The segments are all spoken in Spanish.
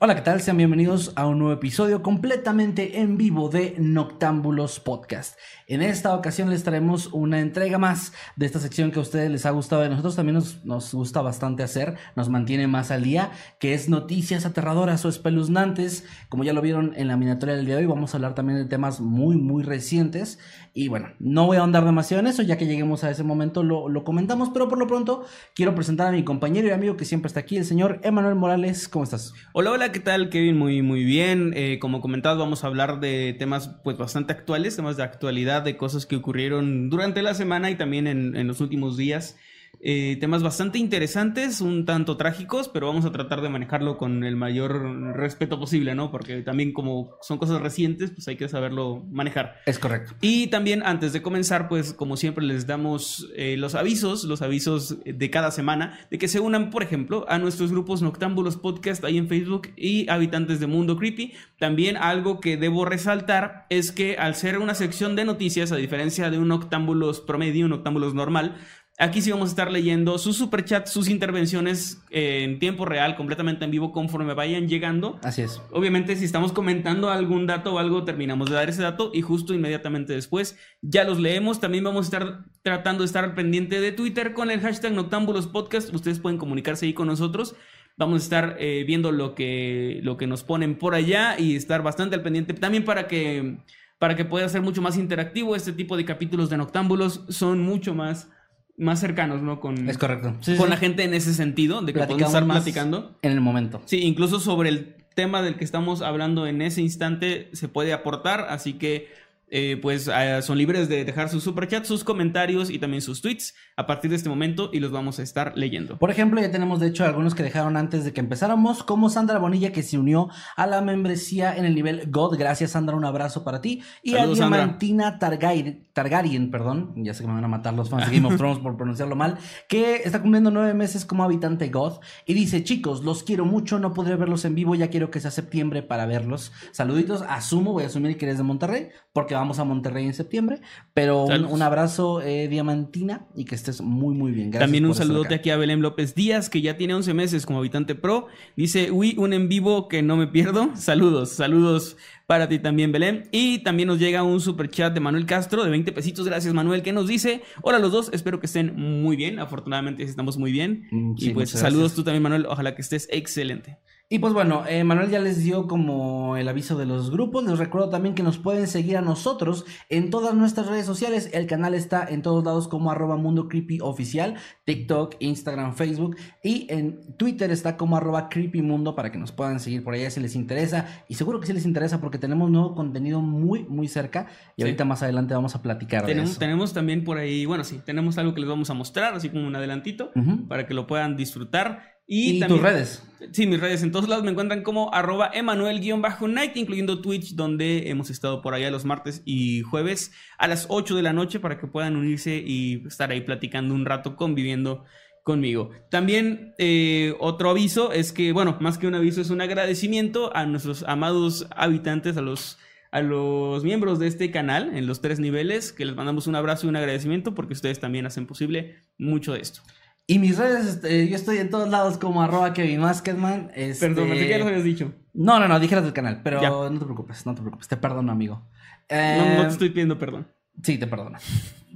Hola, ¿qué tal? Sean bienvenidos a un nuevo episodio completamente en vivo de Noctámbulos Podcast. En esta ocasión les traemos una entrega más de esta sección que a ustedes les ha gustado. A nosotros también nos gusta bastante hacer, nos mantiene más al día, que es noticias aterradoras o espeluznantes. Como ya lo vieron en la miniatura del día de hoy, vamos a hablar también de temas muy, muy recientes. Y bueno, no voy a ahondar demasiado en eso, ya que lleguemos a ese momento lo comentamos. Pero por lo pronto quiero presentar a mi compañero y amigo que siempre está aquí, el señor Emmanuel Morales. ¿Cómo estás? Hola, hola. ¿Qué tal, Kevin? Muy bien. Como comentabas, vamos a hablar de temas pues bastante actuales, temas de actualidad, de cosas que ocurrieron durante la semana y también en los últimos días. Temas bastante interesantes, un tanto trágicos, pero vamos a tratar de manejarlo con el mayor respeto posible, ¿no? Porque también como son cosas recientes, pues hay que saberlo manejar. Es correcto. Y también antes de comenzar, pues como siempre les damos los avisos de cada semana, de que se unan, por ejemplo, a nuestros grupos Noctámbulos Podcast ahí en Facebook y Habitantes de Mundo Creepy. También algo que debo resaltar es que al ser una sección de noticias, a diferencia de un Noctámbulos promedio, un Noctámbulos normal, aquí sí vamos a estar leyendo sus superchats, sus intervenciones en tiempo real, completamente en vivo, conforme vayan llegando. Así es. Obviamente, si estamos comentando algún dato o algo, terminamos de dar ese dato y justo inmediatamente después ya los leemos. También vamos a estar tratando de estar pendiente de Twitter con el hashtag Noctámbulos Podcast. Ustedes pueden comunicarse ahí con nosotros. Vamos a estar viendo lo que nos ponen por allá y estar bastante al pendiente. También para que pueda ser mucho más interactivo. Este tipo de capítulos de Noctámbulos son mucho más cercanos, ¿no? Es correcto. Sí, con sí. La gente en ese sentido, de que podemos estar platicando en el momento. Sí, incluso sobre el tema del que estamos hablando en ese instante se puede aportar, así que son libres de dejar sus superchats, sus comentarios y también sus tweets a partir de este momento y los vamos a estar leyendo. Por ejemplo, ya tenemos de hecho algunos que dejaron antes de que empezáramos, como Sandra Bonilla, que se unió a la membresía en el nivel God. Gracias, Sandra, un abrazo para ti. Y saludos, a Diamantina Targaryen, perdón, ya sé que me van a matar los fans de Game of Thrones por pronunciarlo mal, que está cumpliendo 9 meses como habitante God y dice: chicos, los quiero mucho, no podré verlos en vivo, ya quiero que sea septiembre para verlos. Saluditos, voy a asumir que eres de Monterrey, porque vamos a Monterrey en septiembre, pero un abrazo, Diamantina, y que estés muy, muy bien. Gracias. También un saludote aquí a Belén López Díaz, que ya tiene 11 meses como habitante pro. Dice: uy, un en vivo que no me pierdo. Saludos para ti también, Belén. Y también nos llega un superchat de Manuel Castro de 20 pesitos. Gracias, Manuel, que nos dice: hola los dos, espero que estén muy bien. Afortunadamente estamos muy bien. Sí, y pues saludos tú también, Manuel. Ojalá que estés excelente. Y pues bueno, Manuel ya les dio como el aviso de los grupos. Les recuerdo también que nos pueden seguir a nosotros en todas nuestras redes sociales. El canal está en todos lados como @MundoCreepyOficial, TikTok, Instagram, Facebook, y en Twitter está como @CreepyMundo, para que nos puedan seguir por allá si les interesa. Y seguro que sí les interesa, porque tenemos nuevo contenido muy, muy cerca. Y ahorita más adelante vamos a platicar de eso. Tenemos también por ahí, tenemos algo que les vamos a mostrar, así como un adelantito, para que lo puedan disfrutar. Y también, tus redes. Sí, mis redes. En todos lados me encuentran como @Emanuel_Night, incluyendo Twitch, donde hemos estado por allá los martes y jueves a las 8 de la noche para que puedan unirse y estar ahí platicando un rato, conviviendo conmigo. También otro aviso es que, más que un aviso, es un agradecimiento a nuestros amados habitantes, a los miembros de este canal en los 3 niveles, que les mandamos un abrazo y un agradecimiento porque ustedes también hacen posible mucho de esto. Y mis redes, yo estoy en todos lados como @KevinMaskerman. Perdón, ¿qué les habías dicho? No, dije las del canal, pero ya. No te preocupes, te perdono, amigo. No te estoy pidiendo perdón. Sí, te perdono.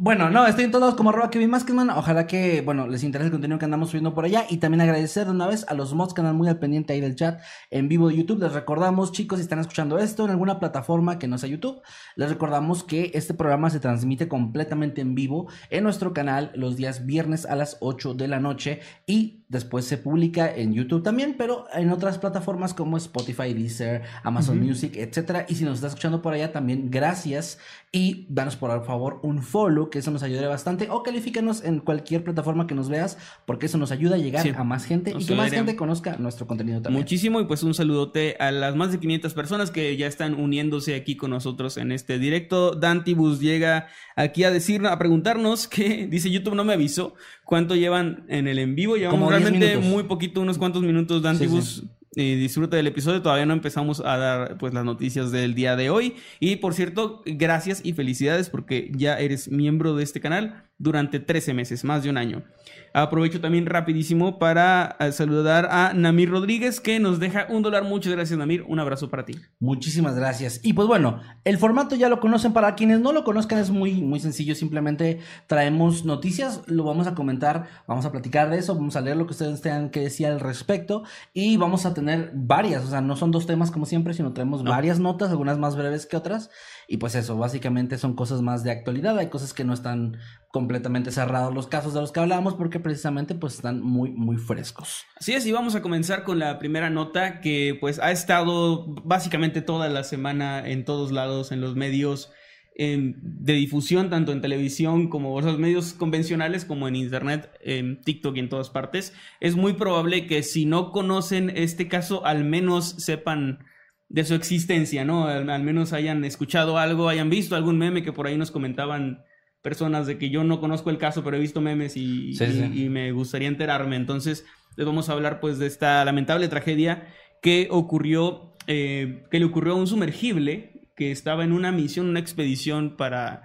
Bueno, no, estoy en todos lados como @KevinMaskerman. Ojalá que, bueno, les interese el contenido que andamos subiendo por allá. Y también agradecer de una vez a los mods que andan muy al pendiente ahí del chat en vivo de YouTube. Les recordamos, chicos, si están escuchando esto en alguna plataforma que no sea YouTube, les recordamos que este programa se transmite completamente en vivo en nuestro canal los días viernes a las 8 de la noche. Y después se publica en YouTube también, pero en otras plataformas como Spotify, Deezer, Amazon Music, etcétera. Y si nos estás escuchando por allá también, gracias. Y danos por favor un follow, que eso nos ayudaría bastante. O califícanos en cualquier plataforma que nos veas, porque eso nos ayuda a llegar a más gente y que más gente conozca nuestro contenido también. Muchísimo, y pues un saludote a las más de 500 personas que ya están uniéndose aquí con nosotros en este directo. Dantibus llega aquí a decir, a preguntarnos que, dice, YouTube no me avisó cuánto llevan en el en vivo. Llevamos realmente muy poquito, unos cuantos minutos, Dantibus. Sí, sí. Y disfruta del episodio, todavía no empezamos a dar pues las noticias del día de hoy. Y por cierto, gracias y felicidades porque ya eres miembro de este canal durante 13 meses, más de un año. Aprovecho también rapidísimo para saludar a Namir Rodríguez, que nos deja $1. Muchas gracias, Namir. Un abrazo para ti. Muchísimas gracias. Y pues bueno, el formato ya lo conocen. Para quienes no lo conozcan, es muy sencillo. Simplemente traemos noticias, lo vamos a comentar, vamos a platicar de eso, vamos a leer lo que ustedes tengan que decir al respecto. Y vamos a tener varias, o sea, no son dos temas como siempre, sino traemos varias notas, algunas más breves que otras. Y pues eso, básicamente son cosas más de actualidad. Hay cosas que no están completamente cerrados los casos de los que hablábamos, porque precisamente pues están muy frescos. Así es, y vamos a comenzar con la primera nota que pues ha estado básicamente toda la semana en todos lados, en los medios de difusión, tanto en televisión como en los medios convencionales, como en internet, en TikTok y en todas partes. Es muy probable que si no conocen este caso, al menos sepan de su existencia, ¿no? Al menos hayan escuchado algo, hayan visto algún meme que por ahí nos comentaban personas de que yo no conozco el caso, pero he visto memes y me gustaría enterarme. Entonces, les vamos a hablar pues de esta lamentable tragedia que ocurrió, que le ocurrió a un sumergible que estaba en una misión, una expedición para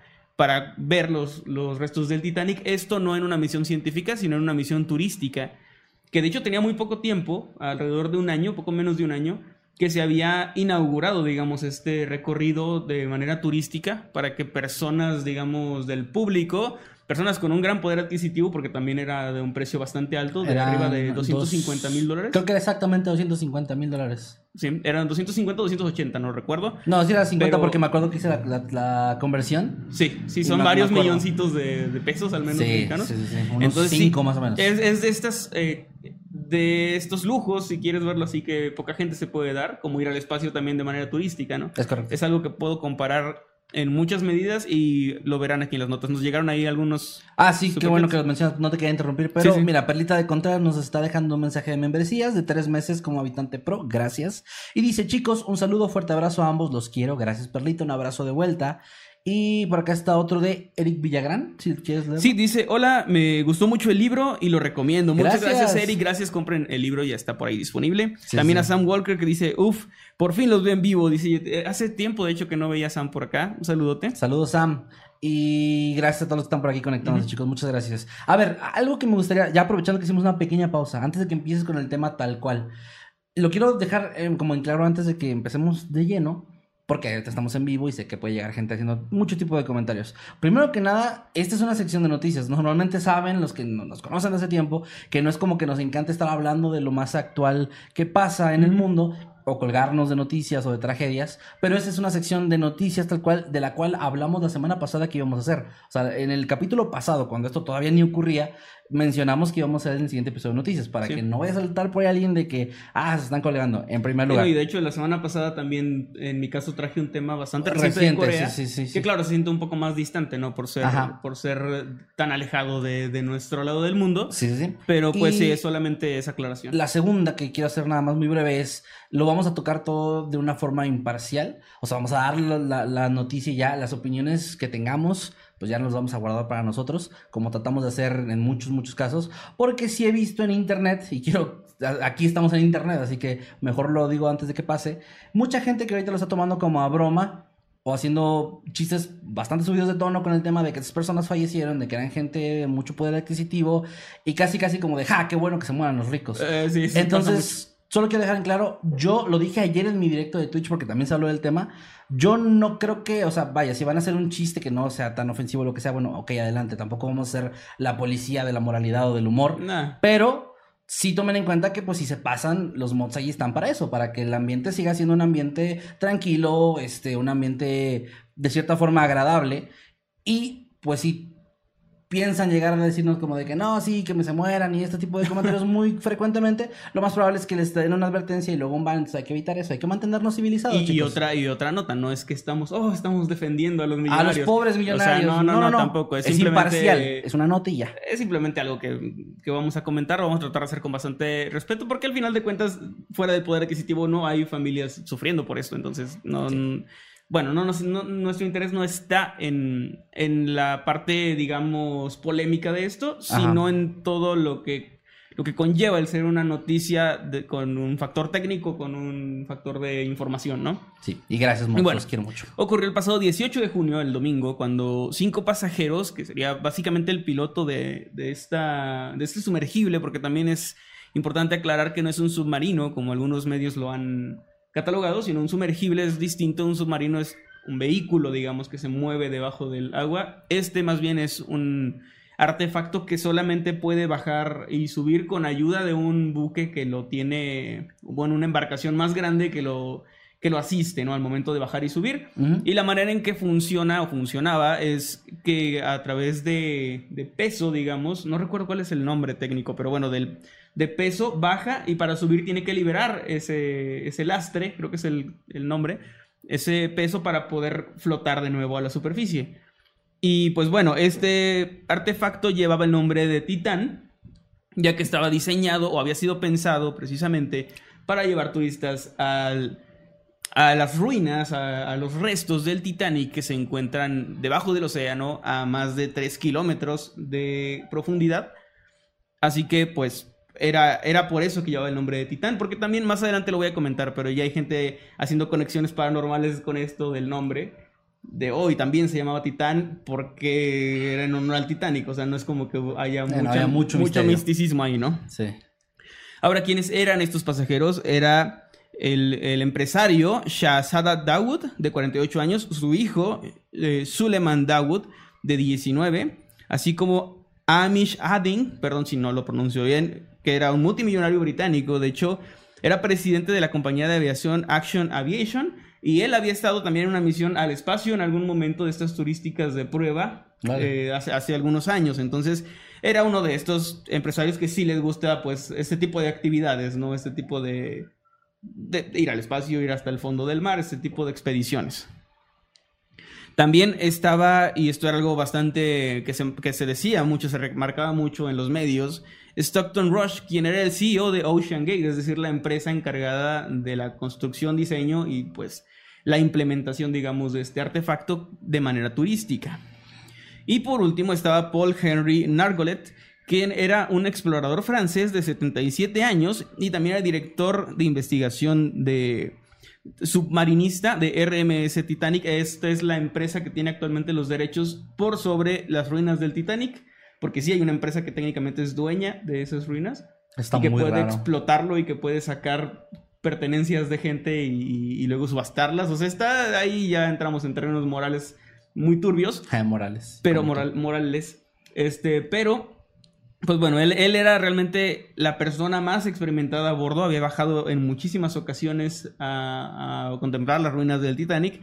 ver los restos del Titanic. Esto no en una misión científica, sino en una misión turística, que de hecho tenía muy poco tiempo, alrededor de un año, poco menos de un año, que se había inaugurado, digamos, este recorrido de manera turística para que personas, digamos, del público, personas con un gran poder adquisitivo, porque también era de un precio bastante alto, de arriba de $250,000. Creo que era exactamente $250,000. Sí, eran 250 o 280, no recuerdo. No, sí era 50, pero porque me acuerdo que hice la conversión. Sí, son varios milloncitos de pesos, al menos mexicanos. Sí. Unos entonces, 5 más o menos. Es de estas de estos lujos, si quieres verlo así, que poca gente se puede dar, como ir al espacio también de manera turística, ¿no? Es correcto. Es algo que puedo comparar en muchas medidas y lo verán aquí en las notas. Nos llegaron ahí algunos... Ah, sí, qué bueno que los mencionas, no te quería interrumpir, pero sí. Mira, Perlita de Contreras nos está dejando un mensaje de membresías de 3 meses como habitante pro, gracias. Y dice, chicos, un saludo, fuerte abrazo a ambos, los quiero, gracias Perlita, un abrazo de vuelta. Y por acá está otro de Eric Villagrán, si quieres leerlo. Sí, dice, hola, me gustó mucho el libro y lo recomiendo. Muchas gracias, Eric, gracias, compren el libro, ya está por ahí disponible. Sí, también a Sam Walker que dice, uff, por fin los veo en vivo. Dice, hace tiempo, de hecho, que no veía a Sam por acá. Un saludote. Saludos, Sam. Y gracias a todos los que están por aquí conectados, chicos, muchas gracias. A ver, algo que me gustaría, ya aprovechando que hicimos una pequeña pausa, antes de que empieces con el tema tal cual. Lo quiero dejar como en claro antes de que empecemos de lleno, porque estamos en vivo y sé que puede llegar gente haciendo mucho tipo de comentarios. Primero que nada, esta es una sección de noticias. Normalmente saben, los que nos conocen hace tiempo, que no es como que nos encanta estar hablando de lo más actual que pasa en el mundo, o colgarnos de noticias o de tragedias, pero esta es una sección de noticias tal cual, de la cual hablamos la semana pasada que íbamos a hacer. O sea, en el capítulo pasado, cuando esto todavía ni ocurría, mencionamos que íbamos a hacer el siguiente episodio de noticias, para que no vaya a saltar por ahí alguien de que, se están colgando, en primer lugar. Y de hecho, la semana pasada también, en mi caso, traje un tema bastante reciente de Corea, que claro, se siente un poco más distante, ¿no? Por ser tan alejado de nuestro lado del mundo. Sí. Pero pues y sí, es solamente esa aclaración. La segunda que quiero hacer nada más muy breve es, lo vamos a tocar todo de una forma imparcial, o sea, vamos a dar la noticia y ya las opiniones que tengamos pues ya nos vamos a guardar para nosotros, como tratamos de hacer en muchos casos, porque sí he visto en internet, y aquí estamos en internet, así que mejor lo digo antes de que pase, mucha gente que ahorita lo está tomando como a broma, o haciendo chistes bastante subidos de tono con el tema de que esas personas fallecieron, de que eran gente de mucho poder adquisitivo, y casi como de, ¡ja, qué bueno que se mueran los ricos! Entonces, Solo quiero dejar en claro, yo lo dije ayer en mi directo de Twitch porque también se habló del tema. Yo no creo que, o sea, vaya, si van a hacer un chiste que no sea tan ofensivo o lo que sea, bueno, ok, adelante. Tampoco vamos a ser la policía de la moralidad o del humor. Nah. Pero sí tomen en cuenta que, pues, si se pasan, los mods ahí están para eso, para que el ambiente siga siendo un ambiente tranquilo, un ambiente de cierta forma agradable. Y, pues, sí piensan llegar a decirnos como de que no, sí, que me se mueran y este tipo de comentarios muy frecuentemente, lo más probable es que les den una advertencia y luego un ban. Hay que evitar eso, hay que mantenernos civilizados, chicos. Y otra nota, no es que estamos defendiendo a los millonarios. A los pobres millonarios. O sea, no, tampoco. Es imparcial, es una nota y ya. Es simplemente algo que vamos a comentar, vamos a tratar de hacer con bastante respeto, porque al final de cuentas, fuera del poder adquisitivo, no hay familias sufriendo por esto, entonces no... Sí. Bueno, no, nuestro interés no está en la parte, digamos, polémica de esto, sino Ajá. en todo lo que conlleva el ser una noticia con un factor técnico, con un factor de información, ¿no? Sí, y gracias, muchos, bueno, los quiero mucho. Ocurrió el pasado 18 de junio, el domingo, cuando 5 pasajeros, que sería básicamente el piloto de este sumergible, porque también es importante aclarar que no es un submarino, como algunos medios lo han catalogado, sino un sumergible es distinto. Un submarino es un vehículo, digamos, que se mueve debajo del agua. Este más bien es un artefacto que solamente puede bajar y subir con ayuda de un buque que lo tiene, bueno, una embarcación más grande que lo asiste, ¿no? Al momento de bajar y subir. Uh-huh. Y la manera en que funciona o funcionaba es que a través de peso, digamos, no recuerdo cuál es el nombre técnico, pero bueno, de peso baja y para subir tiene que liberar ese lastre, creo que es el nombre, ese peso para poder flotar de nuevo a la superficie. Y pues bueno, este artefacto llevaba el nombre de Titán, ya que estaba diseñado o había sido pensado precisamente para llevar turistas a las ruinas, a los restos del Titanic que se encuentran debajo del océano a más de 3 kilómetros de profundidad. Así que pues... Era por eso que llevaba el nombre de Titán, porque también más adelante lo voy a comentar, pero ya hay gente haciendo conexiones paranormales con esto del nombre de hoy. También se llamaba Titán porque era en honor al Titanic, o sea, no es como que haya mucho misticismo ahí, ¿no? Sí. Ahora, ¿quiénes eran estos pasajeros? Era el empresario Shahzad Dawood, de 48 años, su hijo Suleman Dawood, de 19, así como Amish Adin, perdón si no lo pronuncio bien, que era un multimillonario británico. De hecho, era presidente de la compañía de aviación Action Aviation, y él había estado también en una misión al espacio en algún momento de estas turísticas de prueba, vale, hace algunos años. Entonces, era uno de estos empresarios que sí les gusta, pues, este tipo de actividades, ¿no? Este tipo de ir al espacio, ir hasta el fondo del mar, este tipo de expediciones. También estaba, y esto era algo bastante que se decía mucho, se remarcaba mucho en los medios, Stockton Rush, quien era el CEO de Ocean Gate, es decir, la empresa encargada de la construcción, diseño y pues la implementación, digamos, de este artefacto de manera turística. Y por último estaba Paul Henry Nargolet, quien era un explorador francés de 77 años y también era director de investigación de... submarinista de RMS Titanic. Esta es la empresa que tiene actualmente los derechos por sobre las ruinas del Titanic, porque sí hay una empresa que técnicamente es dueña de esas ruinas y que puede explotarlo y que puede sacar pertenencias de gente y luego subastarlas. O sea, está ahí, ya entramos en terrenos morales muy turbios. Morales. Pero morales. Pero... pues bueno, él era realmente la persona más experimentada a bordo. Había bajado en muchísimas ocasiones a contemplar las ruinas del Titanic,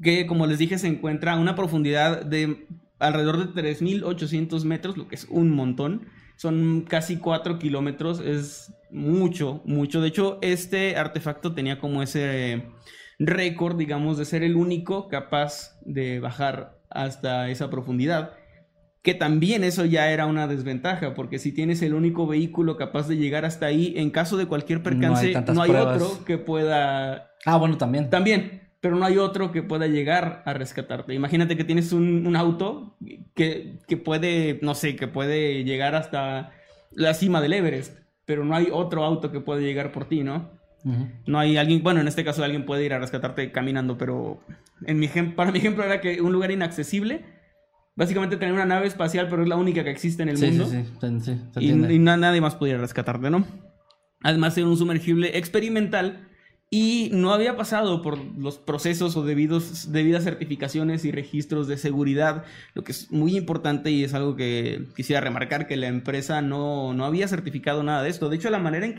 que, como les dije, se encuentra a una profundidad de alrededor de 3.800 metros, lo que es un montón. Son casi 4 kilómetros, es mucho, mucho. De hecho, este artefacto tenía como ese récord, digamos, de ser el único capaz de bajar hasta esa profundidad. Que también eso ya era una desventaja, porque si tienes el único vehículo capaz de llegar hasta ahí, en caso de cualquier percance, no hay otro que pueda... Ah, bueno, también. También, pero no hay otro que pueda llegar a rescatarte. Imagínate que tienes un auto que puede, no sé, que puede llegar hasta la cima del Everest, pero no hay otro auto que pueda llegar por ti, ¿no? Uh-huh. No hay alguien, bueno, en este caso alguien puede ir a rescatarte caminando, pero para mi ejemplo era que un lugar inaccesible... básicamente tener una nave espacial, pero es la única que existe en el mundo. Sí, sí, sí. Y nadie más pudiera rescatarte, ¿no? Además era un sumergible experimental y no había pasado por los procesos o debidas certificaciones y registros de seguridad, lo que es muy importante y es algo que quisiera remarcar, que la empresa no había certificado nada de esto. De hecho, la manera en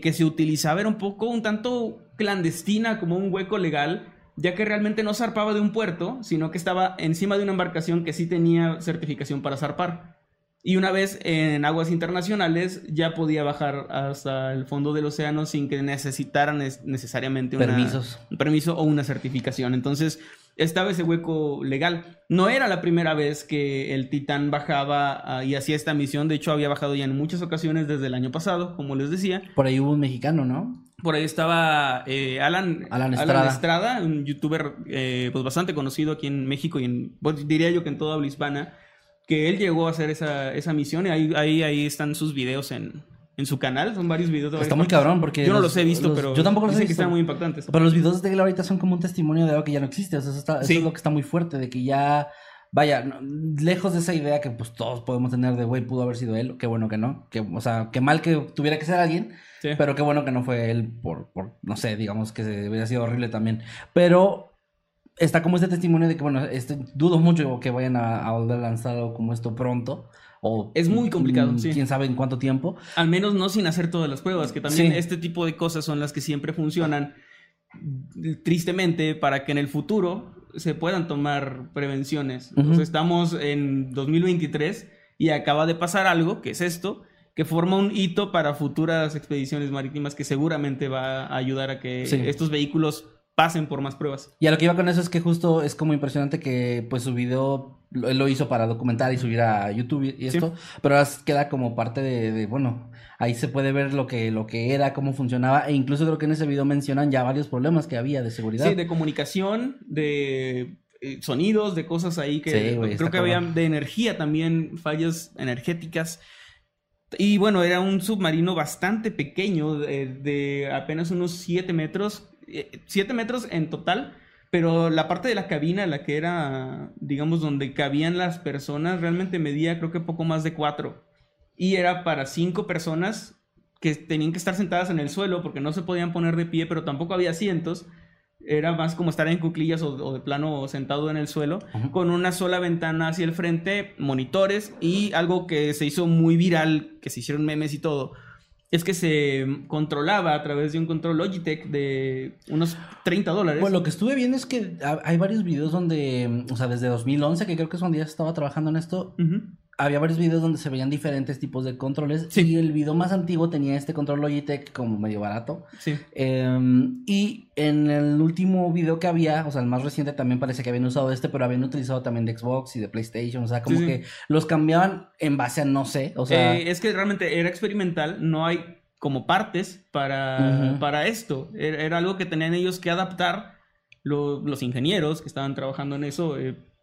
que se utilizaba era un tanto clandestina, como un hueco legal, ya que realmente no zarpaba de un puerto, sino que estaba encima de una embarcación que sí tenía certificación para zarpar. Y una vez en aguas internacionales ya podía bajar hasta el fondo del océano sin que necesitaran necesariamente un permiso o una certificación. Entonces estaba ese hueco legal. No era la primera vez que el Titán bajaba y hacía esta misión. De hecho, había bajado ya en muchas ocasiones desde el año pasado, como les decía. Por ahí hubo un mexicano, ¿no? Por ahí estaba Alan Estrada, un youtuber pues bastante conocido aquí en México y diría yo que en toda habla hispana, que él llegó a hacer esa misión y ahí están sus videos en su canal. Son varios videos. Está muy cabrón porque... Yo no los he visto, pero... Yo tampoco los he visto. Que están muy impactantes. Pero los videos de él ahorita son como un testimonio de algo que ya no existe. O sea, eso es lo que está muy fuerte, de que ya... Vaya, lejos de esa idea que pues todos podemos tener de, güey, pudo haber sido él. Qué bueno que no. O sea, qué mal que tuviera que ser alguien. Sí. Pero qué bueno que no fue él por no sé, digamos que hubiera sido horrible también. Pero... Está como este testimonio de que, bueno, dudo mucho que vayan a volver a lanzar algo como esto pronto. O es muy complicado, sí. Quién sabe en cuánto tiempo. Al menos no sin hacer todas las pruebas, que también sí. Este tipo de cosas son las que siempre funcionan, tristemente, para que en el futuro se puedan tomar prevenciones. Uh-huh. Entonces, estamos en 2023 y acaba de pasar algo, que es esto, que forma un hito para futuras expediciones marítimas que seguramente va a ayudar a que estos vehículos... pasen por más pruebas. Y a lo que iba con eso es que justo es como impresionante que pues su video lo hizo para documentar y subir a YouTube y esto, sí. Pero ahora queda como parte de bueno, ahí se puede ver lo que era, cómo funcionaba, e incluso creo que en ese video mencionan ya varios problemas que había de seguridad. Sí, de comunicación, de sonidos, de cosas ahí que sí, güey, creo que había de energía también, fallas energéticas. Y bueno, era un submarino bastante pequeño, de apenas unos 7 metros. 7 metros en total, pero la parte de la cabina, la que era, digamos, donde cabían las personas, realmente medía creo que poco más de 4. Y era para 5 personas que tenían que estar sentadas en el suelo porque no se podían poner de pie, pero tampoco había asientos. Era más como estar en cuclillas o de plano sentado en el suelo, uh-huh. Con una sola ventana hacia el frente, monitores y algo que se hizo muy viral, que se hicieron memes y todo. Es que se controlaba a través de un control Logitech de unos $30. Bueno, lo que estuve viendo es que hay varios videos donde, o sea, desde 2011, que creo que es cuando ya estaba trabajando en esto, uh-huh. Había varios videos donde se veían diferentes tipos de controles. Sí. Y el video más antiguo tenía este control Logitech como medio barato. Sí. Y en el último video que había, o sea, el más reciente también parece que habían usado este, pero habían utilizado también de Xbox y de PlayStation. O sea, como que los cambiaban en base a no sé. O sea... es que realmente era experimental, no hay como partes para esto. Era algo que tenían ellos que adaptar. Los ingenieros que estaban trabajando en eso...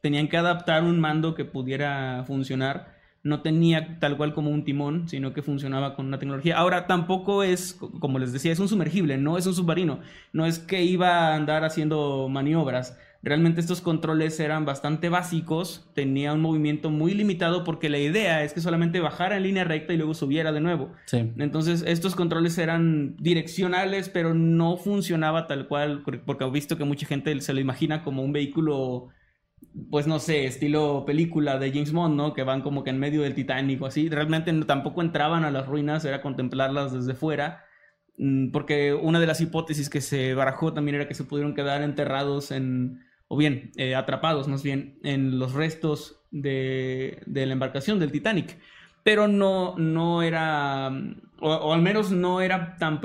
tenían que adaptar un mando que pudiera funcionar. No tenía tal cual como un timón, sino que funcionaba con una tecnología. Ahora, tampoco es, como les decía, es un sumergible, no es un submarino. No es que iba a andar haciendo maniobras. Realmente estos controles eran bastante básicos. Tenía un movimiento muy limitado porque la idea es que solamente bajara en línea recta y luego subiera de nuevo. Sí. Entonces, estos controles eran direccionales, pero no funcionaba tal cual. Porque he visto que mucha gente se lo imagina como un vehículo... pues no sé, estilo película de James Bond, ¿no? Que van como que en medio del Titanic o así. Realmente tampoco entraban a las ruinas, era contemplarlas desde fuera. Porque una de las hipótesis que se barajó también era que se pudieron quedar enterrados atrapados más bien, en los restos de la embarcación del Titanic. Pero no era, o al menos no era tan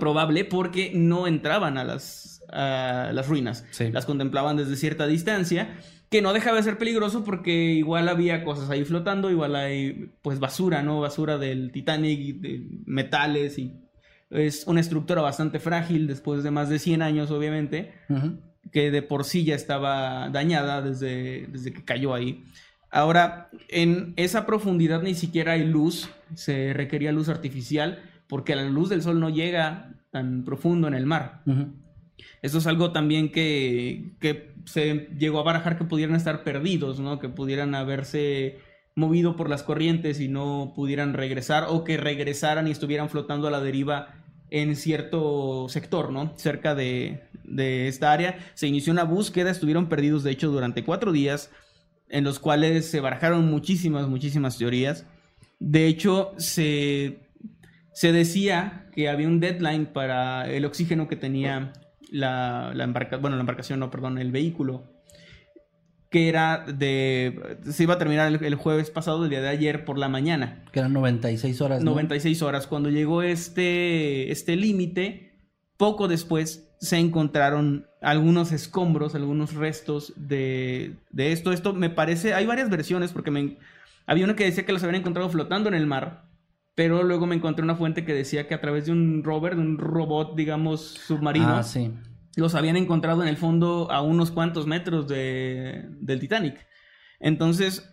probable porque no entraban a las ruinas. Sí. Las contemplaban desde cierta distancia, que no dejaba de ser peligroso porque igual había cosas ahí flotando, igual hay pues basura, ¿no? Basura del Titanic, de metales, y es una estructura bastante frágil después de más de 100 años, obviamente, uh-huh. Que de por sí ya estaba dañada desde que cayó ahí. Ahora, en esa profundidad ni siquiera hay luz, se requería luz artificial porque la luz del sol no llega tan profundo en el mar. Uh-huh. Eso es algo también que se llegó a barajar que pudieran estar perdidos, ¿no? Que pudieran haberse movido por las corrientes y no pudieran regresar, o que regresaran y estuvieran flotando a la deriva en cierto sector, ¿no? Cerca de esta área. Se inició una búsqueda, estuvieron perdidos de hecho durante 4 días, en los cuales se barajaron muchísimas teorías. De hecho, se decía que había un deadline para el oxígeno que tenía el vehículo, que era se iba a terminar el jueves pasado, el día de ayer por la mañana. Que eran 96 horas, ¿no? 96 horas. Cuando llegó este límite, poco después se encontraron algunos escombros, algunos restos de esto. Esto me parece... Hay varias versiones, porque había una que decía que los habían encontrado flotando en el mar, pero luego me encontré una fuente que decía que a través de un rover, de un robot, digamos, submarino... Ah, sí. Los habían encontrado en el fondo a unos cuantos metros del Titanic. Entonces,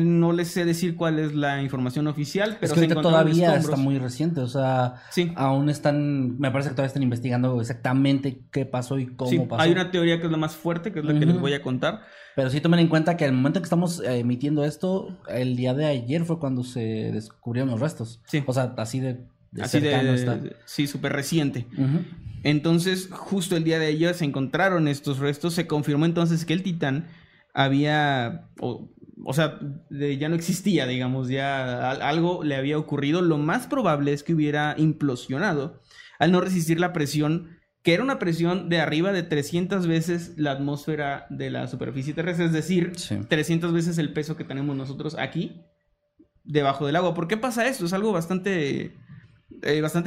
no les sé decir cuál es la información oficial, pero es que ahorita todavía está muy reciente, o sea, sí. Aún están, me parece que todavía están investigando exactamente qué pasó y cómo pasó. Hay una teoría que es la más fuerte, que es la que les voy a contar. Pero sí tomen en cuenta que al momento que estamos emitiendo esto, el día de ayer fue cuando se descubrieron los restos. Sí. O sea, así de sí, súper reciente. Entonces, justo el día de ayer se encontraron estos restos. Se confirmó entonces que el Titán había... ya no existía, digamos. Ya algo le había ocurrido. Lo más probable es que hubiera implosionado al no resistir la presión, que era una presión de arriba de 300 veces la atmósfera de la superficie terrestre. Es decir, sí, 300 veces el peso que tenemos nosotros aquí, debajo del agua. ¿Por qué pasa esto? Es algo bastante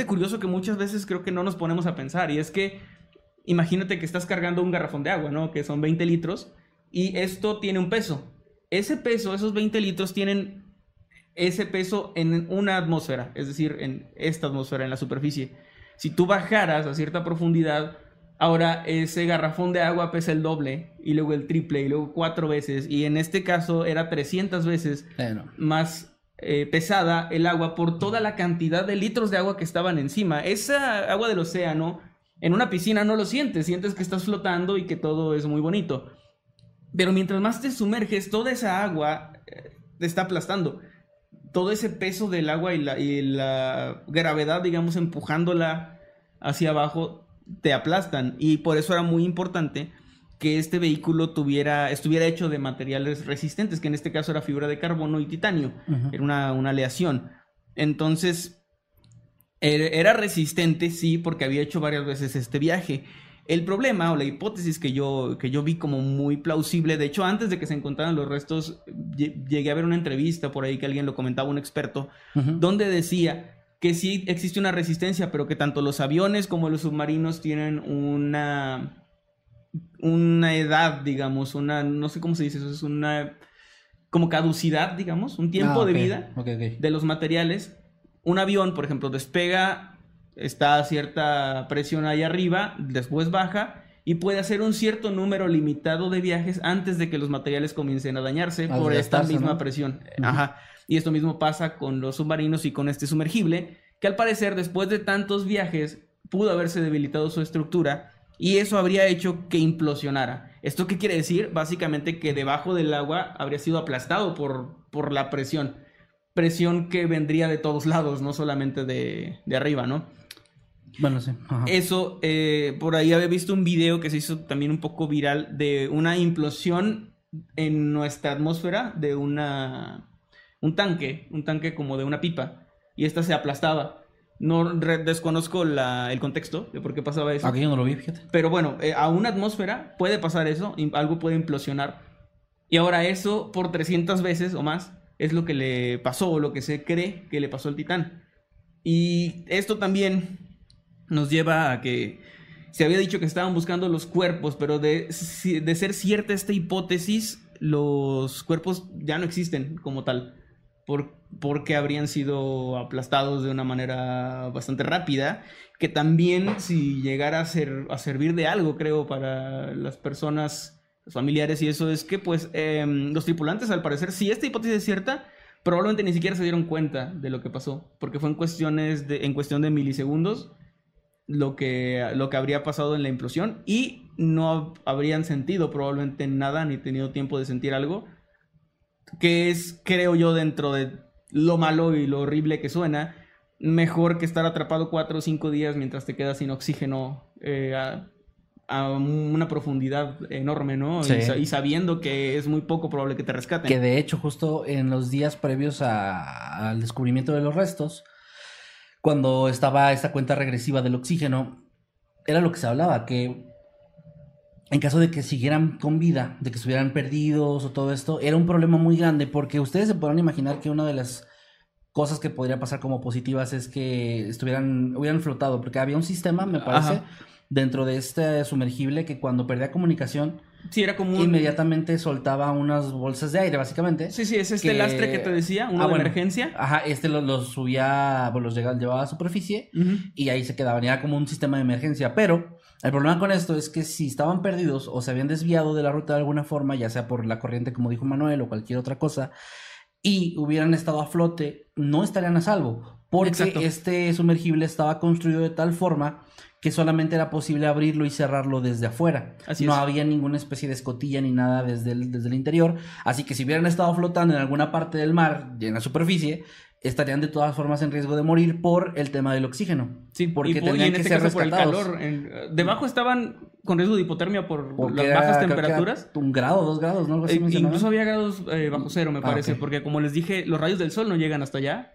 curioso, que muchas veces creo que no nos ponemos a pensar. Y es que imagínate que estás cargando un garrafón de agua, ¿no? Que son 20 litros y esto tiene un peso. Ese peso, esos 20 litros tienen ese peso en una atmósfera, es decir, en esta atmósfera, en la superficie. Si tú bajaras a cierta profundidad, ahora ese garrafón de agua pesa el doble y luego el triple y luego 4 veces. Y en este caso era 300 veces más... pesada el agua por toda la cantidad de litros de agua que estaban encima. Esa agua del océano, en una piscina no lo sientes que estás flotando y que todo es muy bonito, pero mientras más te sumerges, toda esa agua te está aplastando, todo ese peso del agua y la gravedad, digamos, empujándola hacia abajo, te aplastan. Y por eso era muy importante que este vehículo estuviera hecho de materiales resistentes, que en este caso era fibra de carbono y titanio. Era una aleación. Entonces, era resistente, sí, porque había hecho varias veces este viaje. El problema, o la hipótesis que yo vi como muy plausible, de hecho, antes de que se encontraran los restos, llegué a ver una entrevista por ahí que alguien lo comentaba, un experto, donde decía que sí existe una resistencia, pero que tanto los aviones como los submarinos tienen una edad, digamos, no sé cómo se dice eso, es una como caducidad, digamos, un tiempo de vida de los materiales. Un avión, por ejemplo, despega, está a cierta presión ahí arriba, después baja y puede hacer un cierto número limitado de viajes antes de que los materiales comiencen a dañarse por esta misma presión. Y esto mismo pasa con los submarinos y con este sumergible, que al parecer después de tantos viajes pudo haberse debilitado su estructura. Y eso habría hecho que implosionara. ¿Esto qué quiere decir? Básicamente que debajo del agua habría sido aplastado por la presión. Presión que vendría de todos lados, no solamente de arriba, ¿no? Bueno, sí. Ajá. Eso, por ahí había visto un video que se hizo también un poco viral de una implosión en nuestra atmósfera de un tanque como de una pipa. Y esta se aplastaba. No desconozco el contexto de por qué pasaba eso. Aquí yo no lo vi, fíjate. Pero bueno, a una atmósfera puede pasar eso, algo puede implosionar. Y ahora eso, por 300 veces o más, es lo que le pasó, o lo que se cree que le pasó al Titán. Y esto también nos lleva a que se había dicho que estaban buscando los cuerpos, pero de ser cierta esta hipótesis, los cuerpos ya no existen como tal. Porque habrían sido aplastados de una manera bastante rápida, que también si llegara a servir de algo, creo, para las personas, los familiares y eso, es que pues los tripulantes, al parecer, si esta hipótesis es cierta, probablemente ni siquiera se dieron cuenta de lo que pasó, porque fue en cuestión de milisegundos lo que habría pasado en la implosión, y no habrían sentido probablemente nada, ni tenido tiempo de sentir algo. que es, creo yo, dentro de lo malo y lo horrible que suena, mejor que estar atrapado 4 o 5 días mientras te quedas sin oxígeno a una profundidad enorme, ¿no? Sí. Y sabiendo que es muy poco probable que te rescaten. Que de hecho, justo en los días previos al descubrimiento de los restos, cuando estaba esta cuenta regresiva del oxígeno, era lo que se hablaba, que en caso de que siguieran con vida, de que estuvieran perdidos o todo esto, era un problema muy grande, porque ustedes se podrán imaginar que una de las cosas que podría pasar como positivas es que hubieran flotado, porque había un sistema, me parece, ajá, dentro de este sumergible que cuando perdía comunicación, sí, era como inmediatamente soltaba unas bolsas de aire, básicamente. Sí, sí, es este lastre que te decía, una de emergencia. Ajá, este los subía, los llevaba a la superficie, uh-huh, y ahí se quedaban, era como un sistema de emergencia, pero el problema con esto es que si estaban perdidos o se habían desviado de la ruta de alguna forma, ya sea por la corriente, como dijo Manuel, o cualquier otra cosa, y hubieran estado a flote, no estarían a salvo, porque exacto, este sumergible estaba construido de tal forma que solamente era posible abrirlo y cerrarlo desde afuera. Así no es. Había ninguna especie de escotilla ni nada desde el interior, así que si hubieran estado flotando en alguna parte del mar, en la superficie, estarían de todas formas en riesgo de morir por el tema del oxígeno. Sí, porque tenían que ser rescatados. Por el calor. Debajo estaban con riesgo de hipotermia por las bajas temperaturas. 1 grado, 2 grados, ¿no? Algo así incluso había grados bajo cero, me parece, okay, porque como les dije, los rayos del sol no llegan hasta allá.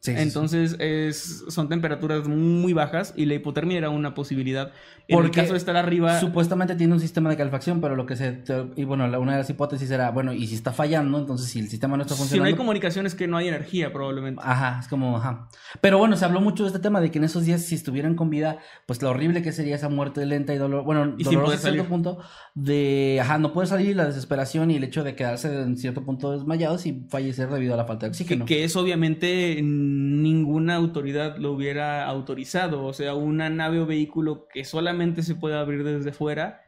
Sí, entonces sí. Son temperaturas muy bajas y la hipotermia era una posibilidad. En porque el caso de estar arriba, supuestamente tiene un sistema de calefacción, pero lo que y bueno, una de las hipótesis era, bueno, y si está fallando, entonces si el sistema no está funcionando, si no hay comunicaciones, que no hay energía probablemente. Ajá, es como, ajá. Pero bueno, se habló mucho de este tema de que en esos días, si estuvieran con vida, pues lo horrible que sería esa muerte lenta y dolor, bueno, y dolorosa a cierto punto de, ajá, no poder salir, la desesperación y el hecho de quedarse en cierto punto desmayados y fallecer debido a la falta de oxígeno. Que es obviamente ninguna autoridad lo hubiera autorizado, o sea, una nave o vehículo que solamente se puede abrir desde fuera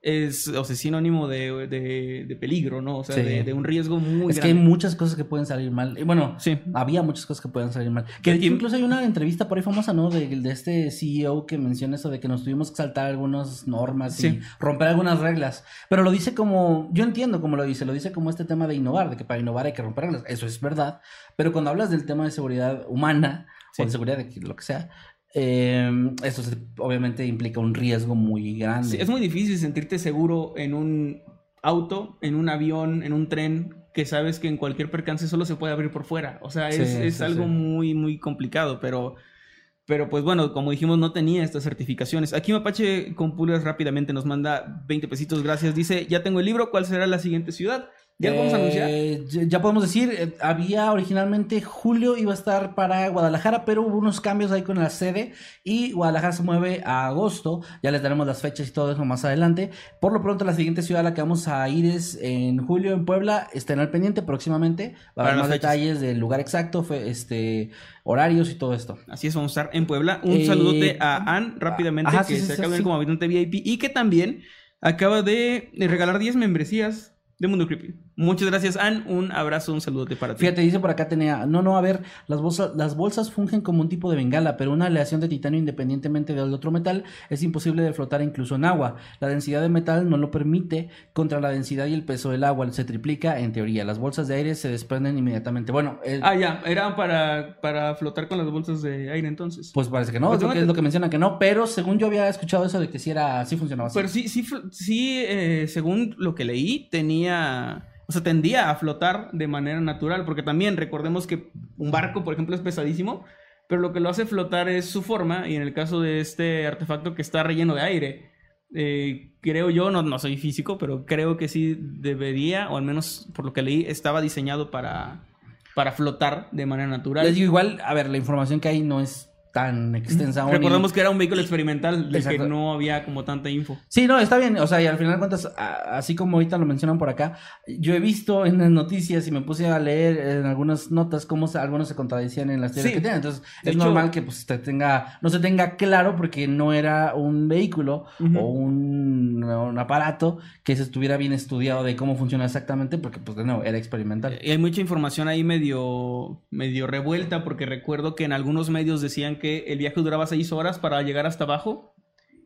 es, o sea, sinónimo de peligro, ¿no? O sea, sí, de un riesgo muy grande. Es que hay muchas cosas que pueden salir mal. Bueno, sí, había muchas cosas que pueden salir mal. Que incluso hay una entrevista por ahí famosa, ¿no? De este CEO que menciona eso de que nos tuvimos que saltar algunas normas, sí, y romper algunas reglas. Pero lo dice como, yo entiendo cómo lo dice como este tema de innovar, de que para innovar hay que romper reglas. Eso es verdad. Pero cuando hablas del tema de seguridad humana, sí, o de seguridad de lo que sea, esto obviamente implica un riesgo muy grande. Sí, es muy difícil sentirte seguro en un auto, en un avión, en un tren, que sabes que en cualquier percance solo se puede abrir por fuera. O sea, es algo muy, muy complicado, pero pues bueno, como dijimos, no tenía estas certificaciones. Aquí Mapache con Pules rápidamente nos manda 20 pesitos, gracias. Dice, ya tengo el libro, ¿cuál será la siguiente ciudad? ¿Ya lo podemos anunciar? Ya podemos decir, había originalmente julio iba a estar para Guadalajara, pero hubo unos cambios ahí con la sede y Guadalajara se mueve a agosto. Ya les daremos las fechas y todo eso más adelante. Por lo pronto, la siguiente ciudad a la que vamos a ir es en julio en Puebla. Estén al pendiente, próximamente va a haber más detalles del lugar exacto, horarios y todo esto. Así es, vamos a estar en Puebla. Un saludote a Ann rápidamente, ajá, que sí, se acaba de ver como habitante VIP y que también acaba de regalar 10 membresías de Mundo Creepy. Muchas gracias, Ann. Un abrazo, un saludote para ti. Fíjate, dice por acá tenía... No, a ver, las bolsas fungen como un tipo de bengala, pero una aleación de titanio independientemente del otro metal es imposible de flotar incluso en agua. La densidad de metal no lo permite contra la densidad y el peso del agua. Se triplica en teoría. Las bolsas de aire se desprenden inmediatamente. Bueno... eran para flotar con las bolsas de aire entonces. Pues parece que no, pues es lo que menciona que no, pero según yo había escuchado eso de que sí funcionaba así. Pero sí, según lo que leí, o sea, tendía a flotar de manera natural, porque también recordemos que un barco, por ejemplo, es pesadísimo, pero lo que lo hace flotar es su forma, y en el caso de este artefacto que está relleno de aire, creo yo, no soy físico, pero creo que sí debería, o al menos por lo que leí, estaba diseñado para flotar de manera natural. Les digo, igual, a ver, la información que hay no es tan extensa. Recordemos que era un vehículo experimental, de que no había como tanta info. Sí, no, está bien, o sea, y al final de cuentas, así como ahorita lo mencionan por acá, yo he visto en las noticias y me puse a leer en algunas notas cómo algunos se contradecían en las teorías, sí, que tienen, entonces es normal que pues no se tenga claro, porque no era un vehículo, uh-huh, o un aparato que se estuviera bien estudiado de cómo funciona exactamente, porque pues de nuevo era experimental. Y hay mucha información ahí medio revuelta, porque recuerdo que en algunos medios decían que el viaje duraba 6 horas para llegar hasta abajo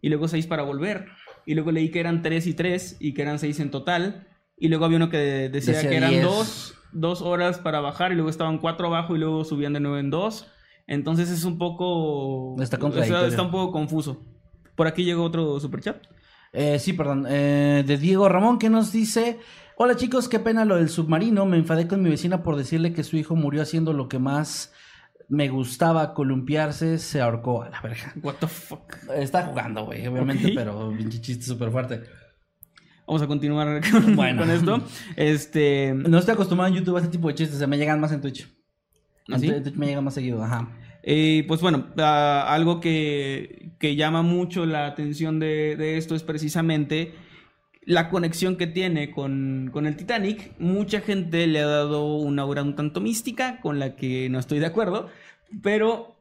y luego 6 para volver, y luego leí que eran 3 y 3 y que eran 6 en total, y luego había uno que decía que eran 2 2 horas para bajar y luego estaban 4 abajo y luego subían de nuevo en 2. Entonces es un poco... Está un poco confuso. Por aquí llegó otro superchat. Sí, perdón. De Diego Ramón, que nos dice... Hola chicos, qué pena lo del submarino. Me enfadé con mi vecina por decirle que su hijo murió haciendo lo que más me gustaba, columpiarse. Se ahorcó a la verga. What the fuck. Está jugando, güey, obviamente, okay. Pero pinche chiste súper fuerte. Vamos a continuar con, con esto. No estoy acostumbrado en YouTube a este tipo de chistes. Me llegan más en Twitch. ¿Así? En Twitch me llegan más seguido, ajá. Pues bueno, algo que llama mucho la atención de esto es precisamente la conexión que tiene con el Titanic. Mucha gente le ha dado una aura un tanto mística, con la que no estoy de acuerdo, pero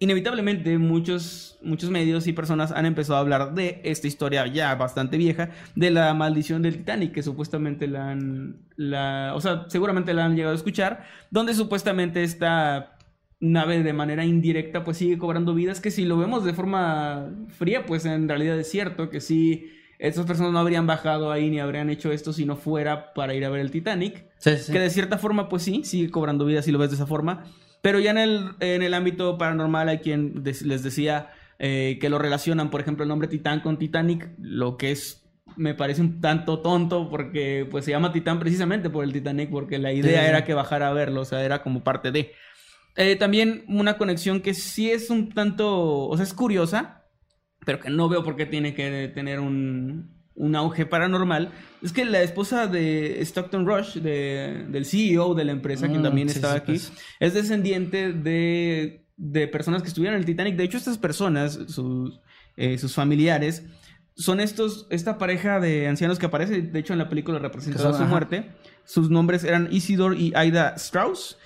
inevitablemente muchos medios y personas han empezado a hablar de esta historia ya bastante vieja, de la maldición del Titanic, que supuestamente seguramente la han llegado a escuchar, donde supuestamente esta nave de manera indirecta pues sigue cobrando vidas, que si lo vemos de forma fría pues en realidad es cierto, que sí... Estas personas no habrían bajado ahí ni habrían hecho esto si no fuera para ir a ver el Titanic. Sí, sí. Que de cierta forma, pues sí, sigue cobrando vida si lo ves de esa forma. Pero ya en el ámbito paranormal hay quien les decía que lo relacionan, por ejemplo, el nombre Titán con Titanic, lo que es... Me parece un tanto tonto porque pues se llama Titán precisamente por el Titanic, porque la idea era que bajara a verlo, o sea, era como parte de... también una conexión que sí es un tanto... O sea, es curiosa, pero que no veo por qué tiene que tener un auge paranormal, es que la esposa de Stockton Rush, del CEO de la empresa, que también estaba aquí, pues es descendiente de personas que estuvieron en el Titanic. De hecho, estas personas, sus familiares, son esta pareja de ancianos que aparece, de hecho, en la película representada su muerte. Sus nombres eran Isidor y Ida Strauss,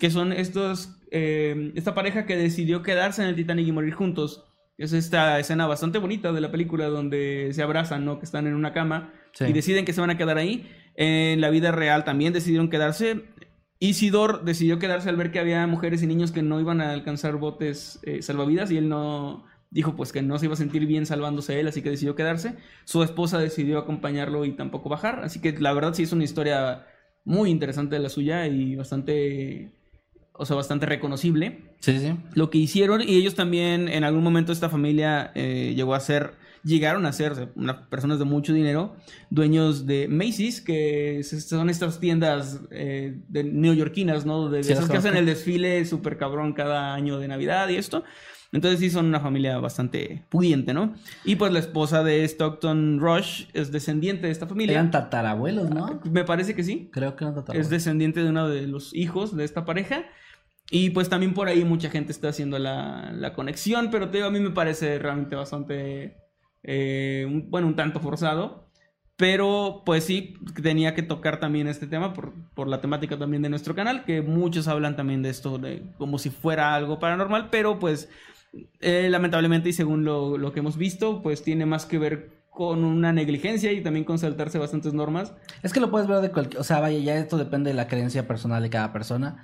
que son esta pareja que decidió quedarse en el Titanic y morir juntos. Es esta escena bastante bonita de la película donde se abrazan, ¿no? Que están en una cama y deciden que se van a quedar ahí. En la vida real también decidieron quedarse. Isidor decidió quedarse al ver que había mujeres y niños que no iban a alcanzar botes salvavidas, y él no dijo pues que no se iba a sentir bien salvándose él, así que decidió quedarse. Su esposa decidió acompañarlo y tampoco bajar. Así que la verdad sí es una historia muy interesante de la suya y bastante... O sea, bastante reconocible. Sí, sí. Lo que hicieron, y ellos también, en algún momento esta familia llegaron a ser personas de mucho dinero, dueños de Macy's, que son estas tiendas neoyorquinas, ¿no? Esas que hacen el desfile súper cabrón cada año de Navidad y esto. Entonces sí son una familia bastante pudiente, ¿no? Y pues la esposa de Stockton Rush es descendiente de esta familia. Eran tatarabuelos, ¿no? Me parece que sí. Creo que eran tatarabuelos. Es descendiente de uno de los hijos de esta pareja. Y pues también por ahí mucha gente está haciendo la conexión, pero te digo, a mí me parece realmente bastante, un tanto forzado. Pero pues sí, tenía que tocar también este tema por la temática también de nuestro canal, que muchos hablan también de esto como si fuera algo paranormal, pero pues lamentablemente y según lo que hemos visto, pues tiene más que ver con una negligencia y también con saltarse bastantes normas. Es que lo puedes ver de cualquier... O sea, vaya, ya esto depende de la creencia personal de cada persona.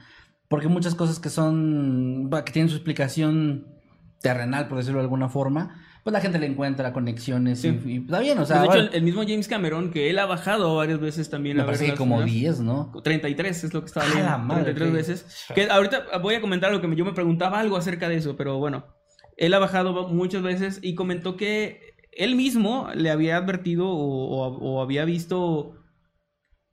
Porque muchas cosas que tienen su explicación terrenal, por decirlo de alguna forma, pues la gente le encuentra conexiones y está bien, o sea... Pues de hecho, el mismo James Cameron, que él ha bajado varias veces también... Me parece que como 10, ¿no? 33 es lo que estaba leyendo. ¡Ah, la madre! 33 veces. Que ahorita voy a comentar lo que yo me preguntaba algo acerca de eso, pero bueno. Él ha bajado muchas veces y comentó que él mismo le había advertido o había visto...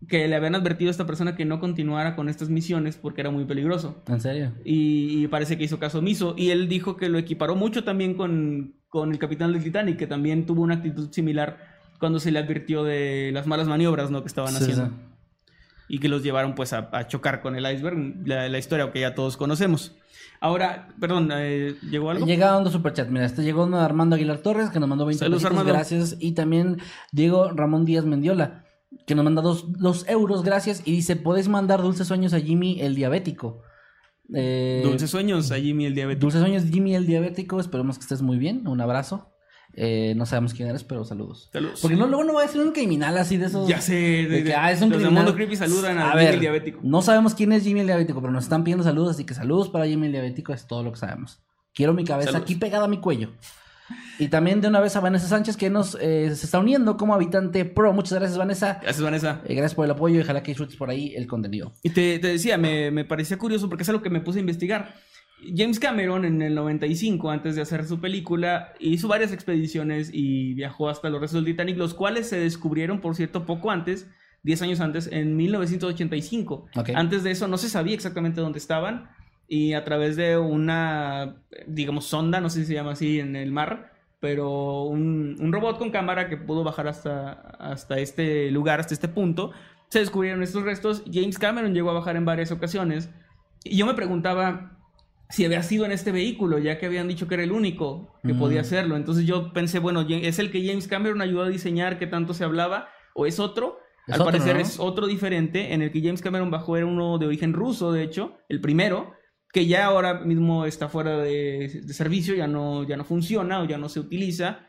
que le habían advertido a esta persona que no continuara con estas misiones porque era muy peligroso. ¿En serio? Y parece que hizo caso omiso. Y él dijo que lo equiparó mucho también con el capitán del Titanic, que también tuvo una actitud similar cuando se le advirtió de las malas maniobras, ¿no? Que estaban haciendo. Sí. Y que los llevaron pues a chocar con el iceberg, la historia que ya todos conocemos. Ahora, perdón, ¿llegó algo? Llegaron 2 superchats, mira, llegó uno de Armando Aguilar Torres, que nos mandó 20 pesitos, gracias. Y también Diego Ramón Díaz Mendiola, que nos manda 2 euros, gracias, y dice, ¿podés mandar dulces sueños a Jimmy el diabético? Dulces sueños a Jimmy el diabético. Dulces sueños Jimmy el diabético, esperemos que estés muy bien, un abrazo. No sabemos quién eres, pero saludos. Saludos. Porque no, luego no va a ser un criminal así de esos. Ya sé, es un criminal. Los de Mundo Creepy saludan a Jimmy el diabético. No sabemos quién es Jimmy el diabético, pero nos están pidiendo saludos, así que saludos para Jimmy el diabético, es todo lo que sabemos. Quiero mi cabeza aquí pegada a mi cuello. Y también de una vez a Vanessa Sánchez, que nos se está uniendo como habitante pro. Muchas gracias, Vanessa. Gracias, Vanessa. Gracias por el apoyo y ojalá que disfrutes por ahí el contenido. Y te decía, me parecía curioso porque es algo que me puse a investigar. James Cameron en el 95, antes de hacer su película, hizo varias expediciones y viajó hasta los restos del Titanic, los cuales se descubrieron, por cierto, poco antes, 10 años antes, en 1985. Okay. Antes de eso no se sabía exactamente dónde estaban y a través de una, digamos, sonda, no sé si se llama así, en el mar, pero un robot con cámara que pudo bajar hasta este lugar, hasta este punto, se descubrieron estos restos. James Cameron llegó a bajar en varias ocasiones y yo me preguntaba si había sido en este vehículo, ya que habían dicho que era el único que podía hacerlo. Entonces yo pensé, bueno, ¿es el que James Cameron ayudó a diseñar, que tanto se hablaba, o es otro? Al parecer, ¿no? Es otro diferente, en el que James Cameron bajó era uno de origen ruso, de hecho, el primero, que ya ahora mismo está fuera de servicio, ya no funciona o ya no se utiliza.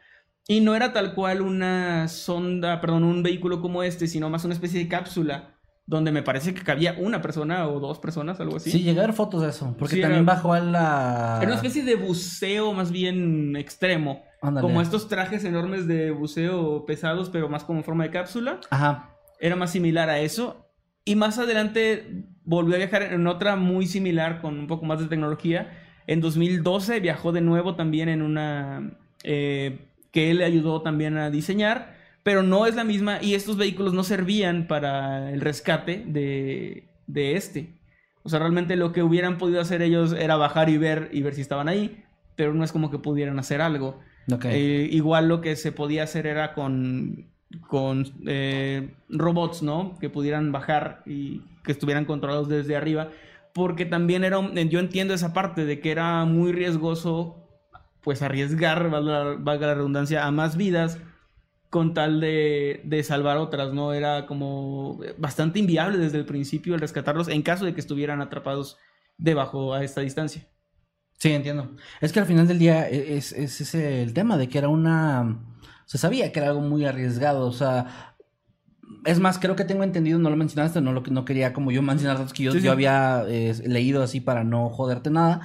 Y no era tal cual una sonda, perdón, un vehículo como este, sino más una especie de cápsula, donde me parece que cabía una persona o dos personas, algo así. Sí, llegué a ver fotos de eso, porque sí, también bajó a la... Era una especie de buceo más bien extremo. Ándale. Como estos trajes enormes de buceo pesados, pero más como en forma de cápsula. Ajá. Era más similar a eso. Y más adelante volvió a viajar en otra muy similar, con un poco más de tecnología. En 2012 viajó de nuevo también en una... que él le ayudó también a diseñar, pero no es la misma, y estos vehículos no servían para el rescate de este. O sea, realmente lo que hubieran podido hacer ellos era bajar y ver si estaban ahí, pero no es como que pudieran hacer algo. Okay. Igual lo que se podía hacer era con robots, ¿no? Que pudieran bajar y que estuvieran controlados desde arriba, porque también era... yo entiendo esa parte de que era muy riesgoso, pues arriesgar, valga la redundancia, a más vidas, con tal de salvar otras, ¿no? Era como bastante inviable desde el principio el rescatarlos en caso de que estuvieran atrapados debajo a esta distancia. Sí, entiendo. Es que al final del día es el tema de que era se sabía que era algo muy arriesgado, o sea... Es más, creo que tengo entendido, no lo mencionaste, no quería como yo mencionar datos que yo, sí, sí. Yo había leído así para no joderte nada,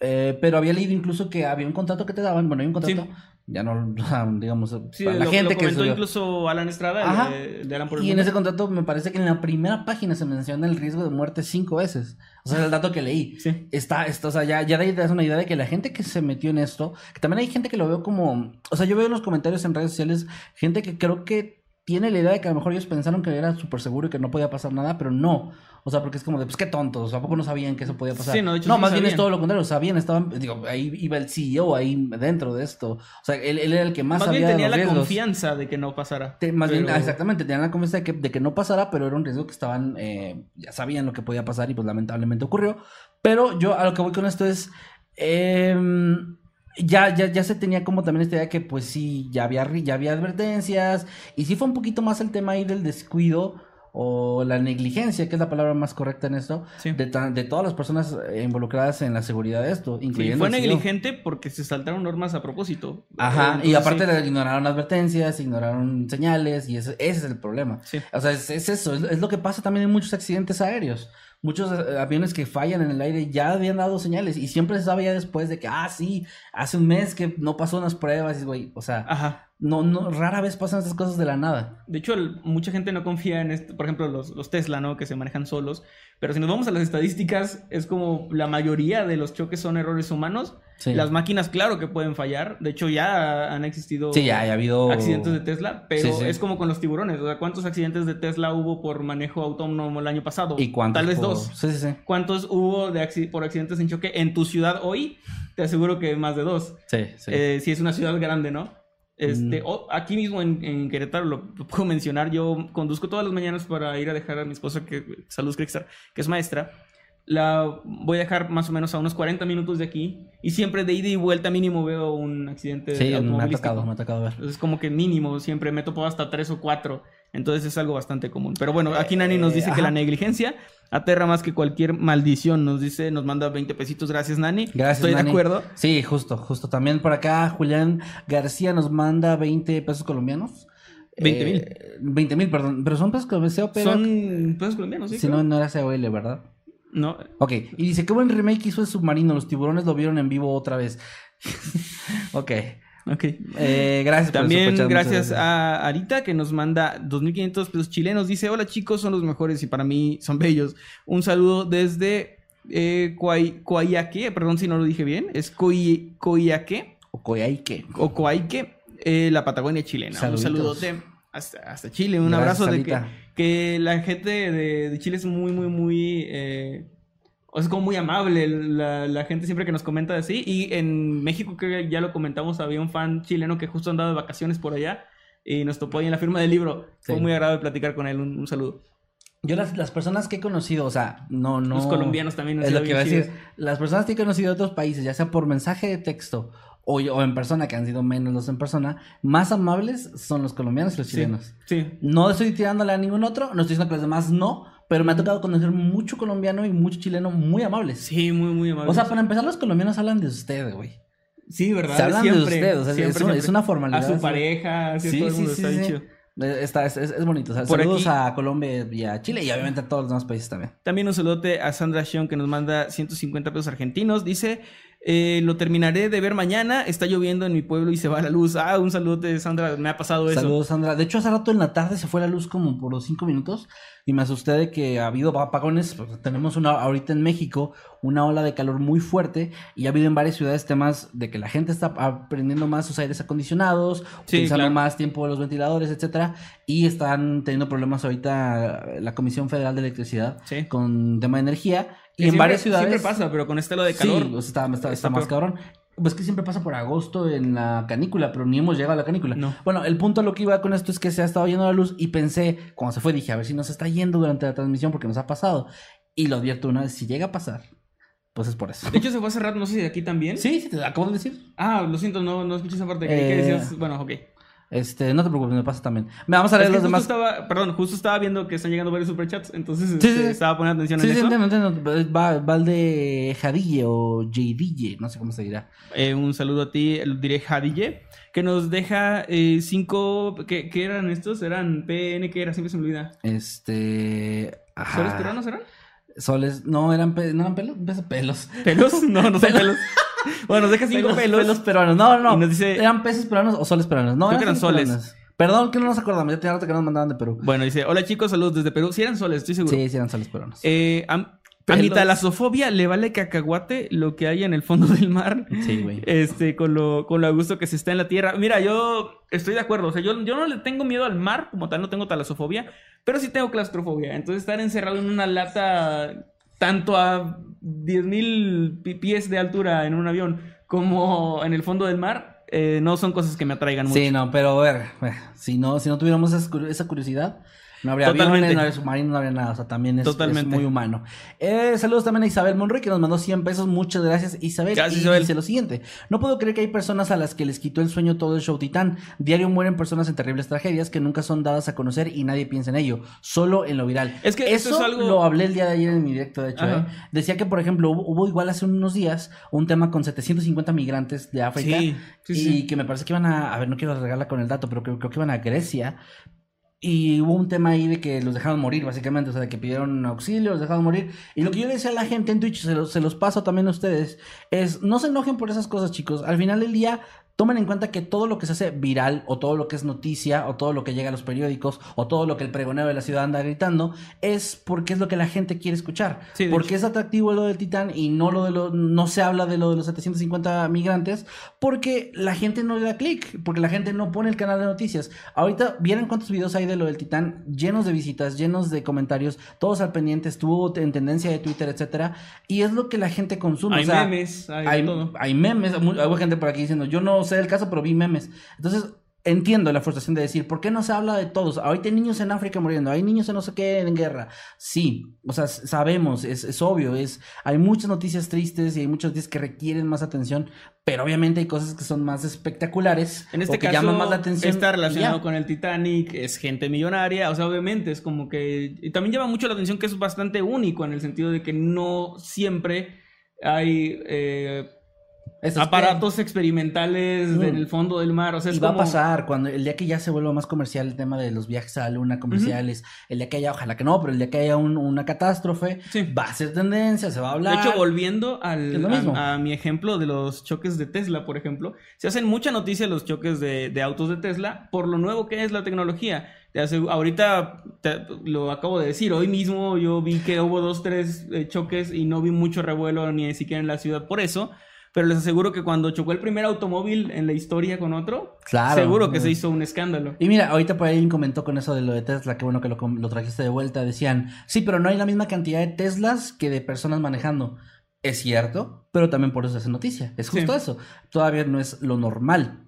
pero había leído incluso que había un contrato que te daban, bueno, hay un contrato... Sí. Ya no, digamos, sí, la gente que subió. Incluso Alan Estrada de Alan por el Y mundo. En ese contrato me parece que en la primera página se menciona el riesgo de muerte 5 veces. O sea, es el dato que leí. Sí. Está, o sea, ya te das una idea de que la gente que se metió en esto, que también hay gente que lo veo como... O sea, yo veo en los comentarios en redes sociales gente que creo que tiene la idea de que a lo mejor ellos pensaron que era súper seguro y que no podía pasar nada, pero no. O sea, porque es como de, pues qué tontos, ¿a poco no sabían que eso podía pasar? Sí, no, de hecho, no, sí, más bien es todo lo contrario, sabían, estaban, digo, ahí iba el CEO ahí dentro de esto. O sea, él era el que más sabía de los riesgos. Más bien tenía la confianza de que no pasara. Exactamente, tenían la confianza de que no pasara, pero era un riesgo que estaban, ya sabían lo que podía pasar y pues lamentablemente ocurrió. Pero yo a lo que voy con esto es... Ya se tenía como también esta idea que pues sí, ya había advertencias y sí fue un poquito más el tema ahí del descuido o la negligencia, que es la palabra más correcta en esto, sí. de todas las personas involucradas en la seguridad de esto, incluyendo... Sí, fue negligente porque se saltaron normas a propósito. Ajá, entonces, y aparte sí. Ignoraron advertencias, ignoraron señales y ese es el problema. Sí. O sea, es eso, es lo que pasa también en muchos accidentes aéreos. Muchos aviones que fallan en el aire ya habían dado señales y siempre se sabía después de que, sí, hace un mes que no pasó unas pruebas, y güey, o sea, ajá. No, rara vez pasan estas cosas de la nada. De hecho, mucha gente no confía en esto, por ejemplo, los Tesla, ¿no? Que se manejan solos, pero si nos vamos a las estadísticas, es como la mayoría de los choques son errores humanos. Sí. Las máquinas, claro que pueden fallar. De hecho, ya han existido accidentes de Tesla, pero es como con los tiburones. O sea, ¿cuántos accidentes de Tesla hubo por manejo autónomo el año pasado? ¿Y cuántos? Tal vez dos. Sí. ¿Cuántos hubo por accidentes en choque en tu ciudad hoy? Te aseguro que más de 2. Sí. Si es una ciudad grande, ¿no? Aquí mismo en Querétaro lo puedo mencionar. Yo conduzco todas las mañanas para ir a dejar a mi esposa, que saludos, Crickstar, que es maestra. La voy a dejar más o menos a unos 40 minutos de aquí. Y siempre de ida y vuelta mínimo veo un accidente automovilístico. Sí, me ha tocado ver. Entonces como que mínimo siempre me topo hasta 3 o 4. Entonces es algo bastante común. Pero bueno, aquí Nani nos dice que la negligencia aterra más que cualquier maldición. Nos dice, nos manda 20 pesitos. Gracias, Nani. Gracias, Estoy Nani. De acuerdo. Sí, justo. También por acá Julián García nos manda 20 pesos colombianos. 20,000. 20,000, perdón. Pero son pesos colombianos. Son pesos colombianos, sí. Si claro. No era COL, ¿verdad? No. Ok, y dice, qué buen remake hizo El Submarino, los tiburones lo vieron en vivo otra vez. Ok, Ok. Gracias también por escuchar, gracias a Arita, que nos manda 2.500 pesos chilenos. Dice, hola chicos, son los mejores y para mí son bellos. Un saludo desde Coyhaique, perdón si no lo dije bien. Es Coyhaique. O Coyhaique. O Coyhaique, la Patagonia chilena. Saluditos. Un saludo hasta Chile. Un gracias, abrazo Arita. De que la gente de Chile es muy... es como muy amable la gente siempre que nos comenta así. Y en México, que ya lo comentamos, había un fan chileno que justo andaba de vacaciones por allá y nos topó ahí en la firma del libro. Sí. Fue muy agradable platicar con él. Un saludo. Yo las personas que he conocido, o sea, no... Los colombianos también. Es lo que iba a decir. Las personas que he conocido de otros países, ya sea por mensaje de texto o en persona, que han sido menos los en persona, más amables son los colombianos y los chilenos. Sí. No estoy tirándole a ningún otro, no estoy diciendo que los demás no, pero me ha tocado conocer mucho colombiano y mucho chileno muy amables. Sí, muy amables. O sea, para empezar, los colombianos hablan de usted, güey. Sí, ¿verdad? Se hablan siempre, de usted, o sea, es una formalidad. A su pareja, así todo el mundo está dicho. Es bonito, o sea, saludos aquí, a Colombia y a Chile y obviamente a todos los demás países también. También un saludote a Sandra Sion, que nos manda 150 pesos argentinos. Dice, lo terminaré de ver mañana, está lloviendo en mi pueblo y se va la luz. Ah, un saludote, Sandra, me ha pasado eso. Saludos, Sandra. De hecho, hace rato en la tarde se fue la luz como por 5 minutos y me asusté de que ha habido apagones. Tenemos ahorita en México una ola de calor muy fuerte y ha habido en varias ciudades temas de que la gente está aprendiendo más sus aires acondicionados, utilizando más tiempo los ventiladores, etcétera. Y están teniendo problemas ahorita la Comisión Federal de Electricidad con tema de energía. Y en siempre, varias ciudades... Siempre pasa, pero con este lo de calor... Sí, pues está más cabrón. Pues que siempre pasa por agosto en la canícula, pero ni hemos llegado a la canícula. No. Bueno, el punto a lo que iba con esto es que se ha estado yendo la luz y pensé, cuando se fue, dije, a ver si nos está yendo durante la transmisión porque nos ha pasado. Y lo advierto una vez, si llega a pasar... Pues es por eso. De hecho, se fue a cerrar, no sé si de aquí también. Sí, te acabo de decir. Ah, lo siento, no escuché esa parte. ¿Qué decías? Bueno, ok. No te preocupes, me pasa también. Vamos a leer los demás. Justo estaba viendo que están llegando varios superchats, entonces estaba poniendo atención en eso. Sí, Valde Jadille o Jadille, no sé cómo se dirá. Un saludo a ti, diré Jadille, que nos deja 5... ¿Qué eran estos? Eran PN, ¿qué era? Siempre se me olvida. ¿Soles peruanos eran? Soles... No eran pelos. ¿Pelos? No son pelos. Bueno, nos deja 5 pelos peruanos. No. Y nos dice... ¿Eran pesos peruanos o soles peruanos? No, creo que eran soles. Peruanos. Perdón, que no nos acordamos. Ya tenía rato que nos mandaban de Perú. Bueno, dice... Hola, chicos. Saludos desde Perú. Sí eran soles, estoy seguro. Sí eran soles peruanos. A mi talasofobia le vale cacahuate lo que hay en el fondo del mar. Sí, güey. Con lo a gusto que se está en la tierra. Mira, yo estoy de acuerdo. O sea, yo no le tengo miedo al mar. Como tal, no tengo talasofobia. Pero sí tengo claustrofobia. Entonces, estar encerrado en una lata... Tanto a 10.000 pies de altura en un avión como en el fondo del mar, no son cosas que me atraigan mucho. Sí, no, pero a ver, si no tuviéramos esa curiosidad, no habría aviones, no habría submarinos, no habría nada. O sea, también es muy humano. Saludos también a Isabel Monroy, que nos mandó 100 pesos. Muchas gracias, Isabel. Gracias, Isabel. Dice lo siguiente. No puedo creer que hay personas a las que les quitó el sueño todo el show Titán. Diario mueren personas en terribles tragedias que nunca son dadas a conocer y nadie piensa en ello. Solo en lo viral. Es que eso es algo... lo hablé el día de ayer en mi directo, de hecho. Decía que, por ejemplo, hubo igual hace unos días un tema con 750 migrantes de África. Sí. Que me parece que iban a... ver, no quiero regalarla con el dato, pero creo que iban a Grecia... Y hubo un tema ahí de que los dejaron morir, básicamente. O sea, de que pidieron auxilio, los dejaron morir. Y lo que yo le decía a la gente en Twitch, se los paso también a ustedes, es no se enojen por esas cosas, chicos. Al final del día, tomen en cuenta que todo lo que se hace viral, o todo lo que es noticia, o todo lo que llega a los periódicos, o todo lo que el pregonero de la ciudad anda gritando, es porque es lo que la gente quiere escuchar. Sí, porque es atractivo lo del Titán y no se habla de lo de los 750 migrantes, porque la gente no le da clic, porque la gente no pone el canal de noticias. Ahorita, ¿vieron cuántos videos hay de lo del Titán, llenos de visitas, llenos de comentarios, todos al pendiente? Estuvo en tendencia de Twitter, etcétera, y es lo que la gente consume. Hay memes, hay memes, hay gente por aquí diciendo, yo no sé el caso, pero vi memes. Entonces entiendo la frustración de decir, ¿por qué no se habla de todos? Ahorita hay niños en África muriendo, hay niños en no sé qué, en guerra. Sí, o sea, sabemos, es obvio, hay muchas noticias tristes y hay muchas noticias que requieren más atención, pero obviamente hay cosas que son más espectaculares. En este caso, que llaman más la atención. Está relacionado con el Titanic, es gente millonaria, o sea, obviamente es como que... Y también llama mucho la atención que es bastante único en el sentido de que no siempre hay... aparatos experimentales en el fondo del mar. O sea, y va como... a pasar cuando el día que ya se vuelva más comercial el tema de los viajes a la luna comerciales, el día que haya, ojalá que no, pero el día que haya una catástrofe, va a ser tendencia, se va a hablar. De hecho, volviendo a mi ejemplo de los choques de Tesla, por ejemplo, se hacen mucha noticia los choques de autos de Tesla por lo nuevo que es la tecnología. Ahorita lo acabo de decir, hoy mismo yo vi que hubo 2-3 choques y no vi mucho revuelo ni siquiera en la ciudad por eso. Pero les aseguro que cuando chocó el primer automóvil en la historia con otro, seguro que se hizo un escándalo. Y mira, ahorita por ahí comentó con eso de lo de Tesla, que bueno que lo trajiste de vuelta. Decían, sí, pero no hay la misma cantidad de Teslas que de personas manejando. Es cierto, pero también por eso se hace noticia. Es justo eso. Todavía no es lo normal.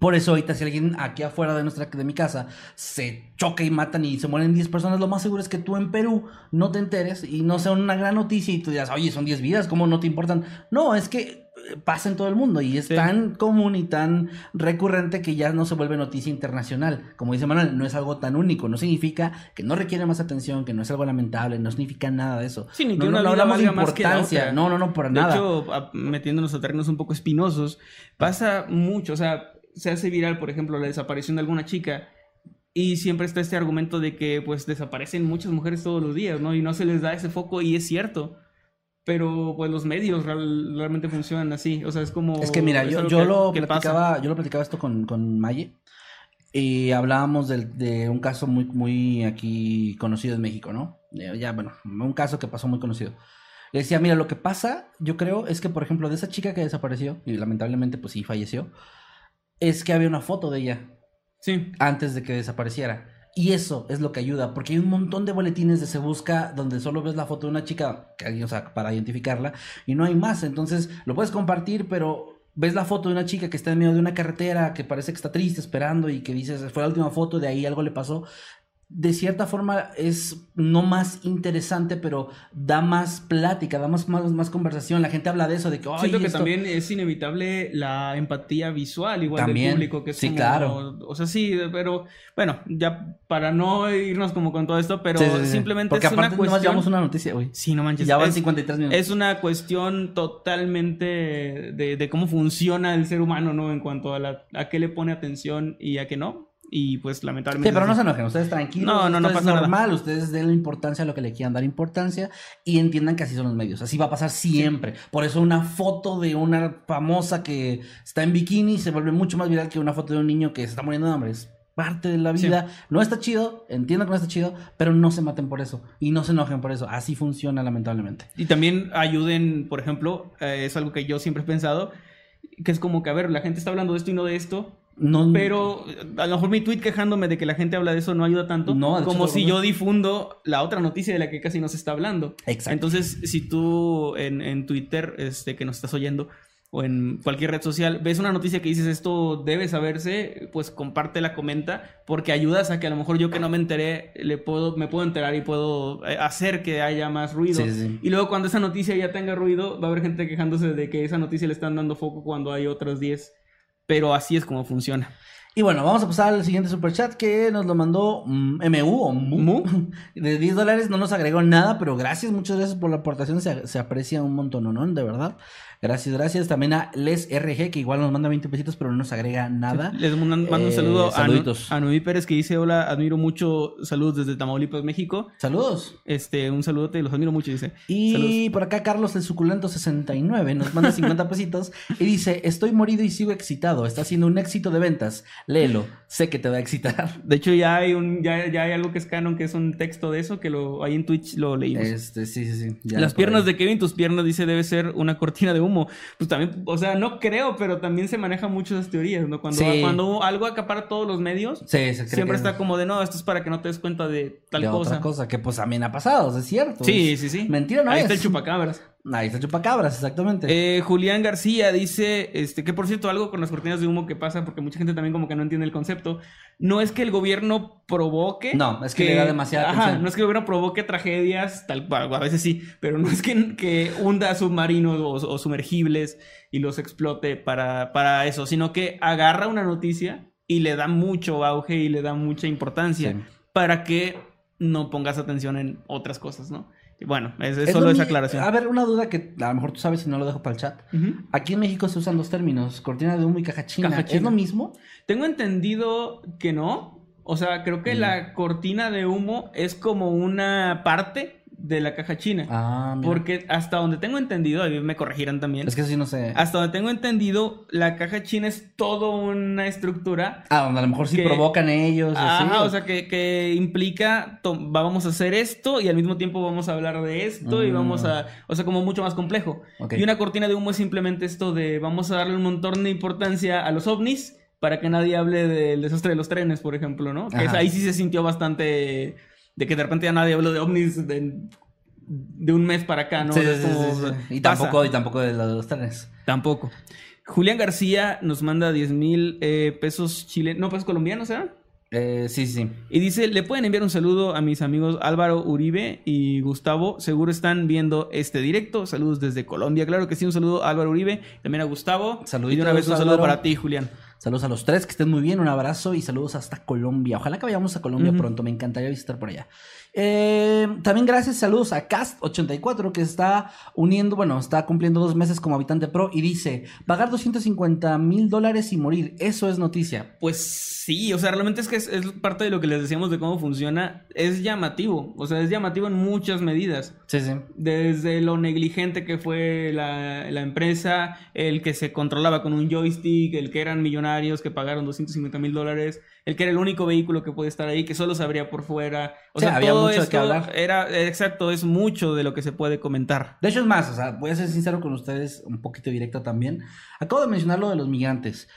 Por eso ahorita si alguien aquí afuera de mi casa se choca y matan y se mueren 10 personas, lo más seguro es que tú en Perú no te enteres y no sea una gran noticia y tú dirás, oye, son 10 vidas, ¿cómo no te importan? No, es que pasa en todo el mundo y es tan común y tan recurrente que ya no se vuelve noticia internacional. Como dice Manuel, no es algo tan único, no significa que no requiere más atención, que no es algo lamentable, no significa nada de eso. Sí, ni que no hablamos de importancia, no, para nada. De hecho, metiéndonos a terrenos un poco espinosos, pasa mucho, o sea... Se hace viral, por ejemplo, la desaparición de alguna chica y siempre está este argumento de que pues desaparecen muchas mujeres todos los días, ¿no? Y no se les da ese foco y es cierto, pero pues los medios realmente funcionan así, o sea, es como... Es que mira, yo lo platicaba esto con Maye y hablábamos de un caso muy, muy aquí conocido en México, ¿no? Un caso que pasó muy conocido. Le decía, mira, lo que pasa, yo creo, es que por ejemplo de esa chica que desapareció y lamentablemente pues sí falleció, es que había una foto de ella antes de que desapareciera. Y eso es lo que ayuda, porque hay un montón de boletines de Se Busca donde solo ves la foto de una chica, o sea, para identificarla, y no hay más. Entonces, lo puedes compartir, pero ves la foto de una chica que está en medio de una carretera, que parece que está triste, esperando, y que dices, fue la última foto, de ahí algo le pasó. De cierta forma es no más interesante, pero da más plática, da más conversación. La gente habla de eso, de que... Siento que esto... también es inevitable la empatía visual, igual también, del público. Que es claro. O sea, sí, pero bueno, ya para no irnos como con todo esto, pero simplemente porque es una cuestión... Porque aparte llevamos una noticia hoy. Sí, no manches. Ya van 53 minutos. Es una cuestión totalmente de cómo funciona el ser humano, ¿no? En cuanto a qué le pone atención y a qué no. Y pues lamentablemente... Sí, pero no se enojen, ustedes tranquilos, no pasa nada. Es normal, ustedes den la importancia a lo que le quieran dar importancia y entiendan que así son los medios, así va a pasar siempre. Por eso una foto de una famosa que está en bikini se vuelve mucho más viral que una foto de un niño que se está muriendo de hambre. Es parte de la vida, no está chido, entiendo que no está chido, pero no se maten por eso y no se enojen por eso, así funciona lamentablemente. Y también ayuden, por ejemplo, es algo que yo siempre he pensado, que es como que, a ver, la gente está hablando de esto y no de esto... No, pero a lo mejor mi tweet quejándome de que la gente habla de eso no ayuda tanto como hecho, si yo difundo la otra noticia de la que casi no se está hablando. Exacto. Entonces, si tú en Twitter, que nos estás oyendo, o en cualquier red social, ves una noticia que dices esto debe saberse, pues compártela, comenta, porque ayudas a que a lo mejor yo que no me enteré, me puedo enterar y puedo hacer que haya más ruido. Sí. Y luego cuando esa noticia ya tenga ruido, va a haber gente quejándose de que esa noticia le están dando foco cuando hay otras 10. Pero así es como funciona. Y bueno, vamos a pasar al siguiente superchat que nos lo mandó MU de $10. No nos agregó nada, pero gracias, muchas gracias por la aportación. Se aprecia un montón, ¿no? De verdad. Gracias. También a Les RG, que igual nos manda 20 pesitos, pero no nos agrega nada. Sí, les mando un saludo a Noemí Pérez, que dice: hola, admiro mucho. Saludos desde Tamaulipas, México. Saludos. Un saludote, los admiro mucho, dice. Y saludos. Por acá, Carlos el Suculento 69 nos manda 50 pesitos y dice: estoy morido y sigo excitado. Está siendo un éxito de ventas. Léelo, sé que te va a excitar. De hecho, ya hay algo que es canon, que es un texto de eso, que ahí en Twitch lo leímos. Sí. Las piernas de Kevin, tus piernas, dice, debe ser una cortina de humo. Pues también, o sea, no creo, pero también se manejan muchas teorías, ¿no? Cuando algo acapara todos los medios, siempre está como de, no, esto es para que no te des cuenta de tal cosa. Otra cosa, que pues también ha pasado, es cierto. Sí. Mentira no es. Ahí está el chupacabras. Ahí está el chupacabras, exactamente. Julián García dice, que por cierto, algo con las cortinas de humo que pasa, porque mucha gente también como que no entiende el concepto, no es que el gobierno provoque... No, es que le da demasiada atención. No es que el gobierno provoque tragedias, tal cual, a veces sí, pero no es que hunda submarinos o sumergibles y los explote para eso, sino que agarra una noticia y le da mucho auge y le da mucha importancia para que no pongas atención en otras cosas, ¿no? Bueno, es solo esa aclaración. A ver, una duda que a lo mejor tú sabes y no lo dejo para el chat. Uh-huh. Aquí en México se usan dos términos, cortina de humo y caja china. Caja china. ¿Es lo mismo? Tengo entendido que no. O sea, creo que la cortina de humo es como una parte de la caja china. Ah, mira. Porque hasta donde tengo entendido, ahí me corregirán también. Es que sí, no sé. Hasta donde tengo entendido, la caja china es toda una estructura. Ah, donde a lo mejor sí provocan ellos. Ajá, o sea, que implica, vamos a hacer esto y al mismo tiempo vamos a hablar de esto y vamos a... O sea, como mucho más complejo. Okay. Y una cortina de humo es simplemente esto de vamos a darle un montón de importancia a los ovnis para que nadie hable del desastre de los trenes, por ejemplo, ¿no? Que ahí sí se sintió bastante... De que de repente ya nadie habló de ovnis de un mes para acá, ¿no? Sí, o sea, sí. Y tampoco de los trenes. Tampoco. Julián García nos manda 10,000 pesos chilenos. No, pesos colombianos, ¿era? Sí. Y dice, ¿le pueden enviar un saludo a mis amigos Álvaro Uribe y Gustavo? Seguro están viendo este directo. Saludos desde Colombia. Claro que sí, un saludo a Álvaro Uribe. También a Gustavo. Saluditos, y de una vez un saludo para ti, Julián. Saludos a los tres, que estén muy bien, un abrazo y saludos hasta Colombia. Ojalá que vayamos a Colombia pronto, me encantaría visitar por allá. También gracias, saludos a Cast84, que está está cumpliendo 2 meses como habitante pro y dice, pagar $250,000 y morir, eso es noticia. Pues sí, o sea, realmente es parte de lo que les decíamos de cómo funciona, es llamativo, o sea, es llamativo en muchas medidas. Sí. Desde lo negligente que fue la empresa, el que se controlaba con un joystick, el que eran millonarios que pagaron $250,000, el que era el único vehículo que puede estar ahí, que solo se abría por fuera. O sea, había todo mucho esto de qué hablar. Exacto, es mucho de lo que se puede comentar. De hecho, es más, o sea, voy a ser sincero con ustedes, un poquito directo también. Acabo de mencionar lo de los migrantes.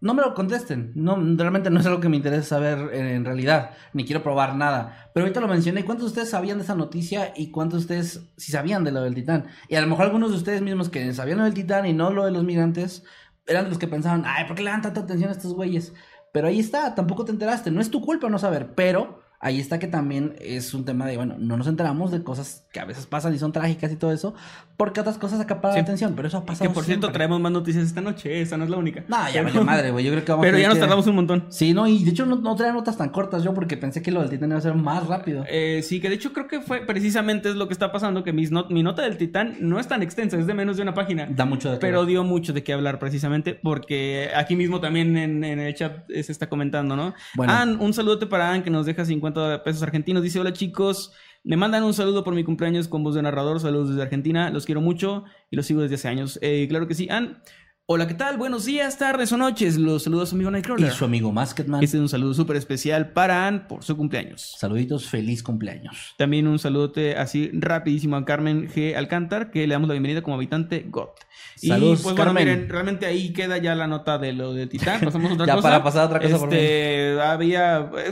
No me lo contesten, no, realmente no es algo que me interesa saber en realidad, ni quiero probar nada. Pero ahorita lo mencioné, ¿cuántos de ustedes sabían de esa noticia? ¿Y cuántos de ustedes sí sabían de lo del Titán? Y a lo mejor algunos de ustedes mismos que sabían lo del Titán y no lo de los migrantes... Eran los que pensaban, ay, ¿por qué le dan tanta atención a estos güeyes? Pero ahí está, tampoco te enteraste. No es tu culpa no saber, pero ahí está que también es un tema de, bueno, no nos enteramos de cosas que a veces pasan y son trágicas y todo eso, porque otras cosas acaparan la atención, pero eso ha pasado. Que por cierto, traemos más noticias esta noche, esa no es la única. No, ya valió madre, güey, yo creo que vamos Pero ya nos tardamos un montón. Sí, no, y de hecho no traía notas tan cortas yo, porque pensé que lo del Titán iba a ser más rápido. Sí, que de hecho creo que fue precisamente es lo que está pasando, que mi nota del Titán no es tan extensa, es de menos de una página. Da mucho de qué hablar. Pero dio mucho de qué hablar precisamente, porque aquí mismo también en el chat se está comentando, ¿no? Bueno. Ann, un saludote para Ann, que nos deja 50 pesos argentinos. Dice, hola chicos, me mandan un saludo por mi cumpleaños con voz de narrador. Saludos desde Argentina, los quiero mucho y los sigo desde hace años. Claro que sí, Ann. Hola, ¿qué tal? Buenos días, tardes o noches. Los saludos a su amigo Nightcrawler. Y su amigo Maskerman. Este es un saludo súper especial para Ann por su cumpleaños. Saluditos, feliz cumpleaños. También un saludote así rapidísimo a Carmen G. Alcántar, que le damos la bienvenida como habitante GOT. Saludos, y pues, Carmen. Bueno, miren, realmente ahí queda ya la nota de lo de Titán. Pasamos a otra ya cosa. Ya para pasar a otra cosa.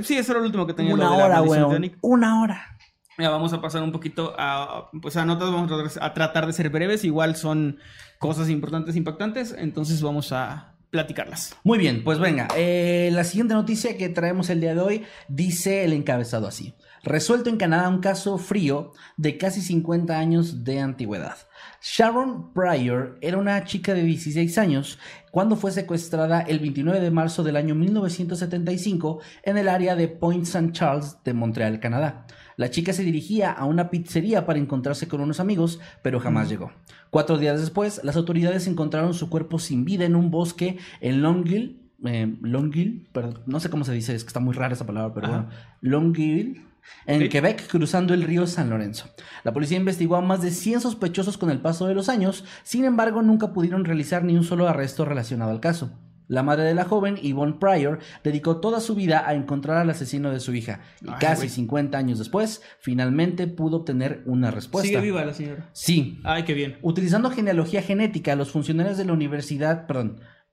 Sí, eso era lo último que tenía. Una hora, güey. Una hora. Ya vamos a pasar un poquito a notas, vamos a tratar de ser breves, igual son cosas importantes, impactantes, entonces vamos a platicarlas. Muy bien, pues venga, la siguiente noticia que traemos el día de hoy dice el encabezado así: resuelto en Canadá un caso frío de casi 50 años de antigüedad. Sharon Pryor era una chica de 16 años cuando fue secuestrada el 29 de marzo del año 1975 en el área de Point St. Charles de Montreal, Canadá. La chica se dirigía a una pizzería para encontrarse con unos amigos, pero jamás llegó. 4 días después, las autoridades encontraron su cuerpo sin vida en un bosque en Longueuil, perdón, no sé cómo se dice, es que está muy rara esa palabra, pero bueno, Longueuil, en Quebec, cruzando el río San Lorenzo. La policía investigó a más de 100 sospechosos con el paso de los años, sin embargo, nunca pudieron realizar ni un solo arresto relacionado al caso. La madre de la joven, Yvonne Pryor, dedicó toda su vida a encontrar al asesino de su hija. Y casi 50 años después, finalmente pudo obtener una respuesta. ¿Sigue viva la señora? Sí. Ay, qué bien. Utilizando genealogía genética, los funcionarios de la universidad...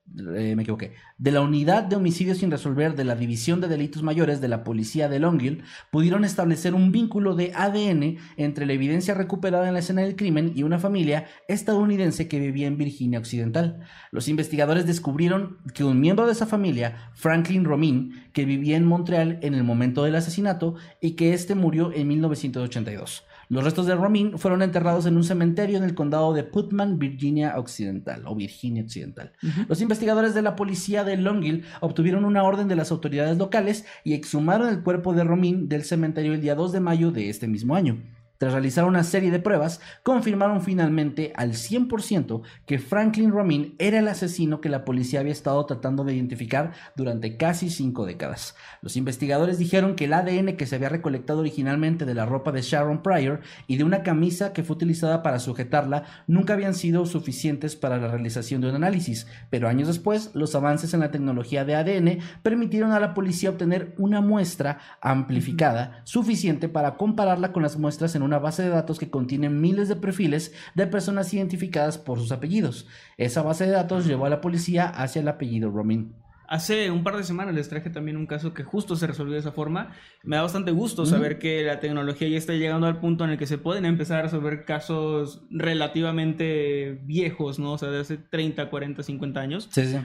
de la unidad de homicidios sin resolver de la División de Delitos Mayores de la Policía de Longueuil pudieron establecer un vínculo de ADN entre la evidencia recuperada en la escena del crimen y una familia estadounidense que vivía en Virginia Occidental. Los investigadores descubrieron que un miembro de esa familia, Franklin Romine, que vivía en Montreal en el momento del asesinato y que este murió en 1982. Los restos de Romine fueron enterrados en un cementerio en el condado de Putnam, Virginia Occidental. Uh-huh. Los investigadores de la policía de Longueuil obtuvieron una orden de las autoridades locales y exhumaron el cuerpo de Romine del cementerio el día 2 de mayo de este mismo año. Tras realizar una serie de pruebas, confirmaron finalmente al 100% que Franklin Romine era el asesino que la policía había estado tratando de identificar durante casi 5 décadas. Los investigadores dijeron que el ADN que se había recolectado originalmente de la ropa de Sharon Pryor y de una camisa que fue utilizada para sujetarla nunca habían sido suficientes para la realización de un análisis, pero años después los avances en la tecnología de ADN permitieron a la policía obtener una muestra amplificada suficiente para compararla con las muestras en una base de datos que contiene miles de perfiles de personas identificadas por sus apellidos. Esa base de datos llevó a la policía hacia el apellido Romine. Hace un par de semanas les traje también un caso que justo se resolvió de esa forma. Me da bastante gusto saber que la tecnología ya está llegando al punto en el que se pueden empezar a resolver casos relativamente viejos, ¿no? O sea, de hace 30, 40, 50 años. Sí, sí.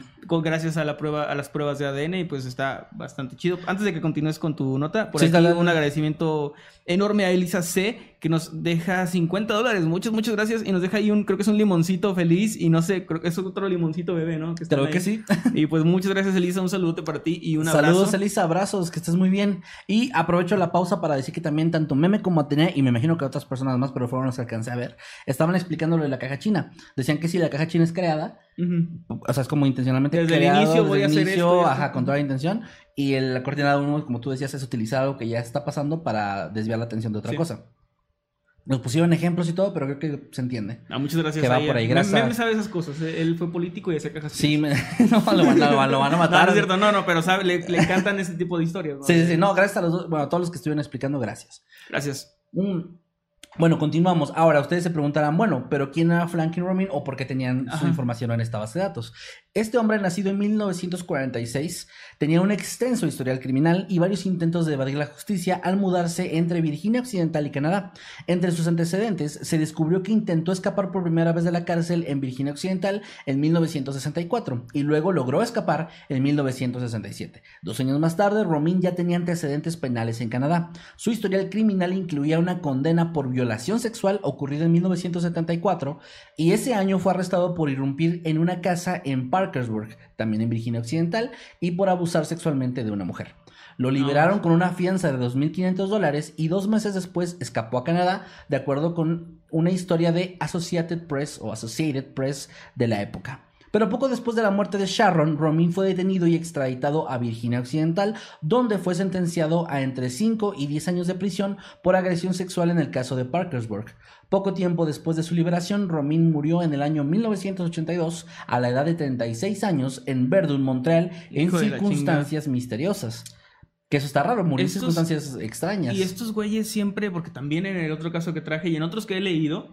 Gracias a la prueba, a las pruebas de ADN, y pues está bastante chido. Antes de que continúes con tu nota, por aquí un agradecimiento enorme a Elisa C., que nos deja $50. Muchas gracias. Y nos deja ahí creo que es un limoncito feliz, y no sé, creo que es otro limoncito bebé, ¿no? Que creo ahí. Que sí. Y pues muchas gracias, Elisa. Un saludote para ti y un abrazo. Saludos, Elisa. Abrazos, que estés muy bien. Y aprovecho la pausa para decir que también tanto Meme como Atenea, y me imagino que otras personas más, pero fueron los que alcancé a ver, estaban explicando lo de la caja china. Decían que si la caja china es creada, o sea, es como intencionalmente desde creado, el inicio voy a hacer esto. Ajá, con toda la intención. Y la coordenada 1, como tú decías, es utilizar algo que ya está pasando para desviar la atención de otra cosa. Nos pusieron ejemplos y todo, pero creo que se entiende. Muchas gracias. Que va por ahí, gracias. Meme sabe esas cosas. Él fue político y hace cajas. Sí, lo van a matar. No, es cierto, no, pero sabe, le encantan ese tipo de historias, ¿no? Sí, no, gracias a los dos, bueno, a todos los que estuvieron explicando, gracias. Gracias. Bueno, continuamos. Ahora, ustedes se preguntarán, bueno, ¿pero quién era Franklin Romine o por qué tenían su información en esta base de datos? Este hombre, nacido en 1946, tenía un extenso historial criminal y varios intentos de evadir la justicia al mudarse entre Virginia Occidental y Canadá. Entre sus antecedentes, se descubrió que intentó escapar por primera vez de la cárcel en Virginia Occidental en 1964 y luego logró escapar en 1967. 2 años más tarde, Romine ya tenía antecedentes penales en Canadá. Su historial criminal incluía una condena por violación sexual ocurrida en 1974, y ese año fue arrestado por irrumpir en una casa en Parkersburg, también en Virginia Occidental, y por abusar sexualmente de una mujer. Lo liberaron con una fianza de $2,500 y 2 meses después escapó a Canadá, de acuerdo con una historia de Associated Press de la época. Pero poco después de la muerte de Sharon, Romine fue detenido y extraditado a Virginia Occidental, donde fue sentenciado a entre 5 y 10 años de prisión por agresión sexual en el caso de Parkersburg. Poco tiempo después de su liberación, Romine murió en el año 1982 a la edad de 36 años en Verdun, Montreal, en circunstancias misteriosas. Que eso está raro, murió en circunstancias extrañas. Y estos güeyes siempre, porque también en el otro caso que traje y en otros que he leído,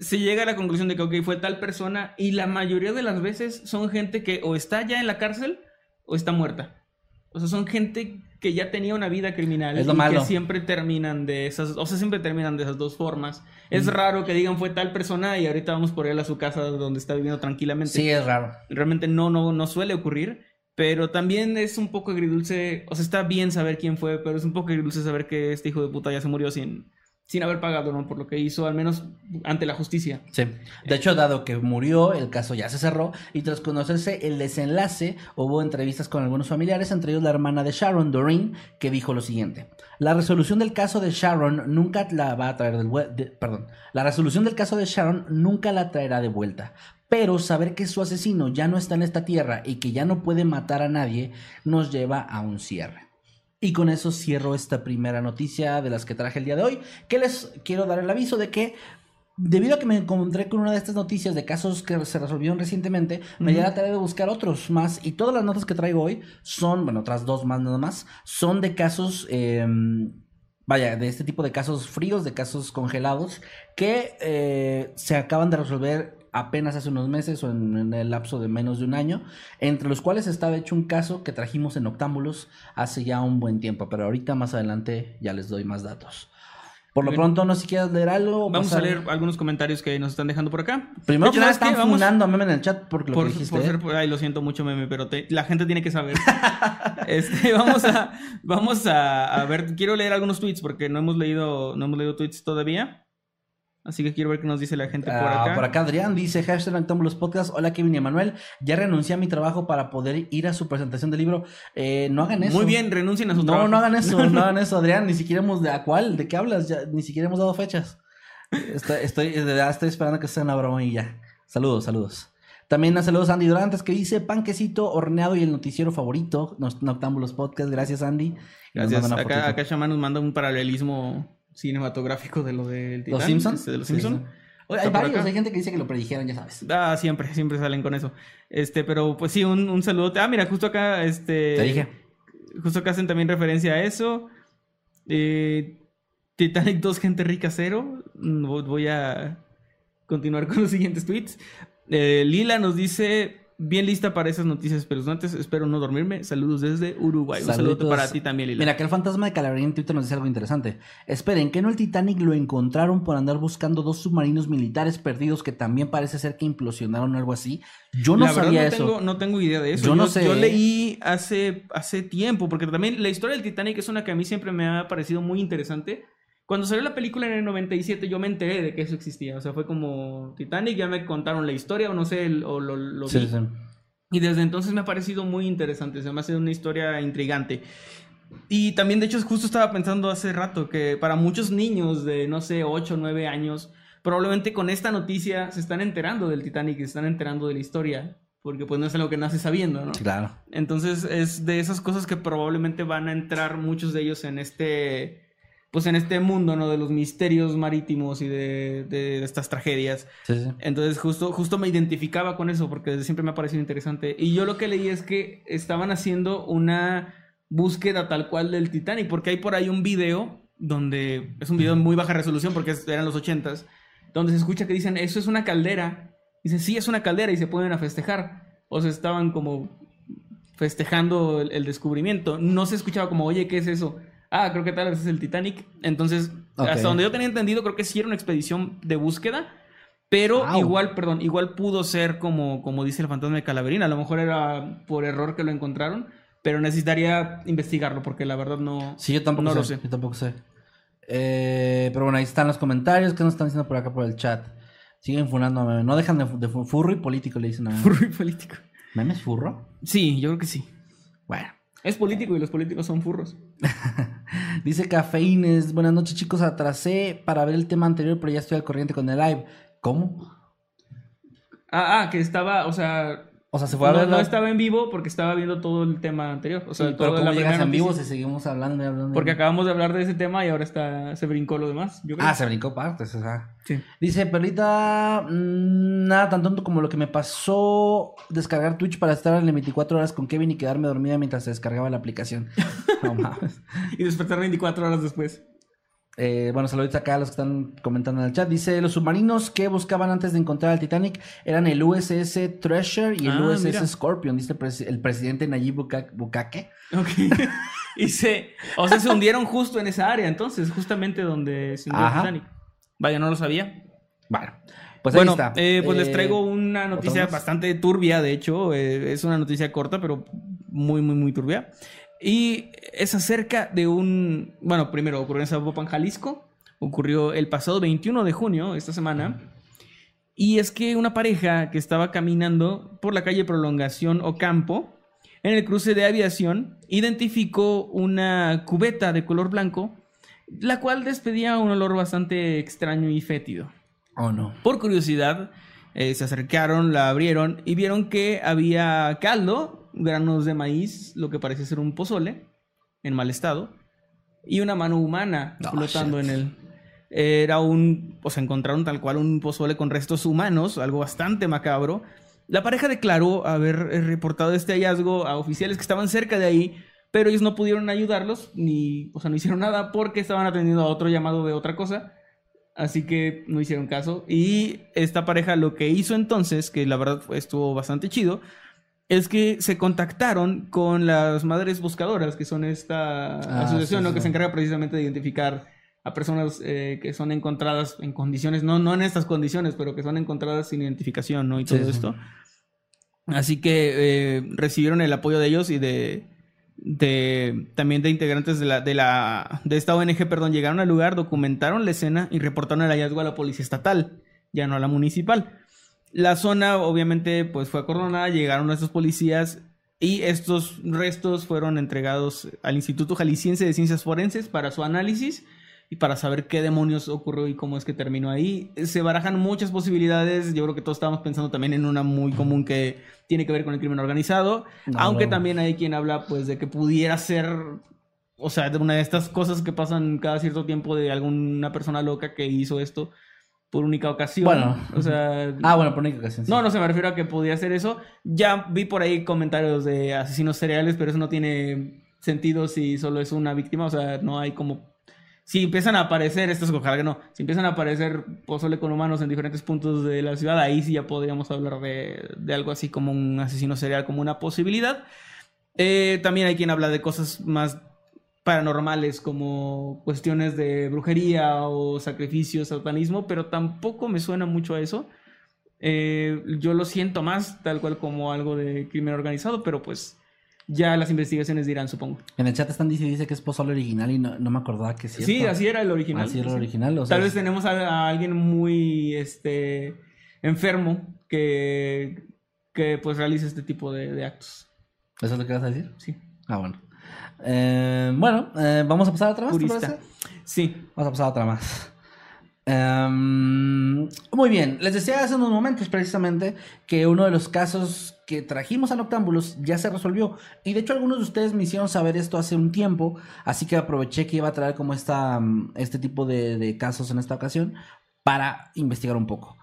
se llega a la conclusión de que okay, fue tal persona, y la mayoría de las veces son gente que o está ya en la cárcel o está muerta. O sea, son gente que ya tenía una vida criminal, es lo malo. Que siempre terminan de esas, o sea, siempre terminan de esas dos formas. Es raro que digan fue tal persona y ahorita vamos por él a su casa donde está viviendo tranquilamente. Sí, es raro. Realmente no suele ocurrir. Pero también es un poco agridulce, o sea, está bien saber quién fue, pero es un poco agridulce saber que este hijo de puta ya se murió sin haber pagado, ¿no? Por lo que hizo, al menos ante la justicia. Sí. De hecho, dado que murió, el caso ya se cerró, y tras conocerse el desenlace, hubo entrevistas con algunos familiares, entre ellos la hermana de Sharon, Doreen, que dijo lo siguiente. La resolución del caso de Sharon nunca la traerá de vuelta. Pero saber que su asesino ya no está en esta tierra y que ya no puede matar a nadie nos lleva a un cierre. Y con eso cierro esta primera noticia de las que traje el día de hoy, que les quiero dar el aviso de que, debido a que me encontré con una de estas noticias de casos que se resolvieron recientemente, me di a la tarea de buscar otros más, y todas las notas que traigo hoy son, bueno, otras 2 más nada más, son de casos... de este tipo de casos fríos, de casos congelados, que se acaban de resolver apenas hace unos meses o en el lapso de menos de un año, entre los cuales está de hecho un caso que trajimos en Noctámbulos hace ya un buen tiempo, pero ahorita más adelante ya les doy más datos. Por lo pronto, no sé si quieres leer algo. Vamos a leer algunos comentarios que nos están dejando por acá. Primero que nada, están funando a Meme en el chat por lo que dijiste. Ay, lo siento mucho, Meme, pero la gente tiene que saber. Vamos a ver, quiero leer algunos tweets porque no hemos leído tweets todavía. Así que quiero ver qué nos dice la gente por acá. Por acá Adrián dice, hashtag Noctámbulos Podcast. Hola Kevin y Emanuel, ya renuncié a mi trabajo para poder ir a su presentación del libro. No hagan eso. Muy bien, renuncien a su trabajo. No hagan eso, no hagan eso, Adrián. Ni siquiera hemos... ¿A cuál? ¿De qué hablas? Ya, ni siquiera hemos dado fechas. Estoy esperando que sea una broma y ya. Saludos, saludos. También saludos a Andy Dorantes, que dice panquecito horneado y el noticiero favorito, Noctámbulos Podcast. Gracias, Andy. Gracias. Acá Shaman nos manda un paralelismo cinematográfico de lo del Titán. ¿Los Simpsons? De los Simpsons. Sí, sí. Hay varios, hay gente que dice que lo predijeron, ya sabes. Siempre salen con eso. Pero pues sí, un saludo. Mira, justo acá, te dije. Justo acá hacen también referencia a eso. Titanic 2, gente rica 0. Voy a continuar con los siguientes tweets. Lila nos dice... Bien lista para esas noticias espeluznantes. Espero no dormirme. Saludos desde Uruguay. Saludos. Un saludo para ti también, Lila. Mira, que el fantasma de Calabria en Twitter nos dice algo interesante. Esperen, ¿que no el Titanic lo encontraron por andar buscando dos submarinos militares perdidos que también parece ser que implosionaron o algo así? Yo no sabía eso. No tengo idea de eso. Yo no sé. Yo leí hace tiempo, porque también la historia del Titanic es una que a mí siempre me ha parecido muy interesante. Cuando salió la película en el 97, yo me enteré de que eso existía. O sea, fue como Titanic, ya me contaron la historia, o no sé, o lo vi. Sí. Y desde entonces me ha parecido muy interesante. Se me ha sido una historia intrigante. Y también, de hecho, justo estaba pensando hace rato que para muchos niños de, no sé, 8 o 9 años, probablemente con esta noticia se están enterando del Titanic, se están enterando de la historia. Porque pues no es algo que nace sabiendo, ¿no? Sí, claro. Entonces, es de esas cosas que probablemente van a entrar muchos de ellos en este mundo, ¿no? De los misterios marítimos y de estas tragedias. Sí, sí. Entonces justo me identificaba con eso porque desde siempre me ha parecido interesante. Y yo lo que leí es que estaban haciendo una búsqueda tal cual del Titanic, porque hay por ahí un video donde... Es un video en muy baja resolución porque eran los 80s. Donde se escucha que dicen, eso es una caldera. Dicen, sí, es una caldera, y se ponen a festejar. O sea, estaban como festejando el descubrimiento. No se escuchaba como, oye, ¿qué es eso? Creo que tal vez es el Titanic. Entonces, okay. Hasta donde yo tenía entendido, creo que sí era una expedición de búsqueda. Pero igual pudo ser como dice el fantasma de Calaverina. A lo mejor era por error que lo encontraron, pero necesitaría investigarlo porque la verdad no... Sí, yo tampoco lo sé. Yo tampoco sé. Pero bueno, ahí están los comentarios que nos están diciendo por acá por el chat. Siguen funándome. No dejan de furro y político, le dicen a mí. ¿Furro y político? ¿Memes furro? Sí, yo creo que sí. Bueno. Es político y los políticos son furros. Dice Cafeínes. Buenas noches, chicos. Atrasé para ver el tema anterior, pero ya estoy al corriente con el live. ¿Cómo? Que estaba, o sea, se fue a ver. No estaba en vivo porque estaba viendo todo el tema anterior. O sea, sí, pero ¿cómo llegas en vivo si seguimos hablando? Porque acabamos de hablar de ese tema y ahora se brincó lo demás. Yo creo. Se brincó partes, o sea. Sí. Dice Perlita, nada tan tonto como lo que me pasó descargar Twitch para estar en 24 horas con Kevin y quedarme dormida mientras se descargaba la aplicación. No mames. Y despertar 24 horas después. Bueno, saludos acá a los que están comentando en el chat. Dice, los submarinos que buscaban antes de encontrar al Titanic eran el USS Treasure y el USS Scorpion. Dice el presidente Nayib Bukake. Okay. Dice, se hundieron justo en esa área. Entonces, justamente donde se hundió el Titanic. Vaya, no lo sabía. Bueno, pues ahí está. Pues les traigo una noticia bastante turbia, de hecho. Es una noticia corta, pero muy, muy, muy turbia. Y es acerca de primero ocurrió en Zapopan, Jalisco. Ocurrió el pasado 21 de junio, esta semana. Y es que una pareja que estaba caminando por la calle Prolongación Ocampo, en el cruce de Aviación, identificó una cubeta de color blanco, la cual despedía un olor bastante extraño y fétido. Oh, no. Por curiosidad, se acercaron, la abrieron y vieron que había caldo, granos de maíz, lo que parecía ser un pozole, en mal estado, y una mano humana flotando en él. Encontraron tal cual un pozole con restos humanos, algo bastante macabro. La pareja declaró haber reportado este hallazgo a oficiales que estaban cerca de ahí, pero ellos no pudieron ayudarlos, no hicieron nada porque estaban atendiendo a otro llamado de otra cosa. Así que no hicieron caso. Y esta pareja lo que hizo entonces, que la verdad estuvo bastante chido, es que se contactaron con las Madres Buscadoras, que son esta asociación, sí, sí, que se encarga precisamente de identificar a personas que son encontradas en condiciones, no en estas condiciones, pero que son encontradas sin identificación, ¿no? Y todo esto. Así que recibieron el apoyo de ellos y de también de integrantes de esta ONG, perdón, llegaron al lugar, documentaron la escena y reportaron el hallazgo a la policía estatal, ya no a la municipal. La zona obviamente pues fue acordonada, llegaron estos policías y estos restos fueron entregados al Instituto Jalisciense de Ciencias Forenses para su análisis y para saber qué demonios ocurrió y cómo es que terminó ahí. Se barajan muchas posibilidades, yo creo que todos estábamos pensando también en una muy común que tiene que ver con el crimen organizado, aunque también hay quien habla pues de que pudiera ser, o sea, de una de estas cosas que pasan cada cierto tiempo de alguna persona loca que hizo esto por única ocasión. Bueno, o sea... por única ocasión. Sí. No, se me refiero a que pudiera ser eso. Ya vi por ahí comentarios de asesinos seriales, pero eso no tiene sentido si solo es una víctima, o sea, no hay como... Si empiezan a aparecer, si empiezan a aparecer pozole con humanos en diferentes puntos de la ciudad, ahí sí ya podríamos hablar de algo así como un asesino serial, como una posibilidad. También hay quien habla de cosas más paranormales, como cuestiones de brujería o sacrificios, satanismo, pero tampoco me suena mucho a eso. Yo lo siento más tal cual como algo de crimen organizado, pero pues... ya las investigaciones dirán, supongo. En el chat están dice que es pozole original y no me acordaba que sí. Sí, así era el original. Así era el original. O sea, tal vez tenemos a alguien muy enfermo que pues realice este tipo de actos. ¿Eso es lo que vas a decir? Sí. Bueno. Vamos a pasar a otra más. Purista. Sí. Vamos a pasar a otra más. Muy bien, les decía hace unos momentos precisamente que uno de los casos que trajimos a Noctámbulos ya se resolvió, y de hecho algunos de ustedes me hicieron saber esto hace un tiempo, así que aproveché que iba a traer como este tipo de casos en esta ocasión para investigar un poco.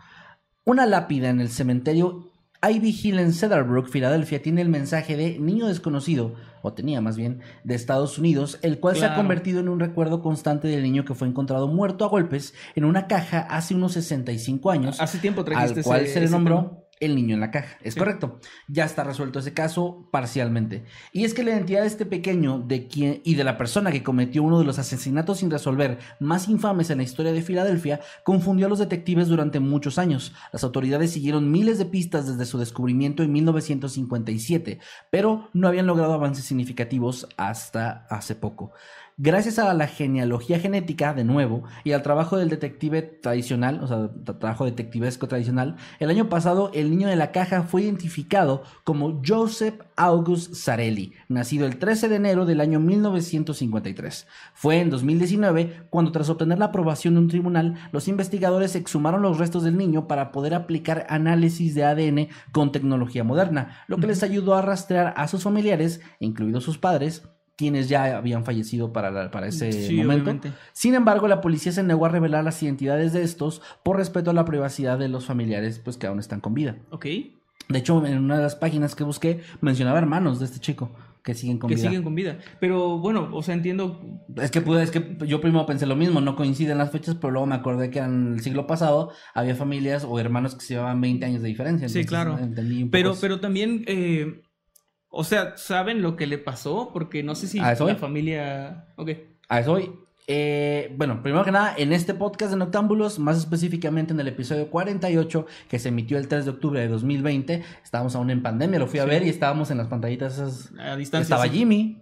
Una lápida en el cementerio Ivy Hill en Cedarbrook, Filadelfia, tiene el mensaje de niño desconocido, o tenía más bien, de Estados Unidos, el cual se ha convertido en un recuerdo constante del niño que fue encontrado muerto a golpes en una caja hace unos 65 años. Hace tiempo trajiste al cual se le nombró el niño en la caja. Es correcto. Ya está resuelto ese caso parcialmente. Y es que la identidad de este pequeño y de la persona que cometió uno de los asesinatos sin resolver más infames en la historia de Filadelfia confundió a los detectives durante muchos años. Las autoridades siguieron miles de pistas desde su descubrimiento en 1957, pero no habían logrado avances significativos hasta hace poco. Gracias a la genealogía genética, de nuevo, y al trabajo del detective tradicional, o sea, trabajo detectivesco tradicional, el año pasado el niño de la caja fue identificado como Joseph August Zarelli, nacido el 13 de enero del año 1953. Fue en 2019 cuando, tras obtener la aprobación de un tribunal, los investigadores exhumaron los restos del niño para poder aplicar análisis de ADN con tecnología moderna, lo que les ayudó a rastrear a sus familiares, incluidos sus padres, quienes ya habían fallecido para ese momento. Obviamente. Sin embargo, la policía se negó a revelar las identidades de estos por respeto a la privacidad de los familiares, pues que aún están con vida. Okay. De hecho, en una de las páginas que busqué mencionaba hermanos de este chico que siguen con vida. Que siguen con vida. Pero bueno, o sea, entiendo. Es que yo primero pensé lo mismo, no coinciden las fechas, pero luego me acordé que en el siglo pasado había familias o hermanos que se llevaban 20 años de diferencia. Entonces, sí, claro. Entendí un poco pero también o sea, ¿saben lo que le pasó? Porque no sé si la familia... Okay. A eso voy. Bueno, primero que nada, en este podcast de Noctámbulos, más específicamente en el episodio 48, que se emitió el 3 de octubre de 2020, estábamos aún en pandemia, lo fui a ver y estábamos en las pantallitas esas... A distancia. Estaba Jimmy.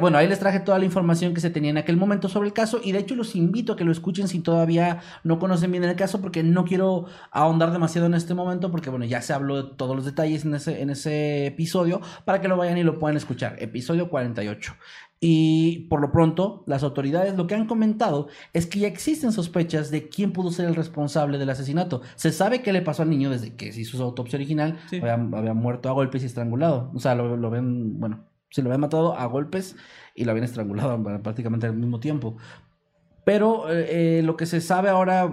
Bueno, ahí les traje toda la información que se tenía en aquel momento sobre el caso, y de hecho los invito a que lo escuchen si todavía no conocen bien el caso, porque no quiero ahondar demasiado en este momento, porque bueno, ya se habló de todos los detalles en ese episodio, para que lo vayan y lo puedan escuchar, episodio 48. Y por lo pronto, las autoridades lo que han comentado es que ya existen sospechas de quién pudo ser el responsable del asesinato. Se sabe qué le pasó al niño desde que se hizo su autopsia original, había muerto a golpes y estrangulado, o sea, lo ven, bueno... Se lo habían matado a golpes y lo habían estrangulado prácticamente al mismo tiempo. Pero lo que se sabe ahora,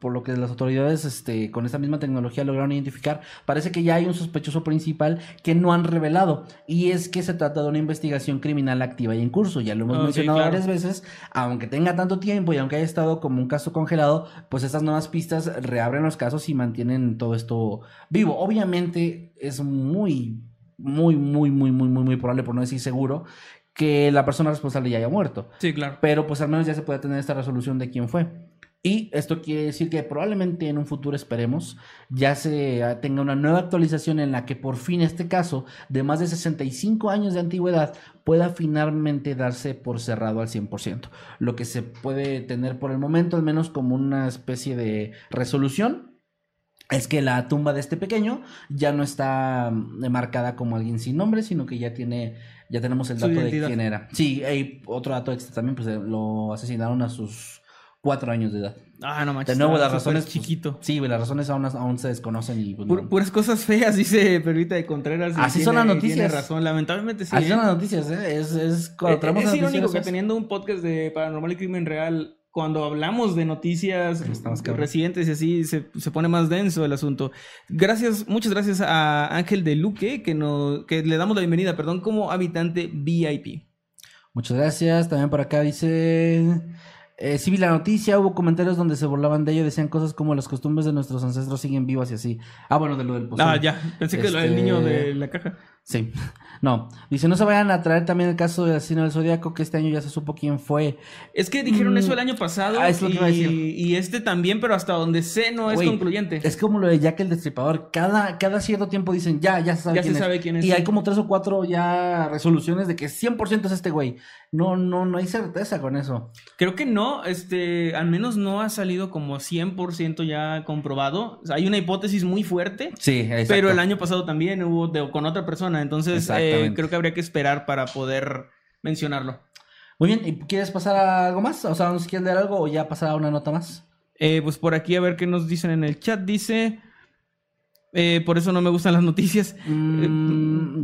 por lo que las autoridades con esta misma tecnología lograron identificar, parece que ya hay un sospechoso principal que no han revelado. Y es que se trata de una investigación criminal activa y en curso. Ya lo hemos mencionado varias veces. Aunque tenga tanto tiempo y aunque haya estado como un caso congelado, pues estas nuevas pistas reabren los casos y mantienen todo esto vivo. Obviamente es muy probable, por no decir seguro, que la persona responsable ya haya muerto. Sí, claro. Pero pues al menos ya se puede tener esta resolución de quién fue. Y esto quiere decir que probablemente en un futuro, esperemos, ya se tenga una nueva actualización en la que por fin este caso de más de 65 años de antigüedad pueda finalmente darse por cerrado al 100%. Lo que se puede tener por el momento, al menos como una especie de resolución, es que la tumba de este pequeño ya no está marcada como alguien sin nombre, sino que ya tiene... ya tenemos el dato de quién era. Sí, hay otro dato extra también, pues lo asesinaron a sus 4 años de edad. Ah, no manches. De nuevo, las razones... pues, chiquito. Sí, las razones aún se desconocen y... pues, no. Puras cosas feas, dice Perlita de Contreras. Así son las noticias. Tiene razón, lamentablemente sí. Así son las noticias, ¿eh? Es irónico que teniendo un podcast de Paranormal y Crimen Real, cuando hablamos de noticias recientes y así, se pone más denso el asunto. Muchas gracias a Ángel de Luque, que le damos la bienvenida, perdón, como habitante VIP. Muchas gracias. También por acá dice... sí vi la noticia, hubo comentarios donde se burlaban de ello, decían cosas como las costumbres de nuestros ancestros siguen vivas y así. Ah, bueno, de lo del pozole. Ah, ya, pensé que lo del niño de la caja. Sí, no, dice, no se vayan a traer también el caso del asesino del Zodíaco, que este año ya se supo quién fue. Es que dijeron eso el año pasado, es lo que iba a decir. Y este también, pero hasta donde sé no es concluyente. Es como lo de Jack el Destripador, cada cierto tiempo dicen, ya se sabe quién es. Y hay como 3 o 4 ya resoluciones de que 100% es este güey. No hay certeza con eso. Creo que no, al menos no ha salido como 100% ya comprobado. O sea, hay una hipótesis muy fuerte. Sí, exacto. Pero el año pasado también hubo con otra persona. Entonces, creo que habría que esperar para poder mencionarlo. Muy bien, ¿y quieres pasar a algo más? O sea, ¿nos quieren leer algo o ya pasar a una nota más? Pues por aquí a ver qué nos dicen en el chat. Dice... por eso no me gustan las noticias.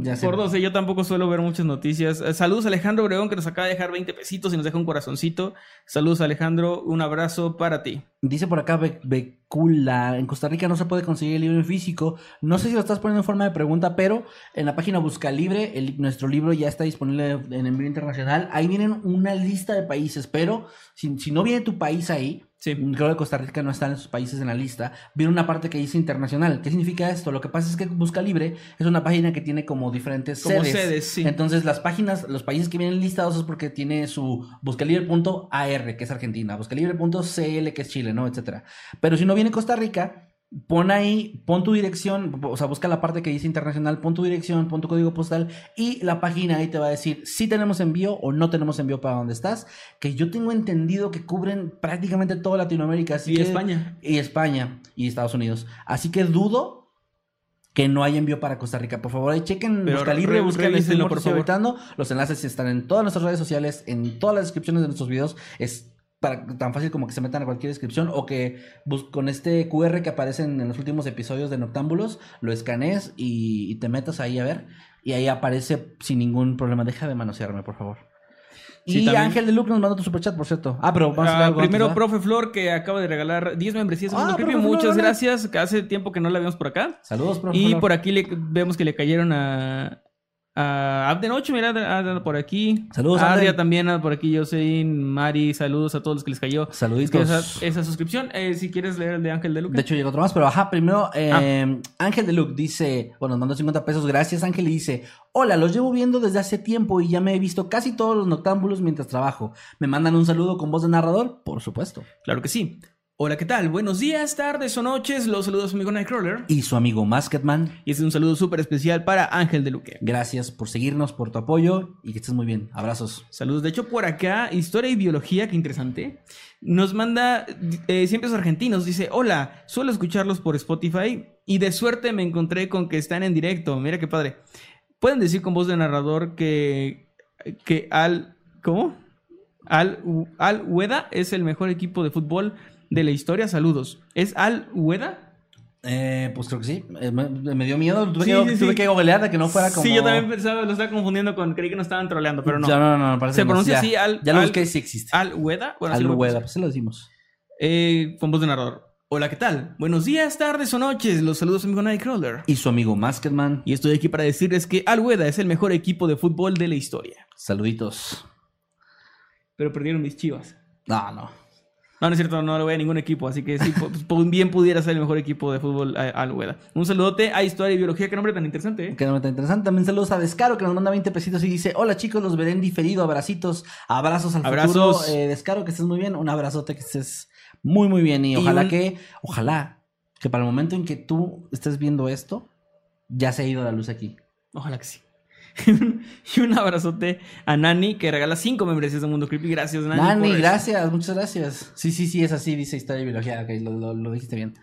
Ya sé. Por 12, yo tampoco suelo ver muchas noticias. Saludos a Alejandro Obregón, que nos acaba de dejar 20 pesitos y nos deja un corazoncito. Saludos, Alejandro, un abrazo para ti. Dice por acá Becula, en Costa Rica no se puede conseguir el libro en físico. No sé si lo estás poniendo en forma de pregunta, pero en la página Busca Libre, nuestro libro ya está disponible en envío internacional. Ahí vienen una lista de países, pero si no viene tu país ahí... Sí. Creo que Costa Rica no está en sus países en la lista. Viene una parte que dice internacional. ¿Qué significa esto? Lo que pasa es que Busca Libre es una página que tiene como diferentes sedes. Sí. Entonces las páginas, los países que vienen listados es porque tiene su buscalibre.ar, que es Argentina, buscalibre.cl, que es Chile, ¿no? Etcétera. Pero si no viene Costa Rica, pon tu dirección, o sea, busca la parte que dice internacional, pon tu dirección, pon tu código postal y la página ahí te va a decir si tenemos envío o no tenemos envío para donde estás, que yo tengo entendido que cubren prácticamente toda Latinoamérica. Así que, España y Estados Unidos. Así que dudo que no hay envío para Costa Rica. Por favor, ahí chequen Busca Libre, busquen este por favor. Los enlaces están en todas nuestras redes sociales, en todas las descripciones de nuestros videos. Tan fácil como que se metan a cualquier descripción o que con este QR que aparecen en los últimos episodios de Noctámbulos lo escanees y te metas ahí a ver, y ahí aparece sin ningún problema. Deja de manosearme, por favor. Sí, y también. Ángel de Luc nos mandó tu superchat, por cierto. Ah, pero vamos a primero antes, Profe Flor, que acaba de regalar 10 membresías. Muchas gracias, que hace tiempo que no la vemos por acá. Saludos, Profe Flor. Y por aquí vemos que le cayeron a Abden 8, mira, por aquí. Saludos a Adria también, por aquí Josein, Mari, saludos a todos los que les cayó. Saluditos. Esa suscripción, si quieres leer el de Ángel de Luc. De hecho llegó otro más, pero primero Ángel de Luc dice, bueno, nos mandó 50 pesos, gracias Ángel, y dice: hola, los llevo viendo desde hace tiempo y ya me he visto casi todos los noctámbulos mientras trabajo. ¿Me mandan un saludo con voz de narrador? Por supuesto. Claro que sí. Hola, ¿qué tal? Buenos días, tardes o noches. Los saludos su amigo Nightcrawler. Y su amigo Maskerman. Y este es un saludo súper especial para Ángel de Luque. Gracias por seguirnos, por tu apoyo y que estés muy bien. Abrazos. Saludos. De hecho, por acá, Historia y Biología, qué interesante. Nos manda siempre los argentinos. Dice: hola, suelo escucharlos por Spotify y de suerte me encontré con que están en directo. Mira qué padre. Pueden decir con voz de narrador que Al Ueda es el mejor equipo de fútbol de la historia. Saludos. ¿Es Al Ueda? Pues creo que sí. Me dio miedo. Tuve que googlear de que no fuera como... Sí, yo también pensaba, lo estaba confundiendo con... Creí que nos estaban troleando, pero no. No, se pronuncia así, Al... Ya lo busqué, sí existe. Al Ueda. Bueno, Al Ueda, pues se lo decimos. Con voz de narrador. Hola, ¿qué tal? Buenos días, tardes o noches. Los saludos a mi amigo Nightcrawler. Y su amigo Maskerman. Y estoy aquí para decirles que Al Ueda es el mejor equipo de fútbol de la historia. Saluditos. Pero perdieron mis Chivas. No es cierto, no lo ve a ningún equipo, así que sí, bien pudiera ser el mejor equipo de fútbol al Ueda. Un saludote a Historia y Biología, qué nombre tan interesante, ¿eh? Qué nombre tan interesante. También saludos a Descaro, que nos manda 20 pesitos y dice: hola chicos, los veré en diferido, abrazos al futuro. Descaro, que estés muy bien, un abrazote, que estés muy, muy bien. Y ojalá que para el momento en que tú estés viendo esto, ya se ha ido la luz aquí. Ojalá que sí. Y un abrazote a Nani, que regala 5 membresías de Mundo Creepy. Gracias, Nani. Nani, gracias, muchas gracias. Sí, sí, sí, es así, dice Historia y Biología. Okay, lo dijiste bien.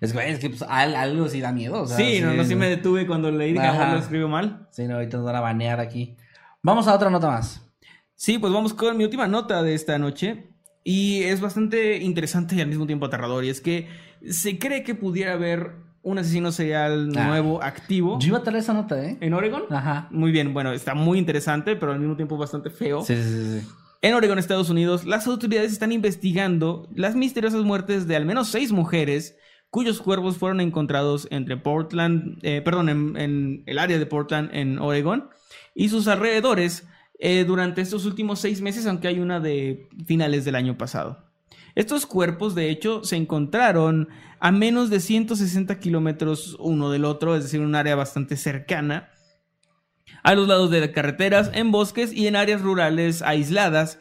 Es que pues, algo sí da miedo. O sea, sí, no, sí me detuve cuando leí que lo escribió mal. Sí, no, ahorita nos van a banear aquí. Vamos a otra nota más. Sí, pues vamos con mi última nota de esta noche. Y es bastante interesante y al mismo tiempo aterrador. Y es que se cree que pudiera haber un asesino serial nuevo activo. Yo iba a traer esa nota, ¿eh? ¿En Oregon? Ajá. Muy bien, bueno, está muy interesante, pero al mismo tiempo bastante feo. Sí, sí, sí. En Oregon, Estados Unidos, las autoridades están investigando las misteriosas muertes de al menos 6 mujeres cuyos cuerpos fueron encontrados entre en el área de Portland, en Oregon, y sus alrededores durante estos últimos 6 meses, aunque hay una de finales del año pasado. Estos cuerpos, de hecho, se encontraron a menos de 160 kilómetros uno del otro, es decir, un área bastante cercana, a los lados de las carreteras, en bosques y en áreas rurales aisladas.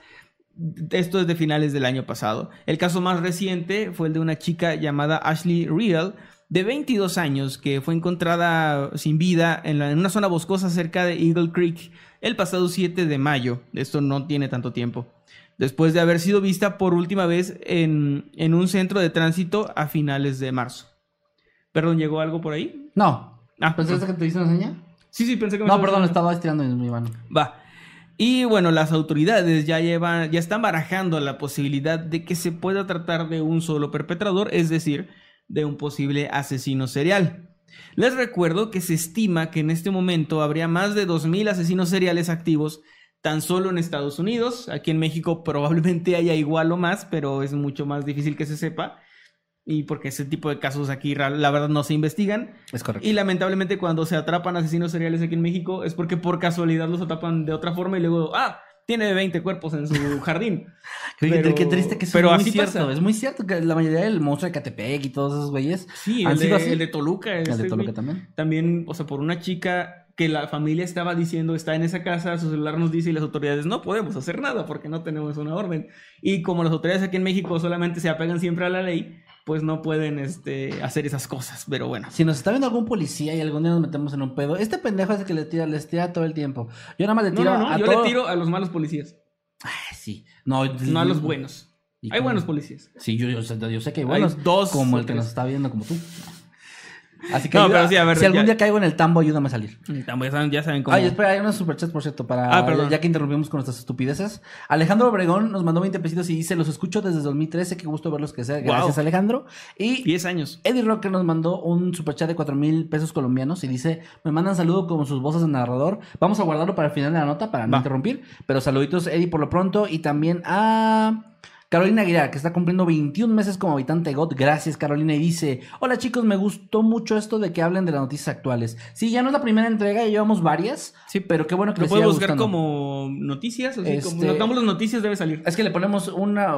Esto es de finales del año pasado. El caso más reciente fue el de una chica llamada Ashley Real, de 22 años, que fue encontrada sin vida en una zona boscosa cerca de Eagle Creek el pasado 7 de mayo. Esto no tiene tanto tiempo. Después de haber sido vista por última vez en un centro de tránsito a finales de marzo. Perdón, ¿llegó algo por ahí? No. ¿Pensaste que te hice una señal? Sí, sí, pensé que me... No, perdón, estaba estirando mi mano. Va. Y bueno, las autoridades ya están barajando la posibilidad de que se pueda tratar de un solo perpetrador, es decir, de un posible asesino serial. Les recuerdo que se estima que en este momento habría más de 2,000 asesinos seriales activos tan solo en Estados Unidos. Aquí en México probablemente haya igual o más, pero es mucho más difícil que se sepa. Y porque ese tipo de casos aquí, la verdad, no se investigan. Es correcto. Y lamentablemente cuando se atrapan asesinos seriales aquí en México es porque por casualidad los atrapan de otra forma y luego, tiene 20 cuerpos en su jardín. Pero qué triste que eso es muy cierto. Pasa. Es muy cierto que la mayoría del monstruo de Catepec y todos esos güeyes... Sí, el de Toluca. El de Toluca también. También, o sea, por una chica que la familia estaba diciendo, está en esa casa, su celular nos dice y las autoridades no podemos hacer nada porque no tenemos una orden. Y como las autoridades aquí en México solamente se apegan siempre a la ley, pues no pueden hacer esas cosas, pero bueno. Si nos está viendo algún policía y algún día nos metemos en un pedo, este pendejo es el que les tira todo el tiempo. Yo nada más le tiro a todos. Yo le tiro a los malos policías. Ah, sí. No a los buenos. Hay buenos policías. Sí, yo sé que hay buenos. Hay dos. Como el que nos está viendo, como tú. Así que pero sí, a ver, si algún día caigo en el tambo, ayúdame a salir. El tambo, ya saben cómo. Ay, espera, hay unos superchats, por cierto, ya que interrumpimos con nuestras estupideces. Alejandro Obregón nos mandó 20 pesitos y dice: los escucho desde 2013, qué gusto verlos crecer. Gracias, wow. Alejandro. Y 10 años. Eddie Rocker nos mandó un superchat de 4,000 pesos colombianos y dice: me mandan saludo con sus voces de narrador. Vamos a guardarlo para el final de la nota, para no interrumpir. Pero saluditos, Eddie, por lo pronto. Y también a Carolina Aguilar, que está cumpliendo 21 meses como habitante de GOT. Gracias, Carolina. Y dice: hola chicos, me gustó mucho esto de que hablen de las noticias actuales. Sí, ya no es la primera entrega, ya llevamos varias. Sí, pero qué bueno que les siga gustando. ¿Lo puedes buscar como noticias? O sea, como Noctámbulos Noticias debe salir. Es que le ponemos una,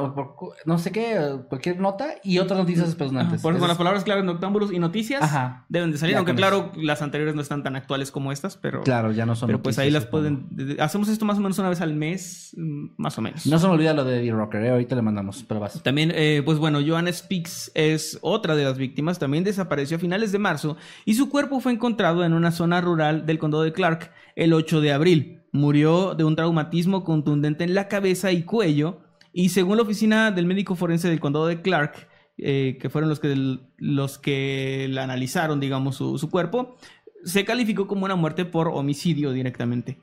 no sé qué, cualquier nota y otras noticias espeluznantes. Por eso, con las palabras claves Noctámbulos y noticias deben de salir. Aunque claro, las anteriores no están tan actuales como estas, pero... Claro, ya no son noticias. Pero pues ahí las pueden... Hacemos esto más o menos una vez al mes, más o menos. No se me olvida lo de D-Rocker, ahorita mandamos, pero vas. También, pues bueno, Joanna Speaks es otra de las víctimas. También desapareció a finales de marzo y su cuerpo fue encontrado en una zona rural del condado de Clark el 8 de abril. Murió de un traumatismo contundente en la cabeza y cuello y según la oficina del médico forense del condado de Clark, que fueron los que la analizaron, digamos, su cuerpo, se calificó como una muerte por homicidio directamente.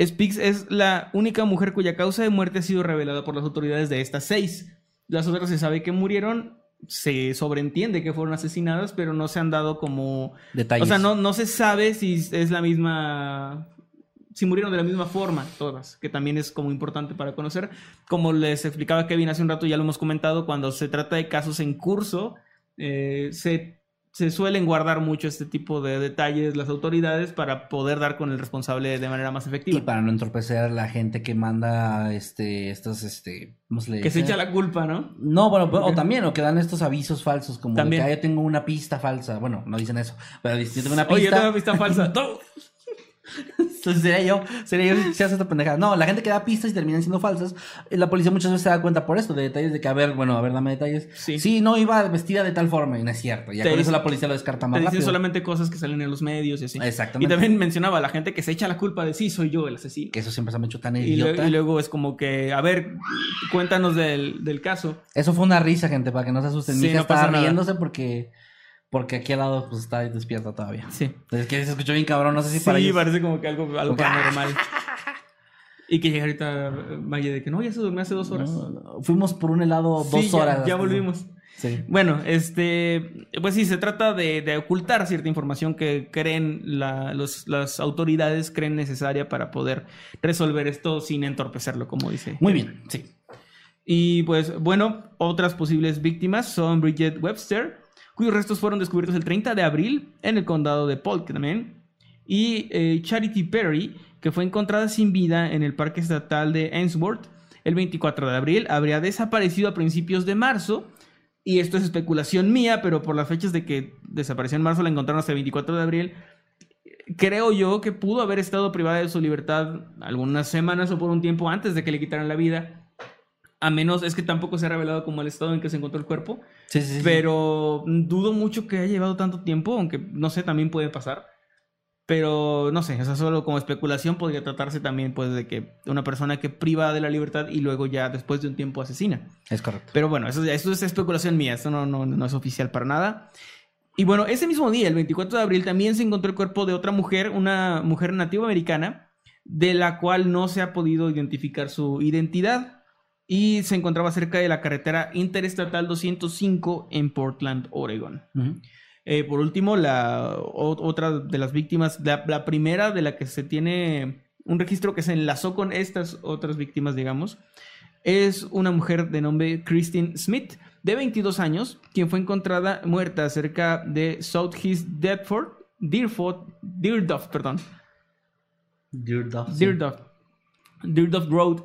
Speaks es la única mujer cuya causa de muerte ha sido revelada por las autoridades de estas 6. Las otras se sabe que murieron, se sobreentiende que fueron asesinadas, pero no se han dado como... detalles. O sea, no se sabe si es la misma... si murieron de la misma forma todas, que también es como importante para conocer. Como les explicaba Kevin hace un rato, ya lo hemos comentado, cuando se trata de casos en curso, se suelen guardar mucho este tipo de detalles las autoridades para poder dar con el responsable de manera más efectiva. Y para no entorpecer a la gente que manda ¿cómo se le dice? Que se echa la culpa, ¿no? No, bueno, o también, o que dan estos avisos falsos, como también. De que yo tengo una pista falsa. Bueno, no dicen eso, pero dicen, yo tengo una pista. Oye, yo tengo una pista falsa. Entonces sería yo si hace esta pendejada. No, la gente que da pistas y terminan siendo falsas. La policía muchas veces se da cuenta por esto, de detalles de que, a ver, dame detalles. Sí, no iba vestida de tal forma y no es cierto. Y por eso la policía lo descarta más rápido. Te dicen solamente cosas que salen en los medios y así. Exactamente. Y también mencionaba a la gente que se echa la culpa de sí, soy yo el asesino. Que eso siempre se ha hecho tan idiota. Y luego es como que, a ver, cuéntanos del caso. Eso fue una risa, gente, para que no se asusten. Mi hija estaba riéndose porque aquí al lado pues está despierta todavía. Sí. Es que se escuchó bien cabrón, no sé si para ellos. Sí, parece como que algo paranormal. Y que llega ahorita Maya de que no, ya se durmió hace 2 horas. No, fuimos por un helado 2 horas. Ya volvimos. Sí. Bueno, pues sí, se trata de ocultar cierta información que creen las autoridades creen necesaria para poder resolver esto sin entorpecerlo, como dice. Muy bien, sí. Y pues bueno, otras posibles víctimas son Bridget Webster, cuyos restos fueron descubiertos el 30 de abril en el condado de Polk también, y Charity Perry, que fue encontrada sin vida en el parque estatal de Ainsworth el 24 de abril, habría desaparecido a principios de marzo, y esto es especulación mía, pero por las fechas de que desapareció en marzo, la encontraron hasta el 24 de abril, creo yo que pudo haber estado privada de su libertad algunas semanas o por un tiempo antes de que le quitaran la vida. A menos, es que tampoco se ha revelado como el estado en que se encontró el cuerpo. Sí. Pero dudo mucho que haya llevado tanto tiempo, aunque no sé, también puede pasar. Pero no sé, o sea, solo como especulación podría tratarse también, pues, de que una persona que priva de la libertad y luego ya después de un tiempo asesina. Es correcto. Pero bueno, eso es especulación mía, esto no es oficial para nada. Y bueno, ese mismo día, el 24 de abril, también se encontró el cuerpo de otra mujer, una mujer nativoamericana, de la cual no se ha podido identificar su identidad. Y se encontraba cerca de la carretera interestatal 205 en Portland, Oregon. Uh-huh. Por último, otra de las víctimas, la primera de la que se tiene un registro que se enlazó con estas otras víctimas, digamos, es una mujer de nombre Christine Smith, de 22 años, quien fue encontrada muerta cerca de Southeast Deardorff Road,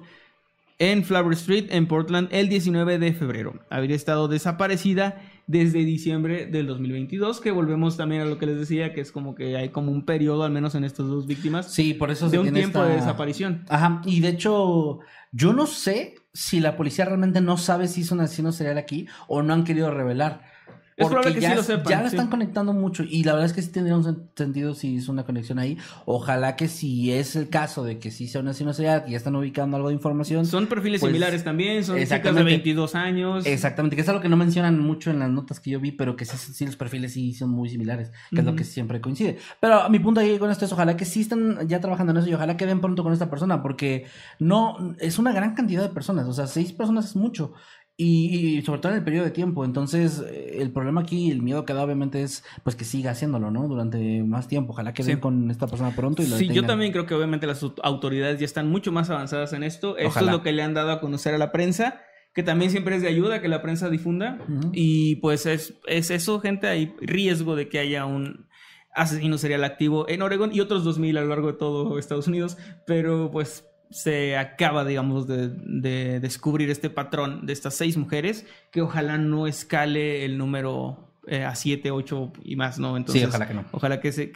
en Flower Street, en Portland, el 19 de febrero. Habría estado desaparecida desde diciembre del 2022, que volvemos también a lo que les decía, que es como que hay como un periodo, al menos en estas dos víctimas, sí, por eso de un tiempo de desaparición. Ajá, y de hecho, yo no sé si la policía realmente no sabe si es un asesino serial aquí o no han querido revelar. Es probable que sí lo sepan. Ya lo están conectando mucho. Y la verdad es que sí tendría un sentido si hizo una conexión ahí. Ojalá que si es el caso de que sí sea una asesino serial, que ya están ubicando algo de información. Son perfiles similares también. Son chicas de 22 años. Exactamente. Que es algo que no mencionan mucho en las notas que yo vi, pero que sí los perfiles sí son muy similares. Que es lo que siempre coincide. Pero a mi punto ahí con esto es ojalá que sí están ya trabajando en eso y ojalá que den pronto con esta persona. Porque no es una gran cantidad de personas. O sea, 6 personas es mucho. Y sobre todo en el periodo de tiempo. Entonces, el problema aquí, el miedo que da obviamente es pues que siga haciéndolo, ¿no? Durante más tiempo. Ojalá que den con esta persona pronto y lo detengan. Yo también creo que obviamente las autoridades ya están mucho más avanzadas en esto. Ojalá. Esto es lo que le han dado a conocer a la prensa, que también siempre es de ayuda que la prensa difunda. Uh-huh. Y pues es eso, gente. Hay riesgo de que haya un asesino serial activo en Oregón y otros 2000 a lo largo de todo Estados Unidos. Pero pues se acaba, digamos, de descubrir este patrón de estas 6 mujeres, que ojalá no escale el número a 7, 8 y más, ¿no? Entonces, sí, ojalá que no. Ojalá que se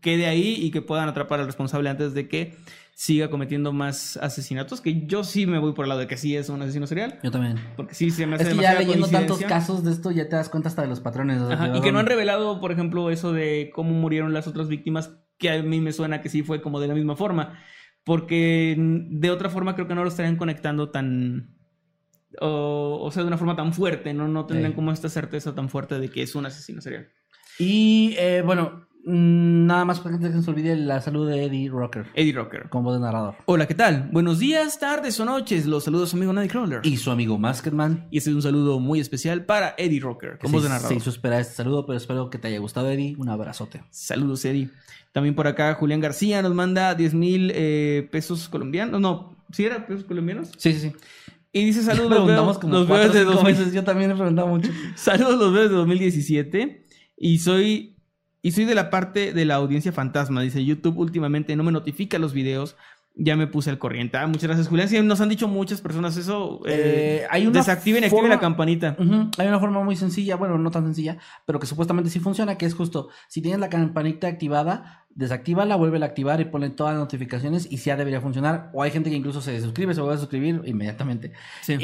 quede ahí y que puedan atrapar al responsable antes de que siga cometiendo más asesinatos, que yo sí me voy por el lado de que sí es un asesino serial. Yo también. Porque sí se me hace demasiada coincidencia. Es que ya leyendo tantos casos de esto ya te das cuenta hasta de los patrones. O sea, ajá, y que no han revelado, por ejemplo, eso de cómo murieron las otras víctimas, que a mí me suena que sí fue como de la misma forma. Porque de otra forma creo que no lo estarían conectando tan... O sea, de una forma tan fuerte, ¿no? No tendrían como esta certeza tan fuerte de que es un asesino serial. Y, bueno, nada más para que no se olvide la salud de Eddie Rocker. Eddie Rocker. Con voz de narrador. Hola, ¿qué tal? Buenos días, tardes o noches. Los saludos su amigo Nadie Crawler. Y su amigo Maskerman. Y este es un saludo muy especial para Eddie Rocker, con voz de narrador. Se hizo esperar este saludo, pero espero que te haya gustado, Eddie. Un abrazote. Saludos, Eddie. También por acá Julián García nos manda 10,000 pesos colombianos. No, ¿sí era pesos colombianos? Sí. Y dice saludos los bebés de 2017. Yo también he preguntado mucho. Saludos los bebés de 2017. Y soy de la parte de la audiencia fantasma. Dice YouTube últimamente no me notifica los videos. Ya me puse al corriente. Ah, muchas gracias, Julián. Sí, nos han dicho muchas personas eso. Hay una activen la campanita. Uh-huh. Hay una forma muy sencilla, bueno, no tan sencilla, pero que supuestamente sí funciona, que es justo, si tienes la campanita activada, desactívala, vuelve a activar y ponle todas las notificaciones y ya debería funcionar. O hay gente que incluso se suscribe, se vuelve a suscribir inmediatamente. Sí.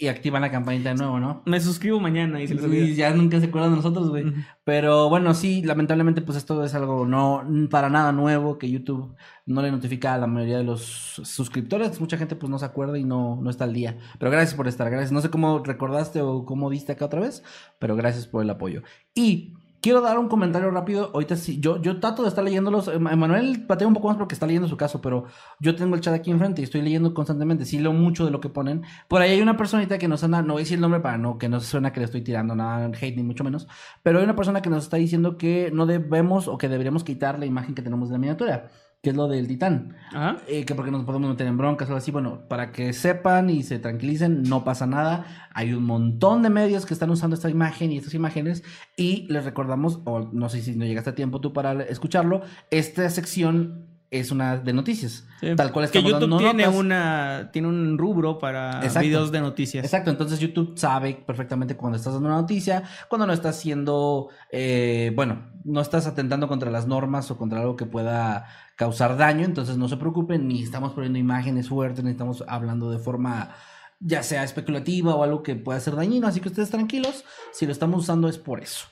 Y activan la campanita de nuevo, ¿no? Me suscribo mañana y se les olvida. Y ya nunca se acuerdan de nosotros, güey. Uh-huh. Pero bueno, sí, lamentablemente pues esto es algo no para nada nuevo, que YouTube no le notifica a la mayoría de los suscriptores. Mucha gente pues no se acuerda y no está al día. Pero gracias por estar, gracias. No sé cómo recordaste o cómo diste acá otra vez, pero gracias por el apoyo. Y quiero dar un comentario rápido. Ahorita sí, yo trato de estar leyéndolos. Emanuel patea un poco más porque está leyendo su caso, pero yo tengo el chat aquí enfrente y estoy leyendo constantemente. Sí leo mucho de lo que ponen. Por ahí hay una personita que nos anda, no voy a decir el nombre para no que no suena que le estoy tirando nada hate, ni mucho menos, pero hay una persona que nos está diciendo que no debemos o que deberíamos quitar la imagen que tenemos de la miniatura, que es lo del titán. Ajá. Que porque nos podemos meter en broncas o algo así. Bueno, para que sepan y se tranquilicen, no pasa nada. Hay un montón de medios que están usando esta imagen y estas imágenes. Y les recordamos, o no sé si no llegaste a tiempo tú para escucharlo, esta sección es una de noticias. Sí. Tal cual estamos dando notas. Que YouTube tiene un rubro para videos de noticias. Exacto, entonces YouTube sabe perfectamente cuando estás dando una noticia, cuando no estás siendo, no estás atentando contra las normas o contra algo que pueda causar daño. Entonces no se preocupen, ni estamos poniendo imágenes fuertes, ni estamos hablando de forma ya sea especulativa o algo que pueda ser dañino. Así que ustedes tranquilos, si lo estamos usando es por eso.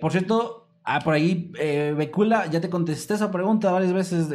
Por cierto, por ahí, Becula, ya te contesté esa pregunta varias veces,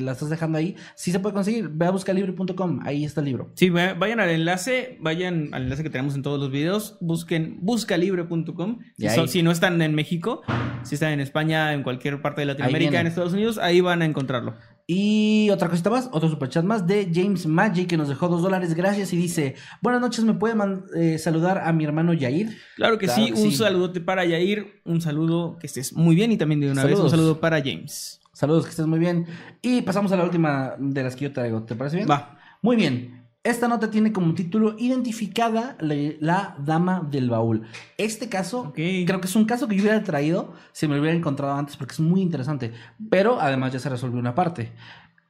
la estás dejando ahí. Sí se puede conseguir, ve a buscalibro.com, ahí está el libro. Sí, vayan al enlace que tenemos en todos los videos, busquen buscalibre.com. Si no están en México, si están en España, en cualquier parte de Latinoamérica, en Estados Unidos, ahí van a encontrarlo. Y otra cosita más, otro superchat más de James Magic, que nos dejó $2, gracias, y dice: buenas noches, ¿me puede saludar a mi hermano Yair? Claro que sí, un saludote para Yair, un saludo, que estés muy bien, y también de una vez un saludo para James. Saludos, que estés muy bien. Y pasamos a la última de las que yo traigo, ¿te parece bien? Va. Muy bien. Esta nota tiene como título: identificada la dama del baúl. Este caso, creo que es un caso que yo hubiera traído si me lo hubiera encontrado antes, porque es muy interesante. Pero además ya se resolvió una parte.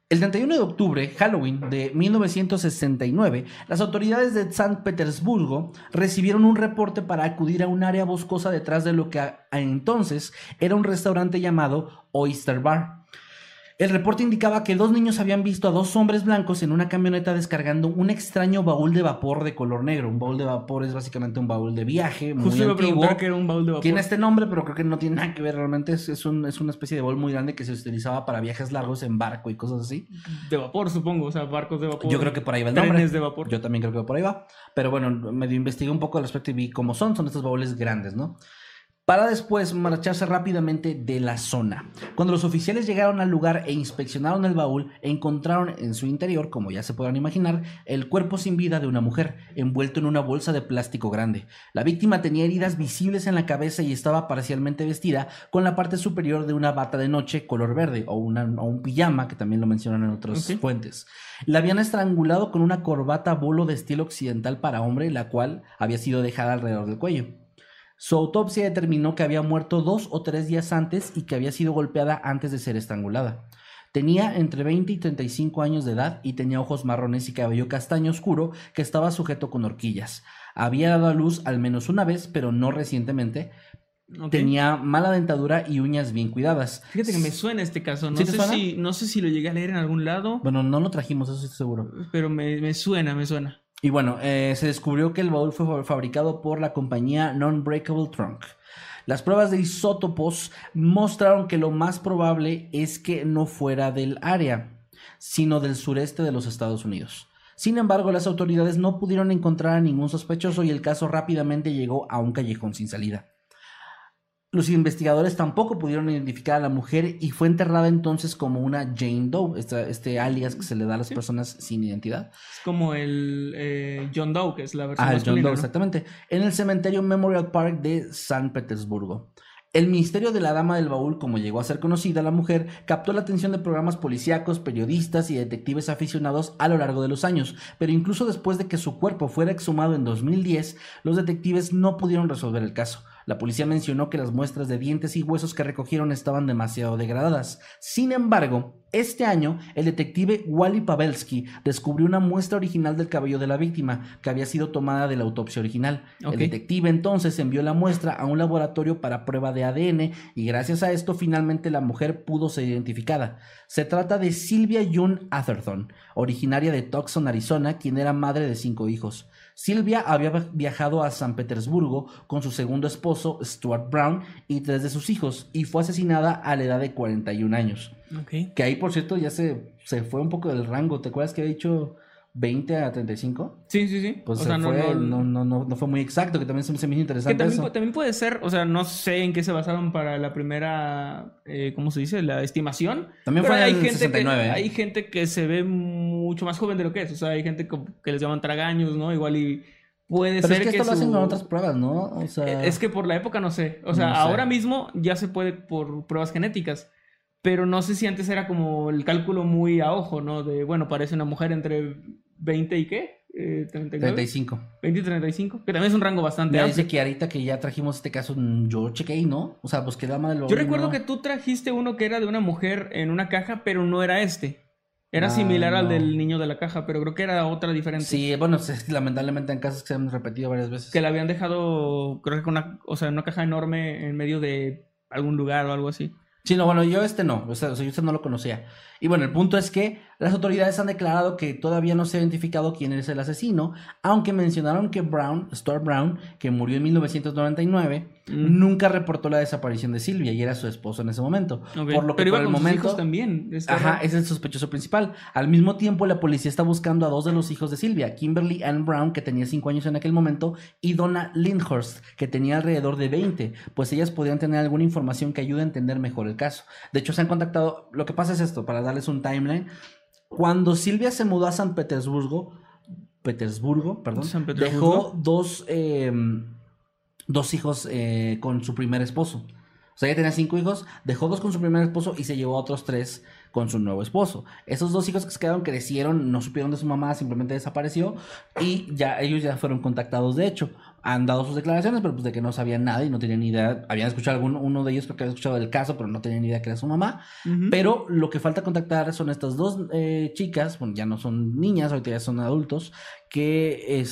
El 31 de octubre, Halloween de 1969, las autoridades de San Petersburgo recibieron un reporte para acudir a un área boscosa detrás de lo que entonces era un restaurante llamado Oyster Bar. El reporte indicaba que dos niños habían visto a dos hombres blancos en una camioneta descargando un extraño baúl de vapor de color negro. Un baúl de vapor es básicamente un baúl de viaje muy antiguo. Justo iba a preguntar que era un baúl de vapor. Tiene este nombre, pero creo que no tiene nada que ver realmente. Es una especie de baúl muy grande que se utilizaba para viajes largos en barco y cosas así. De vapor, supongo. O sea, barcos de vapor. Yo creo que por ahí va el nombre. Trenes de vapor. Yo también creo que por ahí va. Pero bueno, medio investigué un poco al respecto y vi cómo son. Son estos baúles grandes, ¿no? Para después marcharse rápidamente de la zona. Cuando los oficiales llegaron al lugar e inspeccionaron el baúl, encontraron en su interior, como ya se podrán imaginar, el cuerpo sin vida de una mujer, envuelto en una bolsa de plástico grande. La víctima tenía heridas visibles en la cabeza y estaba parcialmente vestida con la parte superior de una bata de noche color verde, o un pijama, que también lo mencionan en otras fuentes. La habían estrangulado con una corbata bolo de estilo occidental para hombre, la cual había sido dejada alrededor del cuello. Su autopsia determinó que había muerto 2 o 3 días antes y que había sido golpeada antes de ser estrangulada. Tenía entre 20 y 35 años de edad y tenía ojos marrones y cabello castaño oscuro que estaba sujeto con horquillas. Había dado a luz al menos una vez, pero no recientemente. Tenía mala dentadura y uñas bien cuidadas. Fíjate que me suena este caso. No sé si lo llegué a leer en algún lado. Bueno, no lo trajimos, eso estoy seguro. Pero me suena. Y bueno, se descubrió que el baúl fue fabricado por la compañía Non-Breakable Trunk. Las pruebas de isótopos mostraron que lo más probable es que no fuera del área, sino del sureste de los Estados Unidos. Sin embargo, las autoridades no pudieron encontrar a ningún sospechoso y el caso rápidamente llegó a un callejón sin salida. Los investigadores tampoco pudieron identificar a la mujer y fue enterrada entonces como una Jane Doe, este alias que se le da a las personas sin identidad. Es como el John Doe, que es la versión masculina. John Doe, ¿no? Exactamente. En el cementerio Memorial Park de San Petersburgo. El misterio de la dama del baúl, como llegó a ser conocida la mujer, captó la atención de programas policíacos, periodistas y detectives aficionados a lo largo de los años, pero incluso después de que su cuerpo fuera exhumado en 2010, los detectives no pudieron resolver el caso. La policía mencionó que las muestras de dientes y huesos que recogieron estaban demasiado degradadas. Sin embargo, Este año, el detective Wally Pavelski descubrió una muestra original del cabello de la víctima, que había sido tomada de la autopsia original. Okay. El detective entonces envió la muestra a un laboratorio para prueba de ADN y gracias a esto finalmente la mujer pudo ser identificada. Se trata de Sylvia June Atherton, originaria de Tucson, Arizona, quien era madre de 5 hijos. Sylvia había viajado a San Petersburgo con su segundo esposo, Stuart Brown, y 3 de sus hijos, y fue asesinada a la edad de 41 años. Okay. Que ahí, por cierto, ya se fue un poco del rango. ¿Te acuerdas que había dicho 20 a 35? Sí, sí, sí. Pues o sea, no fue muy exacto, que también se me hizo interesante. Que también, eso. También puede ser, o sea, no sé en qué se basaron para la primera, ¿cómo se dice? La estimación. También fue en el 69. Hay gente que se ve mucho más joven de lo que es. O sea, hay gente que les llaman tragaños, ¿no? Igual y puede ser que... Pero es que esto lo hacen con otras pruebas, ¿no? O sea... Es que por la época no sé. O sea, no sé. Ahora mismo ya se puede por pruebas genéticas. Pero no sé si antes era como el cálculo muy a ojo, ¿no? De, bueno, parece una mujer entre 20 y ¿qué? 35. 20 y 35, que también es un rango bastante amplio. Dice que ahorita que ya trajimos este caso, yo chequeé, ¿no? O sea, pues que dama de lo... Yo recuerdo que tú trajiste uno que era de una mujer en una caja, pero no era este. Era similar al del niño de la caja, pero creo que era otra diferente. Sí, bueno, lamentablemente en casos que se han repetido varias veces. Que la habían dejado, creo que con una caja enorme en medio de algún lugar o algo así. Sí, no, bueno, yo no, o sea, yo no lo conocía. Y bueno, el punto es que las autoridades han declarado que todavía no se ha identificado quién es el asesino, aunque mencionaron que Stuart Brown, que murió en 1999, nunca reportó la desaparición de Sylvia y era su esposo en ese momento. Okay. Por lo que por el momento también. Es el sospechoso principal. Al mismo tiempo, la policía está buscando a 2 de los hijos de Sylvia, Kimberly Ann Brown, que tenía 5 años en aquel momento, y Donna Lindhurst, que tenía alrededor de 20, pues ellas podían tener alguna información que ayude a entender mejor el caso. De hecho, se han contactado. Lo que pasa es esto, para darles un timeline. Cuando Sylvia se mudó a San Petersburgo, dejó 2 hijos con su primer esposo. O sea, ella tenía 5 hijos, dejó 2 con su primer esposo y se llevó a otros 3 con su nuevo esposo. Esos 2 hijos que se quedaron crecieron, no supieron de su mamá, simplemente desapareció y ya ellos ya fueron contactados, de hecho. Han dado sus declaraciones, pero pues de que no sabían nada y no tenían ni idea. Habían escuchado uno de ellos porque había escuchado del caso, pero no tenían ni idea que era su mamá. Uh-huh. Pero lo que falta contactar son estas 2 chicas, bueno, ya no son niñas, ahorita ya son adultos, que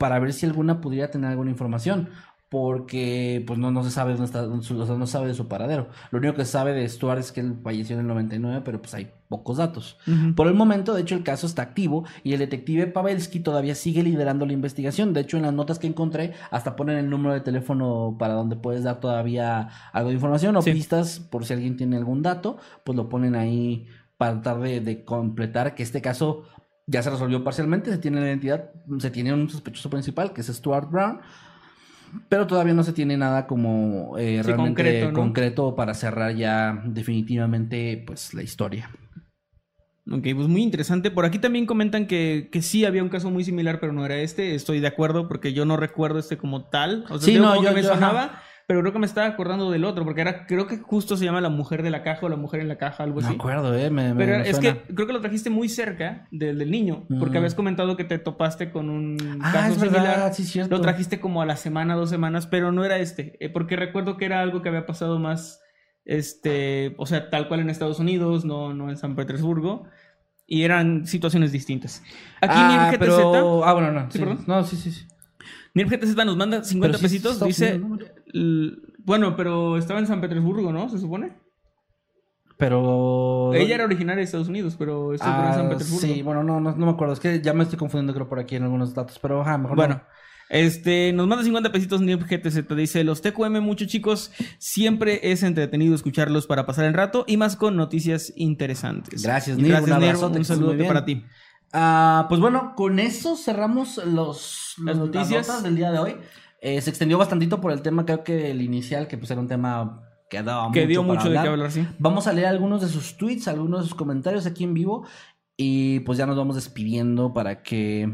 para ver si alguna pudiera tener alguna información. Porque pues no se sabe dónde está, no sabe de su paradero. Lo único que se sabe de Stuart es que él falleció en el 99, pero pues hay pocos datos. Uh-huh. Por el momento, de hecho, el caso está activo y el detective Pavelski todavía sigue liderando la investigación. De hecho, en las notas que encontré, hasta ponen el número de teléfono para donde puedes dar todavía algo de información o pistas, por si alguien tiene algún dato, pues lo ponen ahí para tratar de completar que este caso ya se resolvió parcialmente, se tiene la identidad, se tiene un sospechoso principal, que es Stuart Brown. Pero todavía no se tiene nada como realmente concreto, ¿no? Para cerrar ya definitivamente pues la historia. Ok, pues muy interesante. Por aquí también comentan que sí había un caso muy similar, pero no era este. Estoy de acuerdo porque yo no recuerdo este como tal. O sea, sí, no, yo me sonaba, ajá. Pero creo que me estaba acordando del otro, porque era, creo que justo se llama La Mujer de la Caja o La Mujer en la Caja, algo así. Me acuerdo, pero me suena. Es que creo que lo trajiste muy cerca del niño, porque habías comentado que te topaste con un caso similar. Verdad, sí, cierto. Lo trajiste como a la semana, 2 semanas, pero no era este, porque recuerdo que era algo que había pasado más, o sea, tal cual en Estados Unidos, no en San Petersburgo. Y eran situaciones distintas. Aquí en GTZ... Pero... bueno, no. Sí, perdón. No, sí. NIRGTZ nos manda 50 pesitos, sí, dice... Bueno, pero estaba en San Petersburgo, ¿no? Se supone. Pero... Ella era originaria de Estados Unidos, pero estuvo en San Petersburgo. Sí, bueno, no me acuerdo. Es que ya me estoy confundiendo, creo, por aquí en algunos datos. Pero, mejor bueno. No. Nos manda 50 pesitos NIRGTZ. Dice, los TQM, muchos chicos, siempre es entretenido escucharlos para pasar el rato y más con noticias interesantes. Gracias, Nir. Un saludo para ti. Pues bueno, con eso cerramos las noticias del día de hoy. Se extendió bastantito por el tema, creo que el inicial, que pues era un tema que dio mucho de qué hablar, sí. Vamos a leer algunos de sus tweets, algunos de sus comentarios aquí en vivo y pues ya nos vamos despidiendo para que...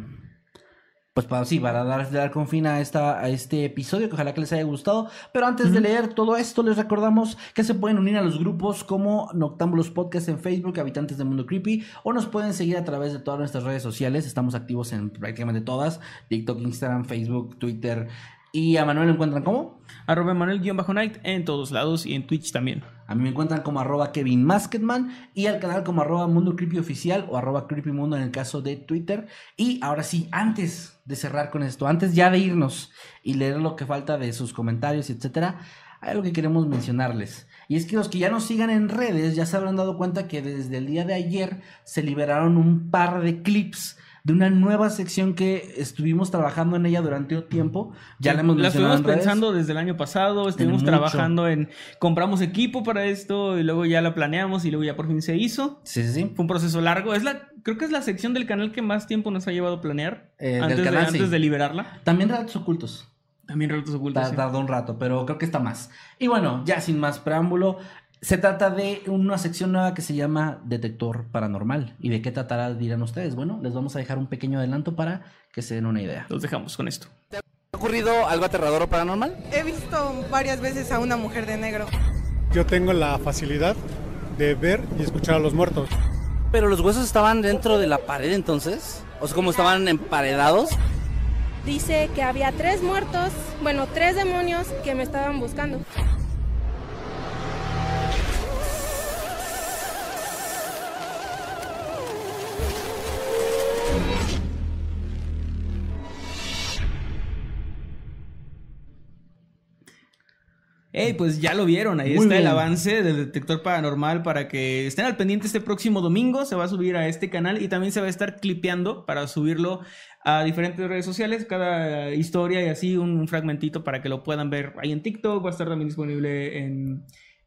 Pues para dar con fin a este episodio, que ojalá que les haya gustado. Pero antes de leer todo esto, les recordamos que se pueden unir a los grupos como Noctámbulos Podcast en Facebook, Habitantes de Mundo Creepy, o nos pueden seguir a través de todas nuestras redes sociales. Estamos activos en prácticamente todas: TikTok, Instagram, Facebook, Twitter... ¿Y a Manuel lo encuentran cómo? Arroba Manuel-Night en todos lados y en Twitch también. A mí me encuentran como arroba Kevin Maskerman y al canal como arroba Mundo Creepy Oficial o arroba Creepy Mundo en el caso de Twitter. Y ahora sí, antes de cerrar con esto, antes ya de irnos y leer lo que falta de sus comentarios, etcétera, hay algo que queremos mencionarles. Y es que los que ya nos sigan en redes ya se habrán dado cuenta que desde el día de ayer se liberaron un par de clips de una nueva sección que estuvimos trabajando en ella durante un tiempo. Ya la hemos mencionado. La estuvimos pensando desde el año pasado, estuvimos trabajando en... Compramos equipo para esto y luego ya la planeamos y luego ya por fin se hizo. Sí, sí, sí. Fue un proceso largo. Es la... Creo que es la sección del canal que más tiempo nos ha llevado a planear antes de liberarla. También Relatos Ocultos. También Relatos Ocultos. Tardó un rato, pero creo que está más. Y bueno, ya sin más preámbulo... Se trata de una sección nueva que se llama Detector Paranormal. ¿Y de qué tratará, dirán ustedes? Bueno, les vamos a dejar un pequeño adelanto para que se den una idea. Los dejamos con esto. ¿Te ha ocurrido algo aterrador o paranormal? He visto varias veces a una mujer de negro. Yo tengo la facilidad de ver y escuchar a los muertos. ¿Pero los huesos estaban dentro de la pared entonces? ¿O sea, como estaban emparedados? Dice que había tres muertos, bueno, tres demonios que me estaban buscando. Hey, pues ya lo vieron, ahí está el avance del Detector Paranormal para que estén al pendiente. Este próximo domingo se va a subir a este canal y también se va a estar clipeando para subirlo a diferentes redes sociales, cada historia y así un fragmentito para que lo puedan ver ahí en TikTok. Va a estar también disponible en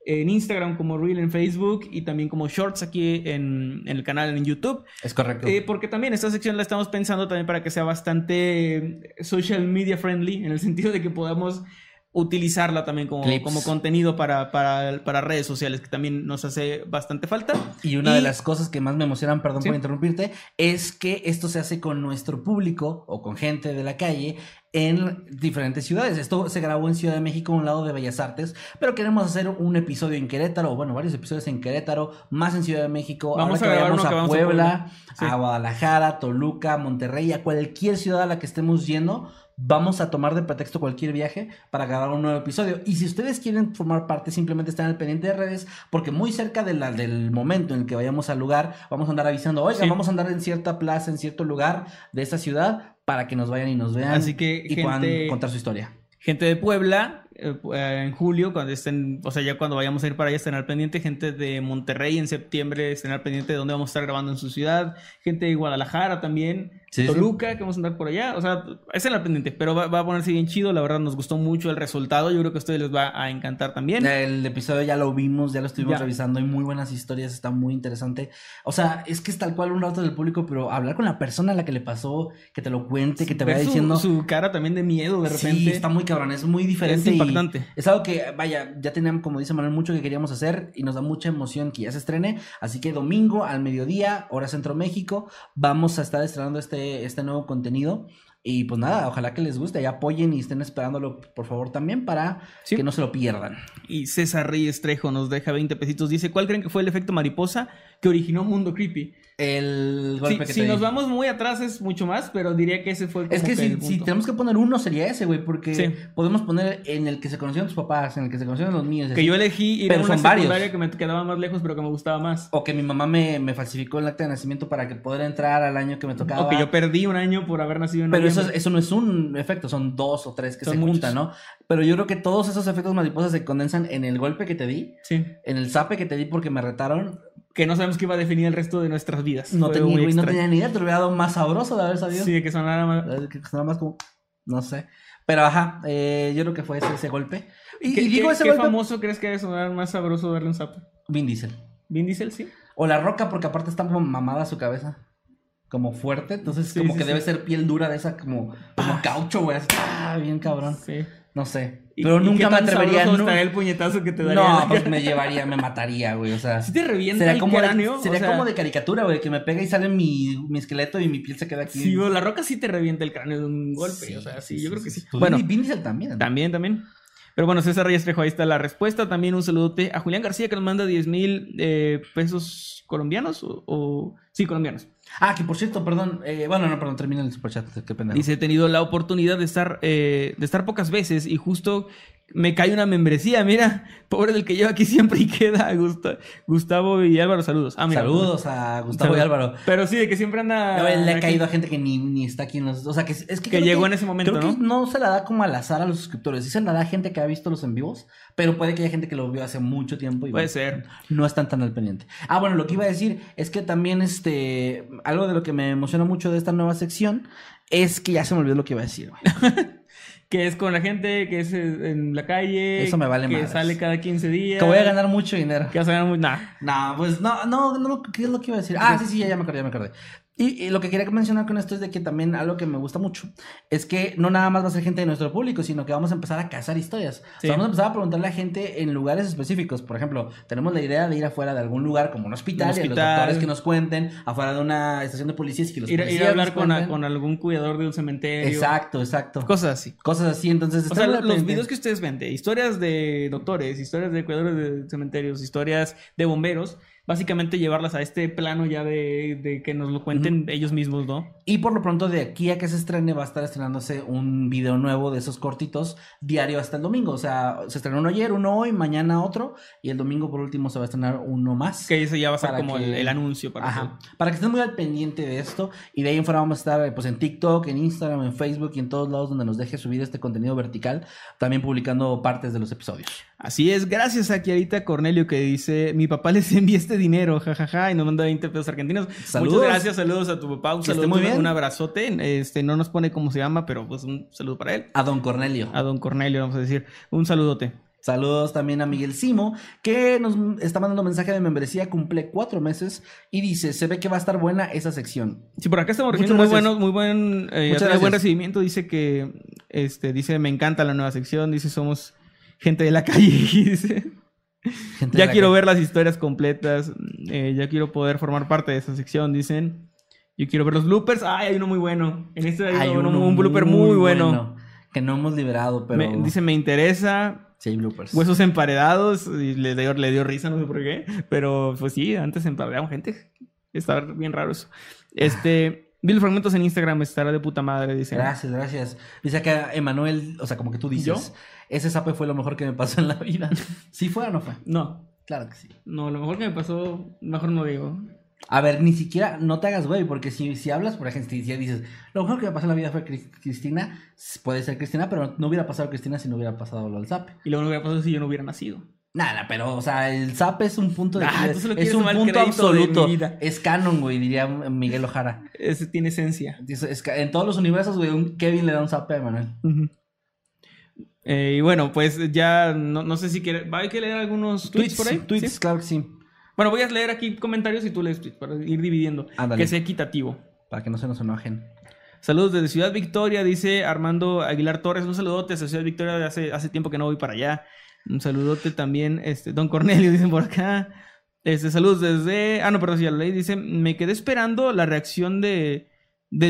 Instagram como Reel, en Facebook y también como Shorts aquí en el canal en YouTube. Es correcto. Porque también esta sección la estamos pensando también para que sea bastante social media friendly, en el sentido de que podamos utilizarla también como contenido para redes sociales, que también nos hace bastante falta. Y una de las cosas que más me emocionan, perdón por interrumpirte, es que esto se hace con nuestro público o con gente de la calle en diferentes ciudades. Esto se grabó en Ciudad de México, un lado de Bellas Artes, pero queremos hacer un episodio en Querétaro, bueno, varios episodios en Querétaro, más en Ciudad de México. Vamos ahora a grabar uno que vamos a Puebla, sí, a Guadalajara, Toluca, Monterrey, a cualquier ciudad a la que estemos yendo. Vamos a tomar de pretexto cualquier viaje para grabar un nuevo episodio. Y si ustedes quieren formar parte, simplemente estén al pendiente de redes, porque muy cerca del momento en el que vayamos al lugar, vamos a andar avisando, oigan, vamos a andar en cierta plaza, en cierto lugar de esta ciudad, para que nos vayan y nos vean. Así que, y gente, puedan contar su historia. Gente de Puebla, en julio, cuando estén, o sea, ya cuando vayamos a ir para allá, estén al pendiente. Gente de Monterrey, en septiembre, estén al pendiente de dónde vamos a estar grabando en su ciudad. Gente de Guadalajara también. Sí, Toluca, sí, que vamos a andar por allá. O sea, es en la pendiente, pero va a ponerse bien chido. La verdad, nos gustó mucho el resultado. Yo creo que a ustedes les va a encantar también. El episodio ya lo vimos, ya lo estuvimos revisando. Hay muy buenas historias, está muy interesante. O sea, es que es tal cual un rato del público, pero hablar con la persona a la que le pasó, que te lo cuente, que te vaya diciendo. Su cara también de miedo de repente. Sí, está muy cabrón, es muy diferente. Es impactante. Es algo que, vaya, ya teníamos, como dice Manuel, mucho que queríamos hacer y nos da mucha emoción que ya se estrene. Así que domingo al mediodía, hora Centro México, vamos a estar estrenando este nuevo contenido. Y pues nada, ojalá que les guste, ya apoyen y estén esperándolo, por favor, también para que no se lo pierdan. Y César Reyes Trejo nos deja 20 pesitos. Dice, ¿cuál creen que fue el efecto mariposa que originó Mundo Creepy? El golpe que te di. Nos vamos muy atrás es mucho más, pero diría que ese fue como si tenemos que poner uno sería ese, güey, porque podemos poner en el que se conocieron tus papás, en el que se conocieron los míos. Que yo elegí ir a una secundaria que me quedaba más lejos, pero que me gustaba más. O que mi mamá me falsificó el acta de nacimiento para que pudiera entrar al año que me tocaba. O que yo perdí un año por haber nacido en Eso no es un efecto, son dos o tres que se juntan, ¿no? Pero yo creo que todos esos efectos mariposas se condensan en el golpe que te di, en el zape que te di porque me retaron. Que no sabemos qué iba a definir el resto de nuestras vidas. No tenía ni idea, te lo hubiera dado más sabroso de haber sabido. Sí, que sonara más. Que sonara más como, no sé. Pero ajá, yo creo que fue ese golpe. ¿Qué famoso crees que debe sonar más sabroso darle un zape? Vin Diesel. Vin Diesel, sí. O La Roca, porque aparte está como mamada su cabeza. Como fuerte, entonces como que debe ser piel dura de esa como caucho, güey, bien cabrón. Sí. No sé. Pero nunca me atrevería a el puñetazo que te daría. No, pues me mataría, güey, o sea. Si te revienta sería el cráneo. Sería como de caricatura, güey, que me pega y sale mi esqueleto y mi piel se queda aquí. Sí, La Roca sí te revienta el cráneo de un golpe, o sea, sí, yo creo que sí. Bueno, y Vin Diesel también. También. Pero bueno, César Reyes Trejo, ahí está la respuesta. También un saludote a Julián García, que nos manda 10,000 pesos colombianos o Sí, colombianos. Ah, que por cierto, perdón. Bueno, termina el superchat. Qué pendejo. Dice, he tenido la oportunidad de estar pocas veces y justo me cae una membresía. Mira, pobre del que lleva aquí siempre y queda. Gustavo y Álvaro, saludos. Ah, mira, saludos a Gustavo y Álvaro. Pero sí, de que siempre anda... No, le ha caído a gente que ni está aquí en los... O sea, que es que llegó en ese momento, creo, ¿no? Que no se la da como al azar a los suscriptores. Sí se la da gente que ha visto los en vivos, pero puede que haya gente que lo vio hace mucho tiempo. Y puede ser. No están tan al pendiente. Ah, bueno, lo que iba a decir es que también algo de lo que me emociona mucho de esta nueva sección es que ya se me olvidó lo que iba a decir. Que es con la gente, que es en la calle. Eso me vale más. Que madres. Sale cada 15 días. Que voy a ganar mucho dinero. Que vas a ganar mucho... No, ¿qué es lo que iba a decir? Ah, sí, ya me acordé. Y lo que quería mencionar con esto es de que también algo que me gusta mucho es que no nada más va a ser gente de nuestro público, sino que vamos a empezar a cazar historias. Sí. O sea, vamos a empezar a preguntarle a gente en lugares específicos. Por ejemplo, tenemos la idea de ir afuera de algún lugar como un hospital. Y a los doctores que nos cuenten, afuera de una estación de policías, que los ir a hablar con algún cuidador de un cementerio. Exacto. Cosas así. Entonces, o sea, los videos que ustedes ven de historias de doctores, historias de cuidadores de cementerios, historias de bomberos, básicamente llevarlas a este plano ya de que nos lo cuenten ellos mismos, ¿no? Y por lo pronto, de aquí a que se estrene, va a estar estrenándose un video nuevo de esos cortitos diario hasta el domingo. O sea, se estrenó uno ayer, uno hoy, mañana otro. Y el domingo, por último, se va a estrenar uno más. Que ese ya va a ser como el anuncio. Para que estén muy al pendiente de esto. Y de ahí en fuera vamos a estar pues en TikTok, en Instagram, en Facebook y en todos lados donde nos deje subir este contenido vertical. También publicando partes de los episodios. Así es. Gracias a Kiarita Cornelio que dice, mi papá les envía este dinero, jajaja, y nos manda 20 pesos argentinos. Saludos. Muchas gracias, saludos a tu papá, un saludo, un abrazote, no nos pone cómo se llama, pero pues un saludo para él. A don Cornelio, vamos a decir, un saludote. Saludos también a Miguel Simo, que nos está mandando mensaje de membresía, cumple 4 meses y dice, se ve que va a estar buena esa sección. Sí, por acá estamos recibiendo muy buen recibimiento, dice que, dice, me encanta la nueva sección, dice, somos gente de la calle, dice... Ya quiero ver las historias completas, ya quiero poder formar parte de esa sección, dicen. Yo quiero ver los bloopers. Ay, hay uno muy bueno. En este hay un blooper muy bueno que no hemos liberado, pero... Me interesa. Sí, hay bloopers. Huesos emparedados. Y le dio risa, no sé por qué. Pero pues sí, antes emparedamos gente. Está bien raro eso. Vi los fragmentos en Instagram, estará de puta madre, dice. Gracias. Dice acá, Emmanuel, o sea, como que tú dices, ¿yo? Ese zape fue lo mejor que me pasó en la vida. ¿Sí fue o no fue? No. Claro que sí. No, lo mejor que me pasó, mejor no digo. A ver, ni siquiera, no te hagas güey, porque si hablas, por ejemplo, si dices, lo mejor que me pasó en la vida fue Cristina, puede ser Cristina, pero no hubiera pasado Cristina si no hubiera pasado lo del zape. Y luego no hubiera pasado si yo no hubiera nacido. Nada, pero, o sea, el zape es un punto de... es un punto absoluto. Es canon, güey, diría Miguel Ojara. Ese tiene esencia. En todos los universos, güey, un Kevin le da un zape a Emanuel. Uh-huh. Y bueno, pues ya no sé si quiere... ¿Hay que leer algunos tweets por ahí? Tweets, ¿sí? Claro que sí. Bueno, voy a leer aquí comentarios y tú lees tweets para ir dividiendo. Ándale. Que sea equitativo. Para que no se nos enojen. Saludos desde Ciudad Victoria, dice Armando Aguilar Torres. Un saludote desde Ciudad Victoria, hace tiempo que no voy para allá. Un saludote también, Don Cornelio, dicen por acá. Saludos desde... Ah, no, perdón, si ya lo leí. Dice, me quedé esperando la reacción del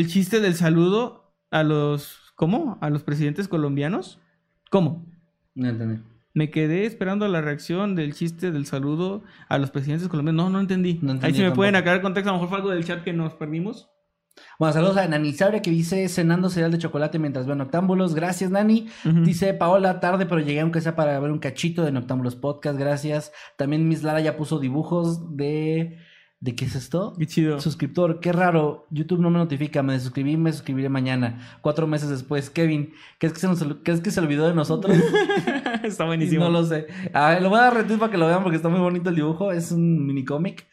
chiste del saludo a los... ¿Cómo? ¿A los presidentes colombianos? ¿Cómo? No entendí. Me quedé esperando la reacción del chiste del saludo a los presidentes colombianos. No entendí. No entendí. Ahí si me pueden aclarar el contexto. A lo mejor fue algo del chat que nos perdimos. Bueno, saludos a Nani Sabre que dice cenando cereal de chocolate mientras veo Noctámbulos. Gracias, Nani. Uh-huh. Dice Paola, tarde, pero llegué aunque sea para ver un cachito de Noctámbulos Podcast. Gracias. También Miss Lara ya puso dibujos ¿De qué es esto? Qué chido. Suscriptor, qué raro. YouTube no me notifica. Me desuscribí, me suscribiré mañana. 4 meses después. Kevin, ¿crees que se olvidó de nosotros? Está buenísimo. No lo sé. A ver, lo voy a dar retweet para que lo vean porque está muy bonito el dibujo. Es un minicómic.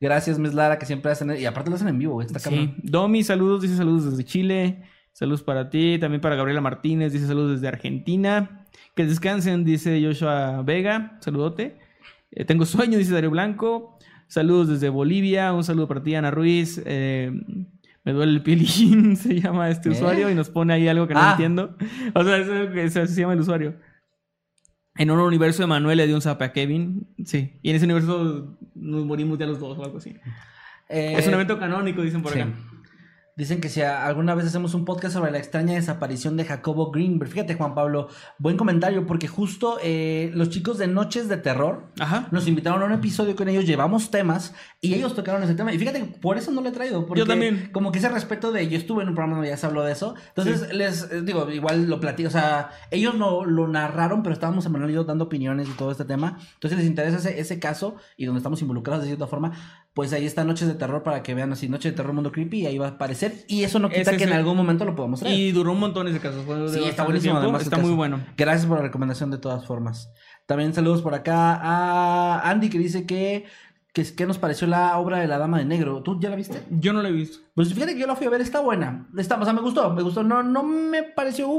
Gracias, Miss Lara, que siempre hacen... Y aparte lo hacen en vivo, está cabrón. Sí. Domi, saludos. Dice saludos desde Chile. Saludos para ti. También para Gabriela Martínez. Dice saludos desde Argentina. Que descansen, dice Joshua Vega. Saludote. Tengo sueño, dice Darío Blanco. Saludos desde Bolivia. Un saludo para ti, Ana Ruiz. Me duele el pilín, se llama este usuario. Y nos pone ahí algo que no entiendo. O sea, eso se llama el usuario. En un universo, Emanuel le dio un zape a Kevin. Sí. Y en ese universo nos morimos ya los dos o algo así. Es un evento canónico, dicen por acá. Dicen que si alguna vez hacemos un podcast sobre la extraña desaparición de Jacobo Greenberg. Fíjate, Juan Pablo, buen comentario, porque justo los chicos de Noches de Terror, ajá, nos invitaron a un episodio con ellos, llevamos temas y ellos tocaron ese tema. Y fíjate, por eso no lo he traído. Porque yo también. Como que ese respeto de, yo estuve en un programa donde ya se habló de eso. Entonces, sí, les digo, igual lo platico. O sea, ellos no lo narraron, pero estábamos Emmanuel y yo dando opiniones y todo este tema. Entonces, les interesa ese caso y donde estamos involucrados de cierta forma. Pues ahí está Noches de Terror para que vean así, Noches de Terror Mundo Creepy, y ahí va a aparecer. Y eso no quita que en algún momento lo podamos traer. Y duró un montón ese caso. Sí, está buenísimo. Además, está muy bueno. Gracias por la recomendación de todas formas. También saludos por acá a Andy, que dice que nos pareció la obra de La Dama de Negro. ¿Tú ya la viste? Yo no la he visto. Pues fíjate que yo la fui a ver, está buena. O sea, me gustó. No me pareció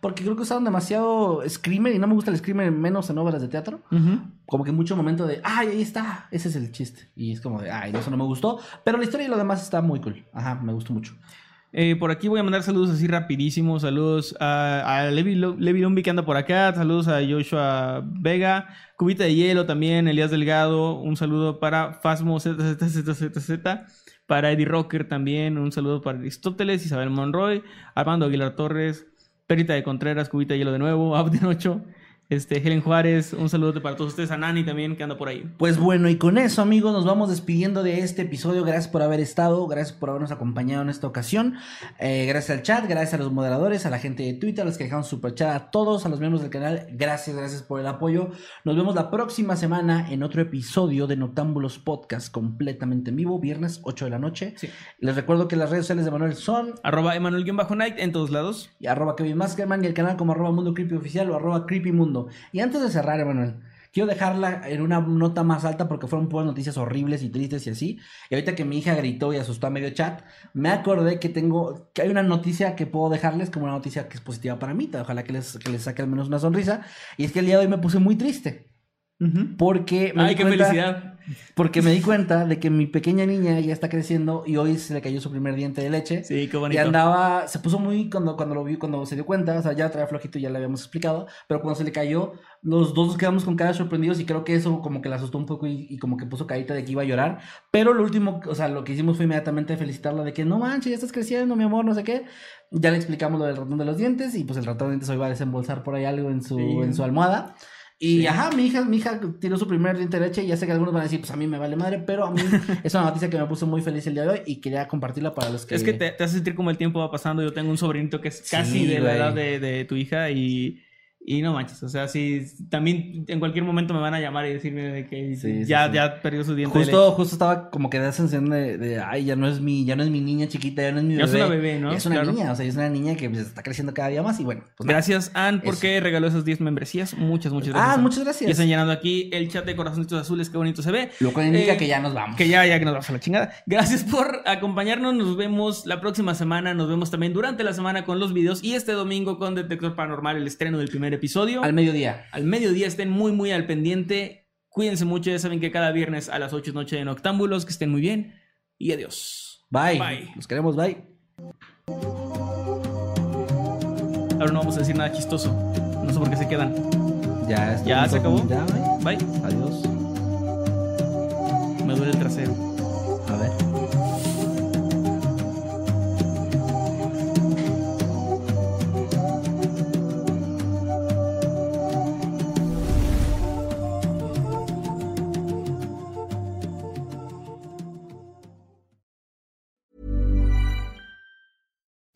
porque creo que usaron demasiado screamer y no me gusta el screamer, menos en obras de teatro. Uh-huh. Como que mucho momento de, ay, ahí está, ese es el chiste. Y es como de, ay, eso no me gustó. Pero la historia y lo demás está muy cool. Ajá, me gustó mucho. Por aquí voy a mandar saludos así rapidísimo. Saludos a Levi Lumbi, que anda por acá. Saludos a Joshua Vega, Cubita de Hielo también, Elías Delgado. Un saludo para Fasmo ZZZZZ, para Eddie Rocker también. Un saludo para Aristóteles, Isabel Monroy, Armando Aguilar Torres, Perita de Contreras, Cubita de Hielo de nuevo, Abden 8, Helen Juárez. Un saludo para todos ustedes, a Nani también, que anda por ahí. Pues bueno, y con eso, amigos, nos vamos despidiendo de este episodio. Gracias por haber estado, gracias por habernos acompañado en esta ocasión, gracias al chat, gracias a los moderadores, a la gente de Twitter, a los que dejaron super chat, a todos, a los miembros del canal, gracias por el apoyo. Nos vemos la próxima semana en otro episodio de Noctámbulos Podcast, completamente en vivo, viernes 8 de la noche, sí. Les recuerdo que las redes sociales de Emmanuel son @Emmanuel_Night en todos lados, y @Kevin Maskerman, y el canal como @Mundo Creepy Oficial o @Creepy Mundo. Y antes de cerrar, Emmanuel, quiero dejarla en una nota más alta porque fueron puras noticias horribles y tristes y así. Y ahorita que mi hija gritó y asustó a medio chat, me acordé que hay una noticia que puedo dejarles como una noticia que es positiva para mí. Ojalá que les saque al menos una sonrisa. Y es que el día de hoy me puse muy triste. Uh-huh. Porque me felicidad. Porque me di cuenta de que mi pequeña niña ya está creciendo y hoy se le cayó su primer diente de leche. Sí, qué bonito. Y se puso muy, cuando se dio cuenta, o sea, ya traía flojito, ya le habíamos explicado, pero cuando se le cayó, los dos quedamos con cara sorprendidos y creo que eso como que la asustó un poco y como que puso carita de que iba a llorar. Pero lo último, o sea, lo que hicimos fue inmediatamente felicitarla de que no manches, ya estás creciendo, mi amor, no sé qué. Ya le explicamos lo del ratón de los dientes y pues el ratón de los dientes hoy va a desembolsar por ahí algo en su almohada. Y sí. Ajá, mi hija tiró su primer diente de leche y ya sé que algunos van a decir, pues a mí me vale madre, pero a mí es una noticia que me puso muy feliz el día de hoy y quería compartirla para los que... Es que te hace sentir como el tiempo va pasando. Yo tengo un sobrinito que es casi de la edad de tu hija y no manches, o sea, sí, también en cualquier momento me van a llamar y decirme de que ya perdió su diente de leche. Justo estaba como que da sensación de ay, ya no es mi niña chiquita, ya no es mi bebé. Ya es una bebé, ¿no? Es una niña, o sea, es una niña que pues, está creciendo cada día más y bueno. Pues, gracias, Ann, porque regaló esas 10 membresías. Muchas gracias. Ah, muchas gracias. Y están llenando aquí el chat de corazoncitos azules, qué bonito se ve. Lo que indica que ya nos vamos. Que ya que nos vamos a la chingada. Gracias por acompañarnos, nos vemos la próxima semana, nos vemos también durante la semana con los videos y este domingo con Detector Paranormal, el estreno del primer episodio. Al mediodía estén muy al pendiente. Cuídense mucho, ya saben que cada viernes a las 8 de noche en Noctámbulos. Que estén muy bien y adiós. Bye. Los queremos, bye. Ahora no vamos a decir nada chistoso. No sé por qué se quedan. Ya se acabó. Ya, bye. Adiós. Me duele el trasero. A ver.